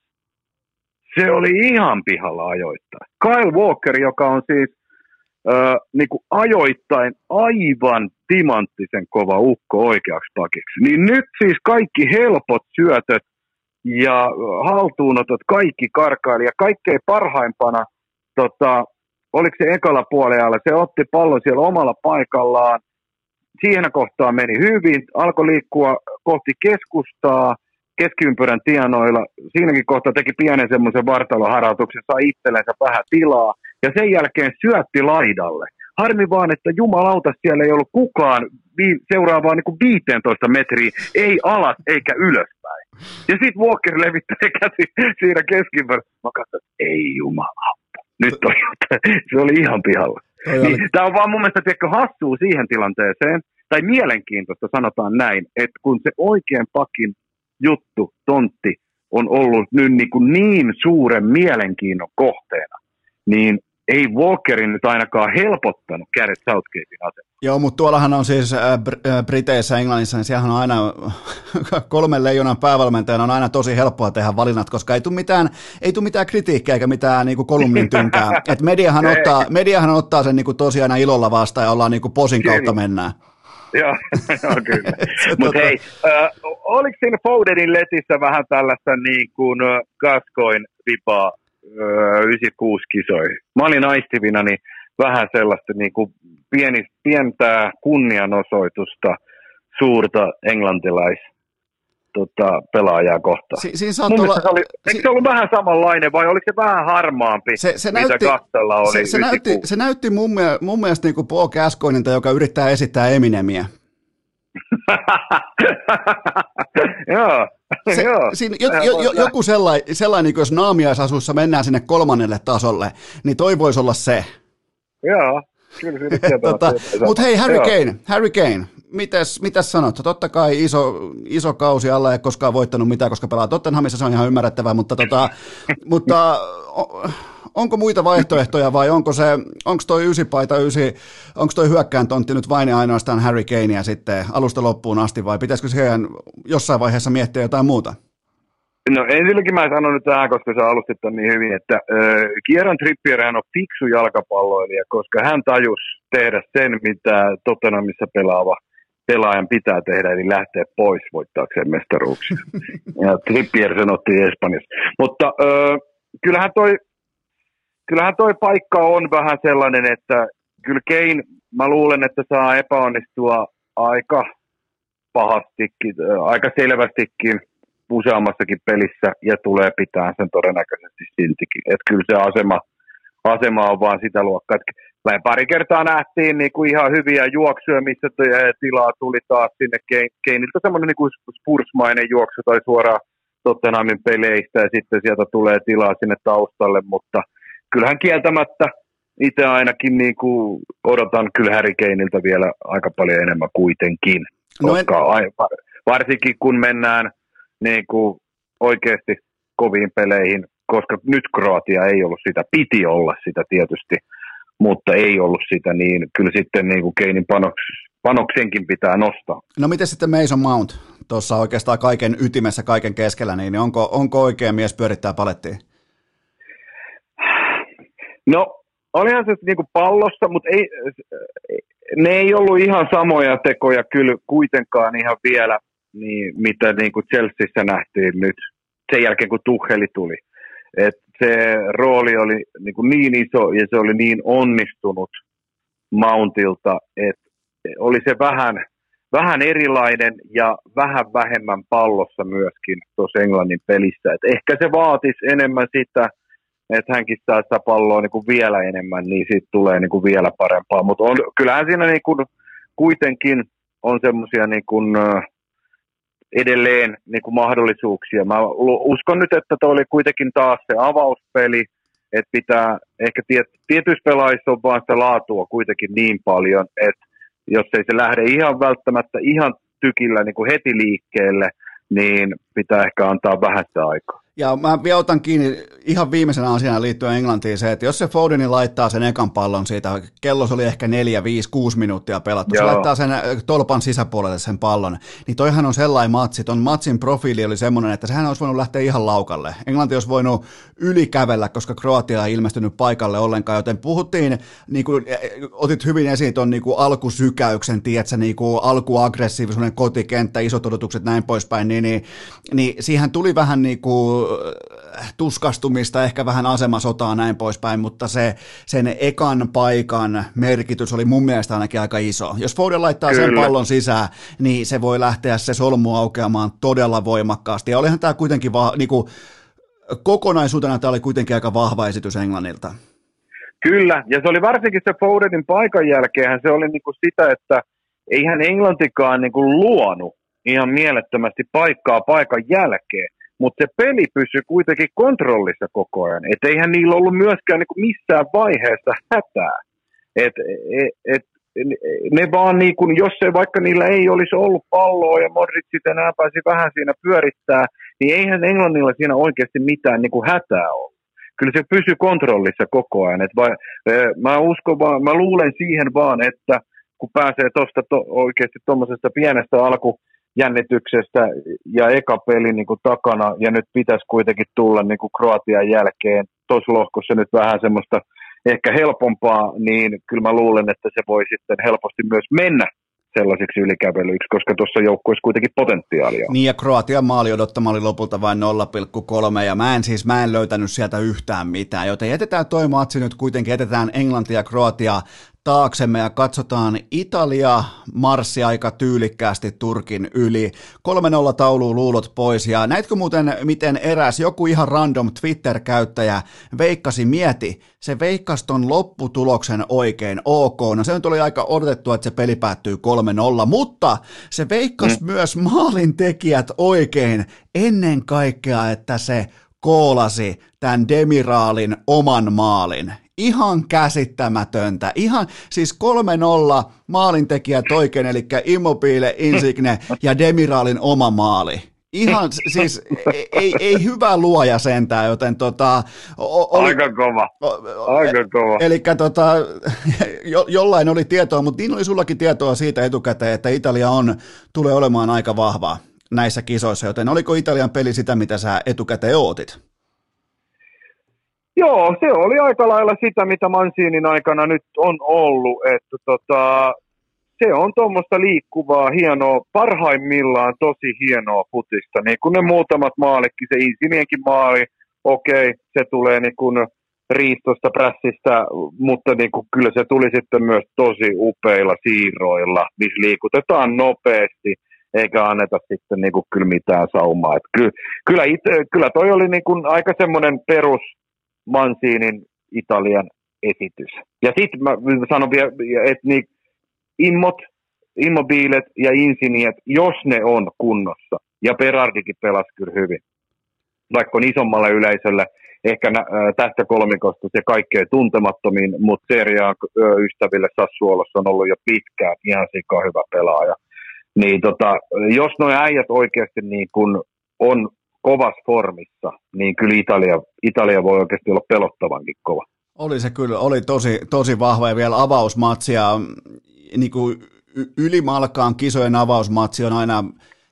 Se oli ihan pihalla ajoittain. Kyle Walker, joka on siis Öö, niin kuin ajoittain aivan timanttisen kova ukko oikeaksi pakiksi. Niin nyt siis kaikki helpot syötöt ja haltuunotot, kaikki karkaili ja kaikkein parhaimpana, tota, oliko se ekalla puolella, se otti pallon siellä omalla paikallaan, siihen kohtaan meni hyvin, alkoi liikkua kohti keskustaa, keskiympyrän tienoilla, siinäkin kohtaa teki pienen semmoisen vartaloharautuksen, sai itsellensä vähän tilaa, ja sen jälkeen syötti laidalle. Harmi vaan, että jumalauta siellä ei ollut kukaan vi- seuraavaa niin kuin viisitoista metriä, ei alas eikä ylöspäin. Ja sitten Walker levittää käsi siinä keskiympyrässä. Mä katsoin, ei jumalauta, nyt on jotain. Se oli ihan pihalla. Niin, tämä on vaan mun mielestä tiedätkö, hassua siihen tilanteeseen, tai mielenkiintoista sanotaan näin, että kun se oikein pakin juttu, tontti, on ollut nyt niin, kuin niin suuren mielenkiinnon kohteena, niin ei Walkerin nyt ainakaan helpottanut kädet Southgatein asemaa. Joo, mutta tuollahan on siis äh, Briteissä, Englannissa, niin siellähän on aina kolmen leijonan päävalmentajana on aina tosi helppoa tehdä valinnat, koska ei tule mitään, ei tule mitään kritiikkiä eikä mitään niin kuin kolumnin tynkää. Et mediahan, ottaa, mediahan ottaa sen niin kuin tosiaan ilolla vastaan ja ollaan niin kuin posin kautta mennään. Joo, no, kyllä. Mutta hei, äh, oliko siinä Fodenin letissä vähän tällaista niin kuin Gascoin vipaa yhdeksänkymmentäkuusi kisoihin? Mä olin aistivina niin vähän sellaista niin kuin pieni, pientää kunnianosoitusta suurta englantilaista Tota, pelaajaa kohtaan. Si- siinä mun olla, se oli, eikö si- se ollut vähän samanlainen vai oliko se vähän harmaampi, se, se mitä näytti, Kastella oli? Se, se, näytti, se näytti mun, miel- mun mielestä niin kuin Paul Gascoignilta, joka yrittää esittää Eminemiä. Joo. Se, siinä, jo, jo, jo, joku sellainen, sellainen, jos naamiaisasussa mennään sinne kolmannelle tasolle, niin toi voisi olla se. Joo. tota, mutta hei, Harry Kane, Harry Kane, mitäs, mitäs sanot? Totta kai iso, iso kausi alla, ei koskaan voittanut mitään, koska pelaa Tottenhamissa, se on ihan ymmärrettävää, mutta, tota, mutta onko muita vaihtoehtoja vai onko se, onko toi ysi paita ysi, onko toi hyökkään tontti nyt vain ainoastaan Harry Kanea sitten alusta loppuun asti vai pitäisikö siihen jossain vaiheessa miettiä jotain muuta? No ensinnäkin mä sanon nyt tähän, koska sä alustit on niin hyvin, että äh, Kieran Trippier hän on fiksu jalkapalloilija, koska hän tajusi tehdä sen, mitä Tottenhamissa pelaava pelaajan pitää tehdä, eli lähteä pois voittaakseen mestaruuksia. Ja Trippier sen otti Espanjassa. Mutta äh, kyllähän, toi, kyllähän toi paikka on vähän sellainen, että kyllä Kane, mä luulen, että saa epäonnistua aika pahastikin, äh, aika selvästikin useammassakin pelissä ja tulee pitää sen todennäköisesti siltikin. Että kyllä se asema, asema on vaan sitä luokkaa. Et pari kertaa nähtiin niinku ihan hyviä juoksuja, missä tilaa tuli taas sinne Keiniltä semmoinen niinku spursmainen juoksu tai suoraan Tottenhamin peleistä ja sitten sieltä tulee tilaa sinne taustalle, mutta kyllähän kieltämättä itse ainakin niinku odotan kyllä Harry Keiniltä vielä aika paljon enemmän kuitenkin. No en... Varsinkin kun mennään niin kuin oikeasti koviin peleihin, koska nyt Kroatia ei ollut sitä, piti olla sitä tietysti, mutta ei ollut sitä, niin kyllä sitten niin kuin Keinin panoks, panoksenkin pitää nostaa. No miten sitten Mason Mount tuossa oikeastaan kaiken ytimessä, kaiken keskellä, niin onko, onko oikea mies pyörittää palettia? No olihan se niin kuin pallossa, mutta ei, ne ei ollut ihan samoja tekoja kyllä kuitenkaan ihan vielä, niin, mitä niin kuin Chelseassa nähtiin nyt sen jälkeen, kun Tucheli tuli. Et se rooli oli niin, kuin niin iso ja se oli niin onnistunut Mountilta, että oli se vähän, vähän erilainen ja vähän vähemmän pallossa myöskin tuossa Englannin pelissä. Et ehkä se vaatisi enemmän sitä, että hänkin saa sitä palloa niin kuin vielä enemmän, niin siitä tulee niin kuin vielä parempaa. Mutta kyllähän siinä niin kuin kuitenkin on semmoisia niin kuin edelleen niin kuin mahdollisuuksia. Mä uskon nyt, että toi oli kuitenkin taas se avauspeli, että pitää ehkä tiety- tietyissä pelaajissa on vaan sitä laatua kuitenkin niin paljon, että jos ei se lähde ihan välttämättä ihan tykillä niin kuin heti liikkeelle, niin pitää ehkä antaa vähän sitä aikaa. Ja mä vielä otan kiinni ihan viimeisenä asiana liittyen Englantiin se, että jos se Fodeni laittaa sen ekan pallon siitä, kellos oli ehkä neljä, viisi, kuusi minuuttia pelattu, joo, se laittaa sen tolpan sisäpuolelle sen pallon, niin toihan on sellainen matsi, ton matsin profiili oli semmoinen, että sehän olisi voinut lähteä ihan laukalle. Englanti olisi voinut ylikävellä, koska Kroatia ei ilmestynyt paikalle ollenkaan, joten puhuttiin, niin kuin otit hyvin esiin ton niin kuin alkusykäyksen, tiedätkö, niin kuin alkuaggressiivisuuden kotikenttä, isot odotukset näin poispäin, niin, niin, niin siihen tuli vähän niin kuin tuskastumista, ehkä vähän asemasotaa näin poispäin, mutta se, sen ekan paikan merkitys oli mun mielestä ainakin aika iso. Jos Foden laittaa kyllä sen pallon sisään, niin se voi lähteä se solmu aukeamaan todella voimakkaasti. Ja olihan tämä kuitenkin, va- niinku, kokonaisuutena tämä oli kuitenkin aika vahva esitys Englannilta. Kyllä, ja se oli varsinkin se Fodenin paikan jälkeen, se oli niinku sitä, että eihän Englantikaan niinku luonut ihan mielettömästi paikkaa paikan jälkeen. Mutta se peli pysyi kuitenkin kontrollissa koko ajan. Että eihän niillä ollut myöskään niinku missään vaiheessa hätää. Et, et, et, ne vaan niinku, jos se, vaikka niillä ei olisi ollut palloa ja Modric sitten enää pääsi vähän siinä pyörittää, niin eihän Englannilla siinä oikeasti mitään niinku hätää ole. Kyllä se pysyi kontrollissa koko ajan. Et vai, mä, uskon vaan, mä luulen siihen vaan, että kun pääsee tosta to, oikeasti tuommoisesta pienestä alku jännityksestä ja eka peli niin kuin takana, ja nyt pitäisi kuitenkin tulla niin kuin Kroatian jälkeen tuossa lohkossa nyt vähän semmoista ehkä helpompaa, niin kyllä mä luulen, että se voi sitten helposti myös mennä sellaisiksi ylikävelyiksi, koska tuossa joukkueessa kuitenkin potentiaalia on. Niin, ja Kroatian maali odottama oli lopulta vain nolla pilkku kolme, ja mä en siis mä en löytänyt sieltä yhtään mitään, joten jätetään toi matsi nyt kuitenkin, jätetään Englanti ja Kroatia taaksemme ja katsotaan Italia marssi aika tyylikkäästi Turkin yli. kolme nolla tauluun luulot pois, ja näitkö muuten miten eräs joku ihan random Twitter-käyttäjä veikkasi, mieti, se veikkasi ton lopputuloksen oikein, ok, no se nyt oli aika odotettua, että se peli päättyy kolme nolla, mutta se veikkasi mm. myös maalintekijät oikein, ennen kaikkea, että se koolasi tämän Demiraalin oman maalin. Ihan käsittämätöntä. Ihan siis kolme nolla maalintekijät oikein, eli Immobile, Insigne ja Demiraalin oma maali. Ihan siis ei, ei, ei hyvä luoja sentään, joten tota... Oli, aika kova, aika kova. Eli tota, jo, jollain oli tietoa, mutta niin oli sullakin tietoa siitä etukäteen, että Italia on, tulee olemaan aika vahvaa näissä kisoissa, joten oliko Italian peli sitä, mitä sä etukäteen ootit? Joo, se oli aika lailla sitä, mitä Mancinin aikana nyt on ollut, että tota, se on tuommoista liikkuvaa, hienoa, parhaimmillaan tosi hienoa futista, niin kuin ne muutamat maalikin, se Insignienkin maali, okei, se tulee niin kuin riistosta, prässistä, mutta niin kuin kyllä se tuli sitten myös tosi upeilla siirroilla, missä liikutetaan nopeasti, eikä anneta sitten niin kuin kyllä mitään saumaa. Et kyllä, kyllä, itse, kyllä toi oli niin kuin aika semmoinen perus Mancinin Italian esitys. Ja sitten mä sanon vielä, että niin immot, immobiilet ja insiniet, jos ne on kunnossa, ja Berardikin pelasi kyllä hyvin, vaikka on isommalle yleisölle ehkä tästä kolmikosta se kaikkein tuntemattomin, mutta Serie A ystäville Sassuolossa on ollut jo pitkään ihan sika hyvä pelaaja. Niin tota, jos nuo äijät oikeasti niin kun on kovassa formissa, niin kyllä Italia, Italia voi oikeasti olla pelottavankin kova. Oli se kyllä, oli tosi, tosi vahva ja vielä avausmatsia, niin kuin ylimalkaan kisojen avausmatsi on aina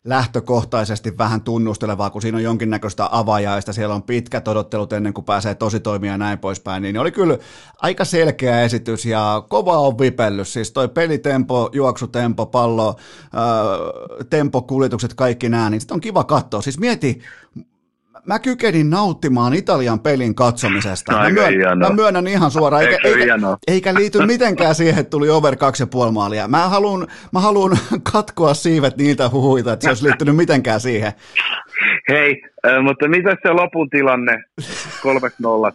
lähtökohtaisesti vähän tunnustelevaa, kun siinä on jonkinnäköistä avajaista, siellä on pitkät odottelut ennen kuin pääsee tosi toimia ja näin poispäin, niin oli kyllä aika selkeä esitys ja kova on vipellys, siis toi pelitempo, juoksutempo, pallo, tempo, kuljetukset, kaikki nämä, niin sitten on kiva katsoa, siis mieti, mä kykenin nauttimaan Italian pelin katsomisesta. Mä, myön, mä myönnän ihan suoraan, eikä, eikä, eikä liity mitenkään siihen, että tuli over kaksi ja puoli maalia. Mä haluun, mä haluun katkoa siivet niiltä huhuita, että se olisi liittynyt mitenkään siihen. Hei, mutta mitäs se lopun tilanne kolme nolla,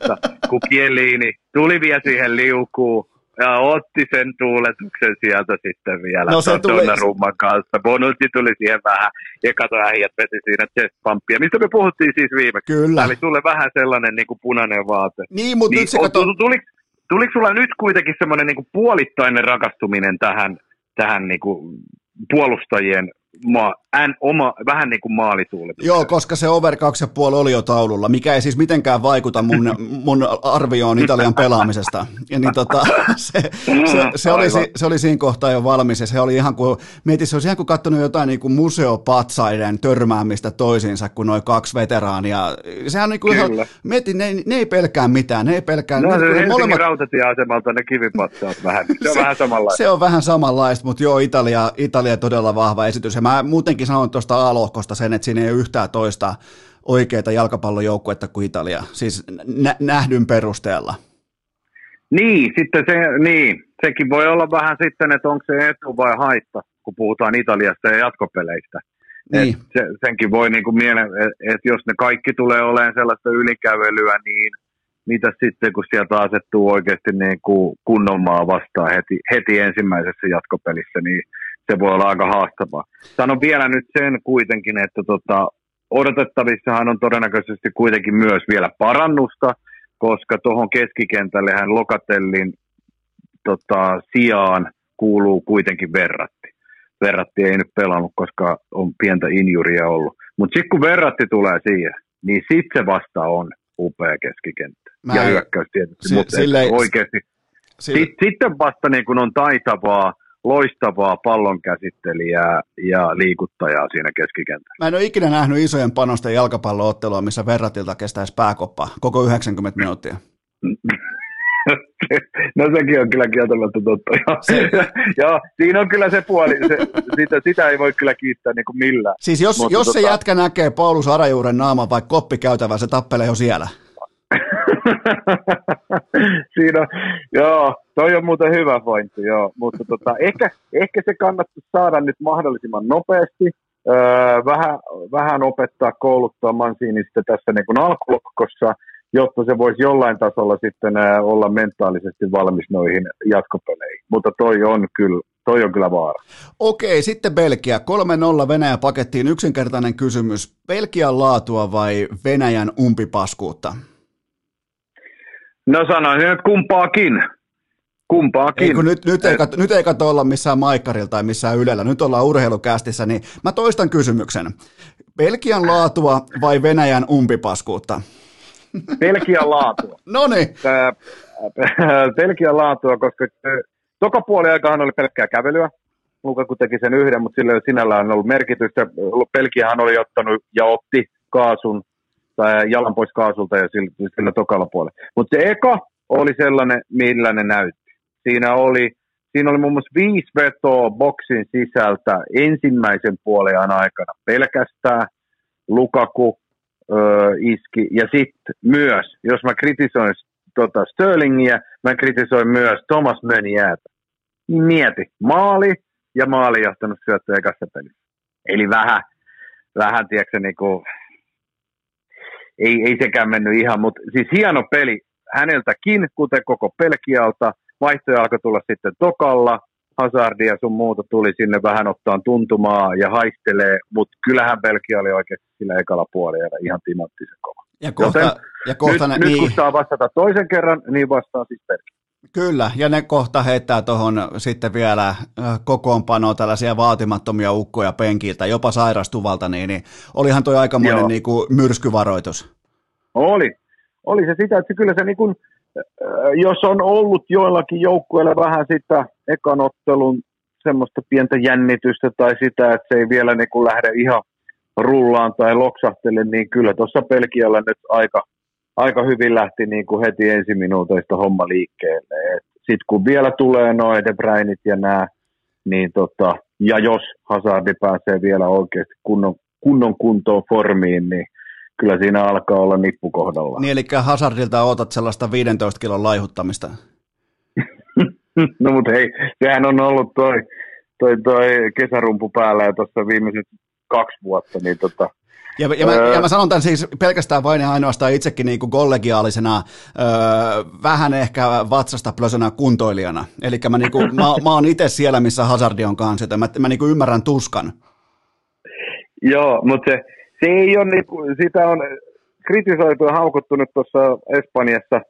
kun Chiellini tuli vielä siihen liukuun ja otti sen tuuletuksen sieltä sitten vielä. No se tuli. Rumman kanssa. Bonucci tuli siihen vähän ja kato äijät veti siinä chestpumppia, mistä me puhuttiin siis viimeksi. Kyllä. Eli sulle vähän sellainen niin kuin punainen vaate. Niin, mutta niin, nyt se kato. Tuliko, tuliko sulla nyt kuitenkin semmoinen niin kuin puolittainen rakastuminen tähän, tähän niin kuin puolustajien Ma, en, oma, vähän niin kuin maalituuletus. Joo, koska se over kaksi ja puoli oli jo taululla, mikä ei siis mitenkään vaikuta mun, mun arvioon Italian pelaamisesta. Ja niin tota, se, se, se, oli, se oli siinä kohtaa jo valmis ja se oli ihan kuin, mietin, se olisi ihan kuin katsonut jotain niin kuin museopatsaiden törmäämistä toisiinsa kuin noin kaksi veteraania. Sehän niin kuin, ihan, mietin, ne, ne ei pelkää mitään, ne ei pelkää. No, ne, se, ne, Helsingin molemmat rautatieasemalta ne kivipatsaat vähän, se on se, vähän samanlaista. Se on vähän samanlaista, mutta joo, Italia, Italia todella vahva esitys. Mä muutenkin sanon tuosta A-lohkosta sen, että siinä ei ole yhtään toista oikeaa jalkapallojoukkuetta kuin Italia, siis nä- nähdyn perusteella. Niin, sitten se, niin, sekin voi olla vähän sitten, että onko se etu vai haitta, kun puhutaan Italiasta ja jatkopeleistä. Niin. Se, senkin voi niinku mielen, että jos ne kaikki tulee olemaan sellaista ylikävelyä, niin mitä sitten, kun sieltä asettuu oikeasti niinku kunnon maa vastaan heti, heti ensimmäisessä jatkopelissä, niin se voi olla aika haastavaa. Sanon vielä nyt sen kuitenkin, että tota, odotettavissahan on todennäköisesti kuitenkin myös vielä parannusta, koska tuohon keskikentällähän Lokatellin tota, sijaan kuuluu kuitenkin Verratti. Verratti ei nyt pelannut, koska on pientä injuria ollut. Mutta sitten kun Verratti tulee siihen, niin sitten se vasta on upea keskikenttä. Mä ja en... hyökkäys tietysti, si- mutta sille... oikeasti. Sille... Sitten, sitten vasta niin kun on taitavaa, loistavaa pallonkäsittelijää ja liikuttajaa siinä keskikentässä. Mä en ole ikinä nähnyt isojen panosten jalkapallo-ottelua, missä Verratilta kestäisi pääkoppa koko yhdeksänkymmentä minuuttia. No sekin on kyllä kieltämättä totta. Se. Joo, siinä on kyllä se puoli, se, sitä, sitä ei voi kyllä kiittää niin kuin millään. Siis jos, jos se tota... jätkä näkee Paulus Arajuuren naaman vaikka koppikäytävän, se tappelee jo siellä. Siinä, joo, toi on muuten hyvä pointti, joo, mutta tota, ehkä, ehkä se kannattaa saada nyt mahdollisimman nopeasti, öö, vähän, vähän opettaa, kouluttaa Mancini sitten tässä niin kuin alkulokkossa, jotta se voisi jollain tasolla sitten ää, olla mentaalisesti valmis noihin jatkopeleihin, mutta toi on kyllä. Toi on kyllä vaara. Okei, sitten Belgia. kolme nolla Venäjä pakettiin. Yksinkertainen kysymys. Belgian laatua vai Venäjän umpipaskuutta? No sanoisin, että kumpaakin. Kumpaakin. Ei, kun nyt, nyt, ei kato, nyt ei kato olla missään Maikkarilla tai missään Ylellä. Nyt ollaan urheilukästissä, niin mä toistan kysymyksen. Belgian laatua vai Venäjän umpipaskuutta? Belgian laatua. Noniin. Belgian laatua, koska... Toka puoli aikahan oli pelkkää kävelyä. Lukaku teki sen yhden, mutta sillä ei sinällään ollut merkitystä. Belgiahan oli ottanut ja otti kaasun, tai jalan pois kaasulta ja sillä, sillä tokalla puolella. Mutta se eka oli sellainen, millä ne näytti. Siinä oli, siinä oli muun muassa viisi vetoa boksin sisältä ensimmäisen puolen aikana pelkästään. Lukaku öö, iski. Ja sitten myös, jos mä kritisoin Tota Sterlingiä, mä kritisoin myös Thomas Meuniétä. Mieti, maali ja maali johtanut syöttöä ekassa pelissä. Eli vähän, vähän tiedätkö, niinku, ei, ei sekään mennyt ihan, mutta siis hieno peli häneltäkin, kuten koko Belgialta. Vaihtoja alkoi tulla sitten tokalla, Hazardia sun muuta tuli sinne vähän ottaa tuntumaa ja haistelee, mutta kyllähän Belgia oli oikeasti sillä ekalla puolella ihan timanttisen kova. Ja kohta, Joten, ja kohta, nyt, niin, nyt kun saa vastata toisen kerran, niin vastaan siis Belgia. Kyllä, ja ne kohta heittää tuohon sitten vielä kokoonpanoon tällaisia vaatimattomia ukkoja penkiltä, jopa sairastuvalta, niin, niin olihan toi aikamoinen niin kuin myrskyvaroitus. Oli. Oli se sitä, että kyllä se niin kuin, jos on ollut joillakin joukkueilla vähän sitä ekan ottelun semmoista pientä jännitystä tai sitä, että se ei vielä niin kuin lähde ihan rullaan tai loksahtele, niin kyllä tuossa Belgialla nyt aika, aika hyvin lähti niin kuin heti ensi minuuteista homma liikkeelle. Sitten kun vielä tulee noin De Bruyneit ja nämä, niin tota, ja jos Hazard pääsee vielä oikeasti kunnon, kunnon kuntoon formiin, niin kyllä siinä alkaa olla nippukohdalla. Niin, eli Hazardilta ootat sellaista viidentoista kilon laihuttamista. No mutta hei, sehän on ollut toi, toi, toi kesärumpu päällä ja tuossa viimeiset kaksi vuotta. Niin tota, ja, ja, öö... mä, ja mä sanon tämän siis pelkästään vain ja ainoastaan itsekin niin kuin kollegiaalisena, öö, vähän ehkä vatsasta plösönä kuntoilijana. Eli mä, niin kuin, mä, mä oon itse siellä, missä Hazardi on kanssa, joten mä, mä niin kuin ymmärrän tuskan. Joo, mutta se... Se ei ole, niin kuin, sitä on kritisoitu ja haukuttu nyt tuossa Espanjassa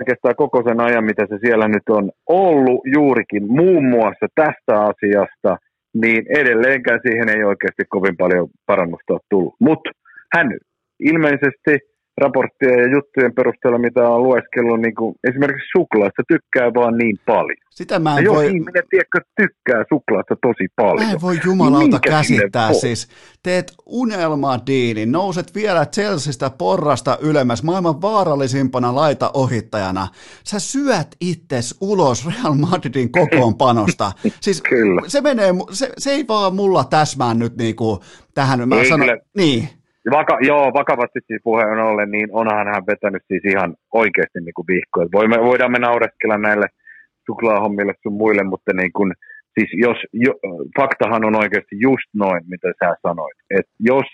oikeastaan koko sen ajan, mitä se siellä nyt on ollut juurikin muun muassa tästä asiasta, niin edelleenkään siihen ei oikeasti kovin paljon parannusta ole tullut. Mutta hän ilmeisesti raporttien ja juttujen perusteella, mitä on lueskellut, niin kuin esimerkiksi suklaasta tykkää vaan niin paljon. Sitä mä en ja voi... Jos ihminen, tiedätkö, tykkää suklaasta tosi paljon. Mä en voi jumalauta niin käsittää siis. Teet unelmadiinin, nouset vielä Chelseasta porrasta ylemmäs, maailman vaarallisimpana laitaohittajana. Sä syöt itses ulos Real Madridin kokoonpanosta. Siis kyllä. Se, menee, se, se ei vaan mulla täsmään nyt niin kuin tähän. Mä ei sanon, kyllä. Niin. Vaka, joo, vakavasti siis puheen ollen, niin onhan hän vetänyt siis ihan oikeasti niin kuin vihkoa. Voidaan me naureskella näille suklaahommille sun muille, mutta niin kuin, siis jos, jo, faktahan on oikeasti just noin, mitä sä sanoit. Että jos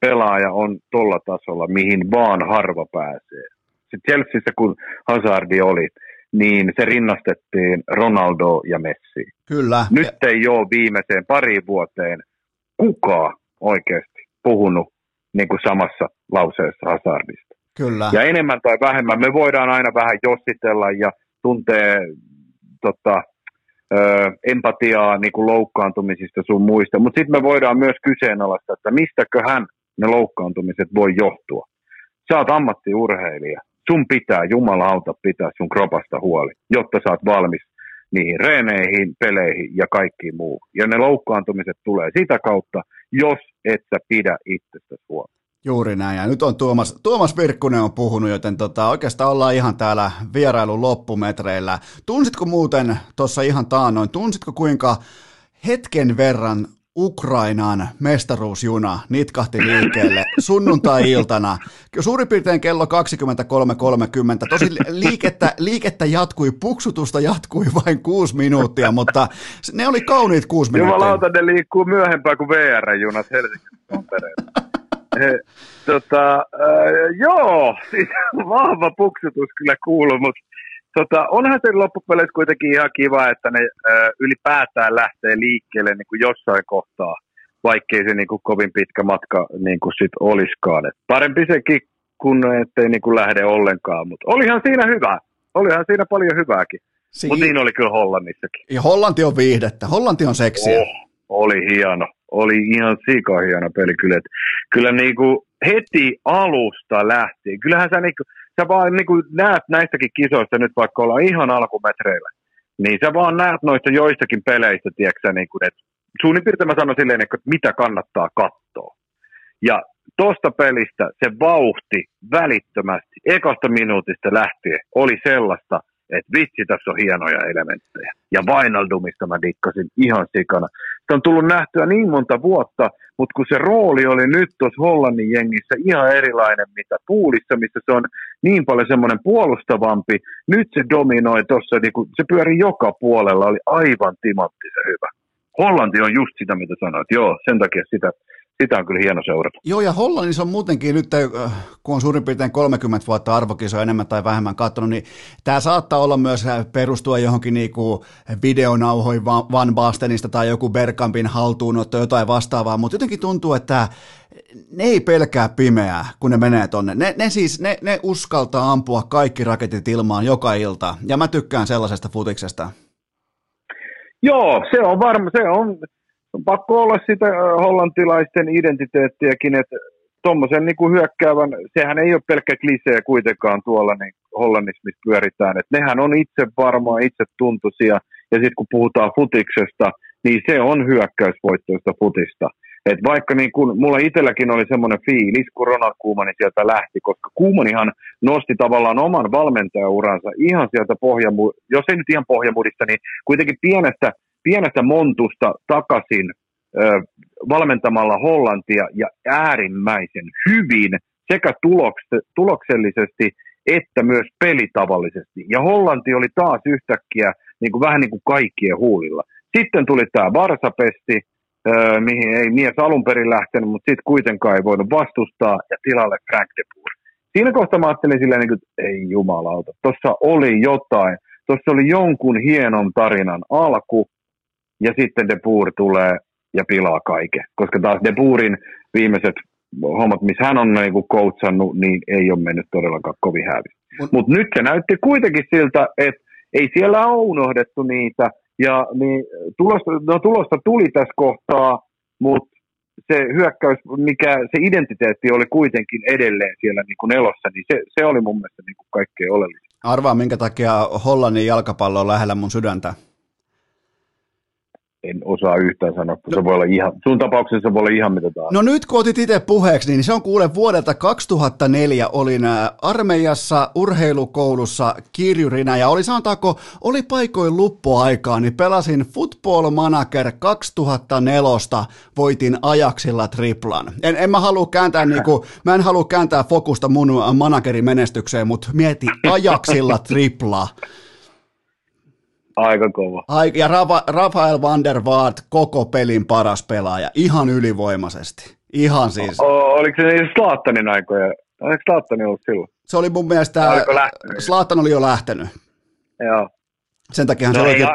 pelaaja on tolla tasolla, mihin vaan harva pääsee. Sitten Chelseassa, kun Hazardi oli, niin se rinnastettiin Ronaldo ja Messi. Kyllä. Nyt ei ole viimeiseen pariin vuoteen kukaan oikeasti puhunut niin kuin samassa lauseessa Hazardista. Kyllä. Ja enemmän tai vähemmän me voidaan aina vähän jossitella ja tuntee tota, ö, empatiaa niin kuin loukkaantumisista sun muista, mutta sitten me voidaan myös kyseenalaista, että mistäköhän ne loukkaantumiset voi johtua. Sä oot ammattiurheilija, sun pitää jumalauta pitää sun kropasta huoli, jotta sä oot valmis niihin reeneihin, peleihin ja kaikki muu. Ja ne loukkaantumiset tulee sitä kautta, jos et sä pidä itsestäsi huolta. Juuri näin. Ja nyt on Tuomas, Tuomas Virkkunen on puhunut, joten tota, oikeastaan ollaan ihan täällä vierailun loppumetreillä. Tunsitko muuten tuossa ihan taannoin, tunsitko kuinka hetken verran Ukrainan mestaruusjuna nitkahti liikkeelle sunnuntai-iltana. Suurin piirtein kello kaksikymmentäkolme kolmekymmentä. Tosin liikettä, liikettä jatkui, puksutusta jatkui vain kuusi minuuttia, mutta ne oli kauniit kuusi minuuttia. Jumalauta, ne liikkuu myöhempään kuin V R-junat Helsingin Tampereella. tota, äh, joo, siis vahva puksutus kyllä kuului, mutta tota, onhan se loppupeleissä kuitenkin ihan kiva, että ne ö, ylipäätään lähtee liikkeelle niin kuin jossain kohtaa, vaikkei se niin kuin kovin pitkä matka niin kuin sit olisikaan. Et parempi sekin, kun ettei niin kuin lähde ollenkaan, mutta olihan siinä hyvä. Olihan siinä paljon hyvääkin, siin... mutta niin oli kyllä Hollannissakin. Ja Hollanti on viihdettä, Hollanti on seksiä. Oh, oli hieno, oli ihan sika hieno peli kyllä. Et kyllä niin kuin heti alusta lähti, kyllähän sä niin kuin... Sä vaan niin kuin näet näistäkin kisoista nyt, vaikka ollaan ihan alkumetreillä, niin sä vaan näet noista joistakin peleistä, tiedätkö, niin kuin, että suunnin piirtein mä sanon silleen, että mitä kannattaa katsoa. Ja tosta pelistä se vauhti välittömästi, ekasta minuutista lähtien, oli sellaista, että vitsi, tässä on hienoja elementtejä. Ja Vainaldumista mä dikkasin ihan sikana. Sitä on tullut nähtyä niin monta vuotta, mutta kun se rooli oli nyt tuossa Hollannin jengissä ihan erilainen, mitä Poolissa, missä se on niin paljon semmoinen puolustavampi, nyt se dominoi tuossa, niin se pyöri joka puolella, oli aivan timanttisen hyvä. Hollanti on just sitä, mitä sanoit, joo, sen takia sitä, sitä on kyllä hieno seurata. Joo, ja Hollannissa on muutenkin nyt, kun on suurin piirtein kolmekymmentä vuotta arvokisoja enemmän tai vähemmän katsonut, niin tämä saattaa olla myös perustua johonkin niinku videonauhoihin Van Bastenista tai joku Bergkampin haltuunotto, jotain vastaavaa, mutta jotenkin tuntuu, että ne ei pelkää pimeää, kun ne menee tonne. Ne, ne siis, ne, ne uskaltaa ampua kaikki raketit ilmaan joka ilta, ja mä tykkään sellaisesta futiksesta. Joo, se on varma, se on... Pakko olla sitä hollantilaisten identiteettiäkin, että tuommoisen niin kuin hyökkäävän, sehän ei ole pelkkä klisee kuitenkaan tuolla niin Hollannissa, missä pyöritään. Et nehän on itse varmaa, itse tuntuisia, ja sitten kun puhutaan futiksesta, niin se on hyökkäysvoittoista futista. Et vaikka niin kun, mulla itselläkin oli semmoinen fiilis, kun Ronald Koeman sieltä lähti, koska Koemanihan nosti tavallaan oman valmentajauransa ihan sieltä pohjamuudista, jos ei nyt ihan pohjamuudista, niin kuitenkin pienestä, pienestä montusta takaisin ö, valmentamalla Hollantia ja äärimmäisen hyvin sekä tuloks- tuloksellisesti että myös pelitavallisesti. Ja Hollanti oli taas yhtäkkiä niin kuin, vähän niin kuin kaikkien huulilla. Sitten tuli tämä Varsapesti, ö, mihin ei mies alun perin lähtenyt, mutta sitten kuitenkaan ei voinut vastustaa, ja tilalle Frank de Boer. Siinä kohtaa mä ajattelin silleen, niin kuin, että ei jumalauta, tuossa oli jotain. Tuossa oli jonkun hienon tarinan alku, ja sitten De Boer tulee ja pilaa kaiken. Koska taas De Boerin viimeiset hommat, missä hän on niinku koutsannut, niin ei ole mennyt todellakaan kovin häviä. Mm. Mutta nyt se näytti kuitenkin siltä, että ei siellä ole unohdettu niitä. Ja niin, tulosta, no, tulosta tuli tässä kohtaa, mutta se hyökkäys, mikä se identiteetti oli kuitenkin edelleen siellä niinku elossa, niin se, se oli mun mielestä niinku kaikkein oleellista. Arvaa, minkä takia Hollannin jalkapallo on lähellä mun sydäntä. En osaa yhtään sanoa, kun no, se voi olla ihan, sun tapauksessa voi olla ihan mitä tahansa. No nyt kun otit itse puheeksi, niin se on kuule vuodelta kaksituhattaneljä olin armeijassa urheilukoulussa kirjurinä, ja oli sanotaanko, oli paikoin luppoaikaa, niin pelasin Football Manager kaksituhattaneljä, voitin Ajaxilla triplan. En, en mä halua kääntää, niinku, mä en halua kääntää fokusta mun managerin menestykseen, mutta mieti Ajaxilla tripla. Aika kova. Aika, ja Rafa, Rafael van der Vaart, koko pelin paras pelaaja, ihan ylivoimaisesti. Ihan siis. O, oliko se Zlatanin aikoja? Oliko Zlatanin ollut silloin? Se oli mun mielestä, Zlatan oli jo lähtenyt. Joo. Sen takia no, se olikin...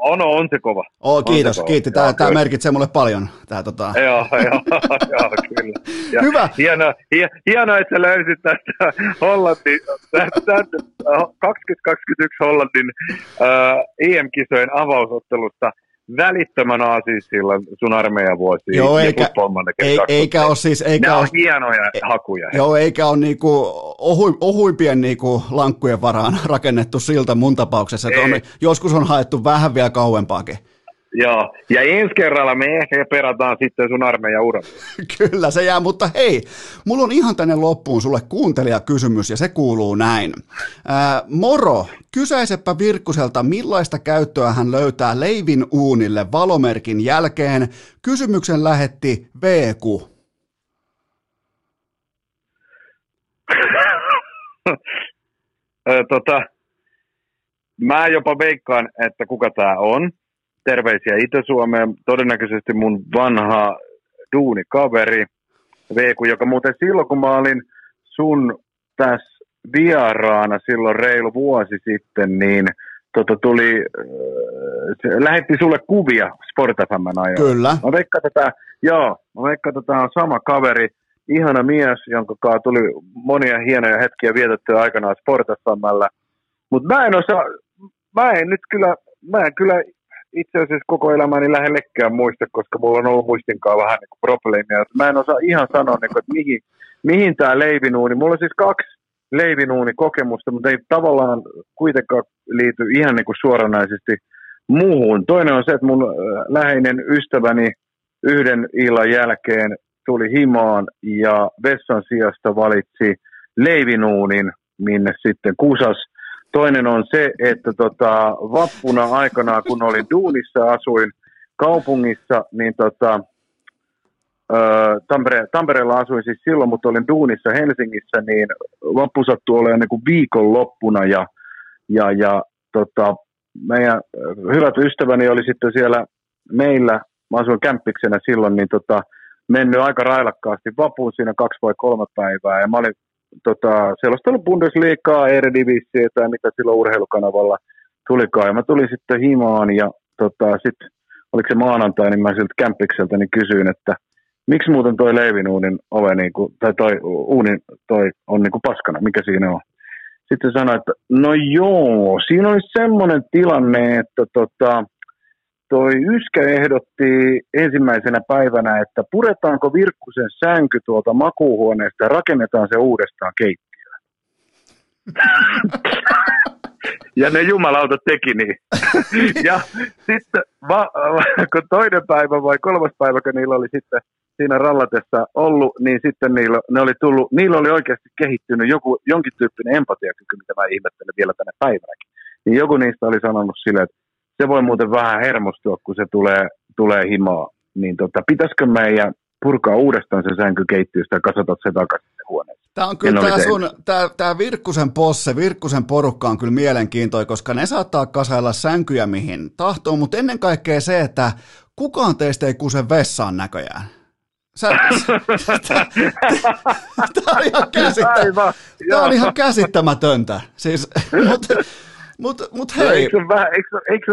on, on se kova. Oh, kiitos, se kova. Kiitti. Tämä, tämä merkitsee mulle paljon. Tämä, tota... joo, joo, joo, kyllä. Ja hyvä. Hienoa, hienoa, että sä löysit tästä Hollantin, tästä kaksituhattakaksikymmentäyksi Hollantin äh, E M-kisojen avausottelusta välittömän aasisillan sun armeijan vuosiin. Joo, eikä, ei, eikä ole siis... Eikä nämä on hienoja e, hakuja. Joo, eikä ole niinku ohu, ohuimpien niinku lankkujen varaan rakennettu siltä mun tapauksessa. On, joskus on haettu vähän vielä kauempaakin. Joo, ja ensi kerralla me ehkä perataan sitten sun armeijan uran. Kyllä se jää, mutta hei, mulla on ihan tänne loppuun sulle kuuntelijakysymys, ja se kuuluu näin. Ää, moro, kysäisepä Virkkuselta, millaista käyttöä hän löytää leivin uunille valomerkin jälkeen? Kysymyksen lähetti V Q. tota, mä jopa veikkaan, että kuka tää on. Terveisiä Itä-Suomeen, todennäköisesti mun vanha duunikaveri, Veeku, joka muuten silloin, kun mä olin sun tässä vieraana silloin reilu vuosi sitten, niin tota tuli, äh, lähetti sulle kuvia Sport F M:n ajoin. Kyllä. Mä veikkaan, että tämä, joo, mä veikkaan, että tämä on sama kaveri, ihana mies, jonka kanssa tuli monia hienoja hetkiä vietettyä aikanaan Sport F M:llä. Mutta mä en osaa, mä en nyt kyllä, mä en kyllä... itse asiassa koko elämäni lähellekään muista, koska mulla on ollut muistinkaan vähän niin kuin probleemia. Mä en osaa ihan sanoa, niin kuin, että mihin, mihin tämä leivinuuni. Mulla on siis kaksi leivinuunikokemusta, mutta ei tavallaan kuitenkaan liity ihan niin kuin suoranaisesti muuhun. Toinen on se, että mun läheinen ystäväni yhden illan jälkeen tuli himaan ja vessan sijasta valitsi leivinuunin, minne sitten kusas. Toinen on se, että tota, vappuna aikanaan, kun olin duunissa, asuin kaupungissa, niin tota, ö, Tampere, Tampereella asuin siis silloin, mutta olin duunissa Helsingissä, niin vappu sattui olemaan niin kuin viikonloppuna, ja, ja, ja tota, meidän hyvät ystäväni oli sitten siellä meillä, mä asuin kämppiksenä silloin, niin tota, mennyt aika railakkaasti vapuun siinä kaksi vai kolme päivää, ja mä olin tota, selostellut Bundesliigaa, Eredivisie tai mitä silloin urheilukanavalla tulikaan, ja mä tulin sitten himaan, ja tota, sitten oliko se maanantai, niin mä siltä kämpikseltä niin kysyin, että miksi muuten toi leivin uunin ove, niin kuin, tai toi uunin toi on niin kuin paskana, mikä siinä on? Sitten sanoi, että no joo, siinä oli semmoinen tilanne, että tota, toi Yskä ehdotti ensimmäisenä päivänä, että puretaanko Virkkusen sänky tuolta makuuhuoneesta ja rakennetaan se uudestaan keittiöön. Ja ne jumalauta teki niin. Ja sitten va- kun toinen päivä vai kolmas päivä, kun niillä oli sitten siinä rallatessa ollut, niin sitten niillä, ne oli tullut, niillä oli oikeasti kehittynyt joku, jonkin tyyppinen empatiakyky, mitä mä ihmettelen vielä tänä päivänäkin. Niin joku niistä oli sanonut silleen, että se voi muuten vähän hermostua, kun se tulee, tulee himaa. Niin tota, pitäisikö meidän purkaa uudestaan se sänky keittiöstä ja kasata se takaisin huoneeseen. Tämä on kyllä tämä sun, tämä, tämä Virkkusen posse, Virkkusen porukka on kyllä mielenkiintoinen, koska ne saattaa kasailla sänkyjä mihin tahtoo, mutta ennen kaikkea se, että kukaan teistä ei kuse vessaan näköjään. Tämä on ihan käsittä, tämä on ihan käsittämätöntä. Siis, mutta mut, mut hei. No, eikö se vähän, eikö, eikö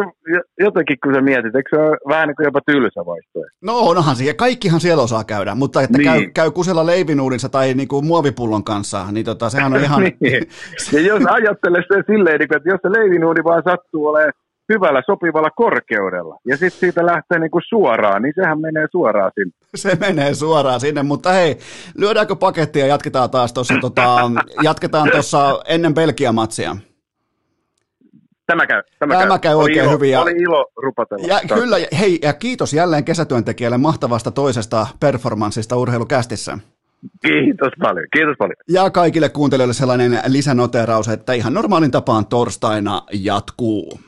jotenkin kun sä mietit, eikö se vähän niin kuin jopa tylsä vaihtoehto? No onhan siellä, kaikkihan siellä osaa käydä, mutta että niin. käy, käy kusella leivinuudinsa tai niin kuin muovipullon kanssa, niin tota, sehän on ihan... niin. Ja jos ajattelee se silleen, että jos se leivinuudi vaan sattuu olemaan hyvällä sopivalla korkeudella, ja sitten siitä lähtee niinku suoraan, niin sehän menee suoraan sinne. Se menee suoraan sinne, mutta hei, lyödäänkö pakettia ja jatketaan taas tuossa tota, jatketaan tuossa ennen Belgia-matsia? Tämä käy, tämä, tämä käy. käy oikein hyvin. Ja, oli ilo rupatella. Ja, kyllä, hei, ja kiitos jälleen kesätyöntekijälle mahtavasta toisesta performanssista urheilukästissä. Kiitos paljon, kiitos paljon. Ja kaikille kuuntelijoille sellainen lisänoteeraus, että ihan normaalin tapaan torstaina jatkuu.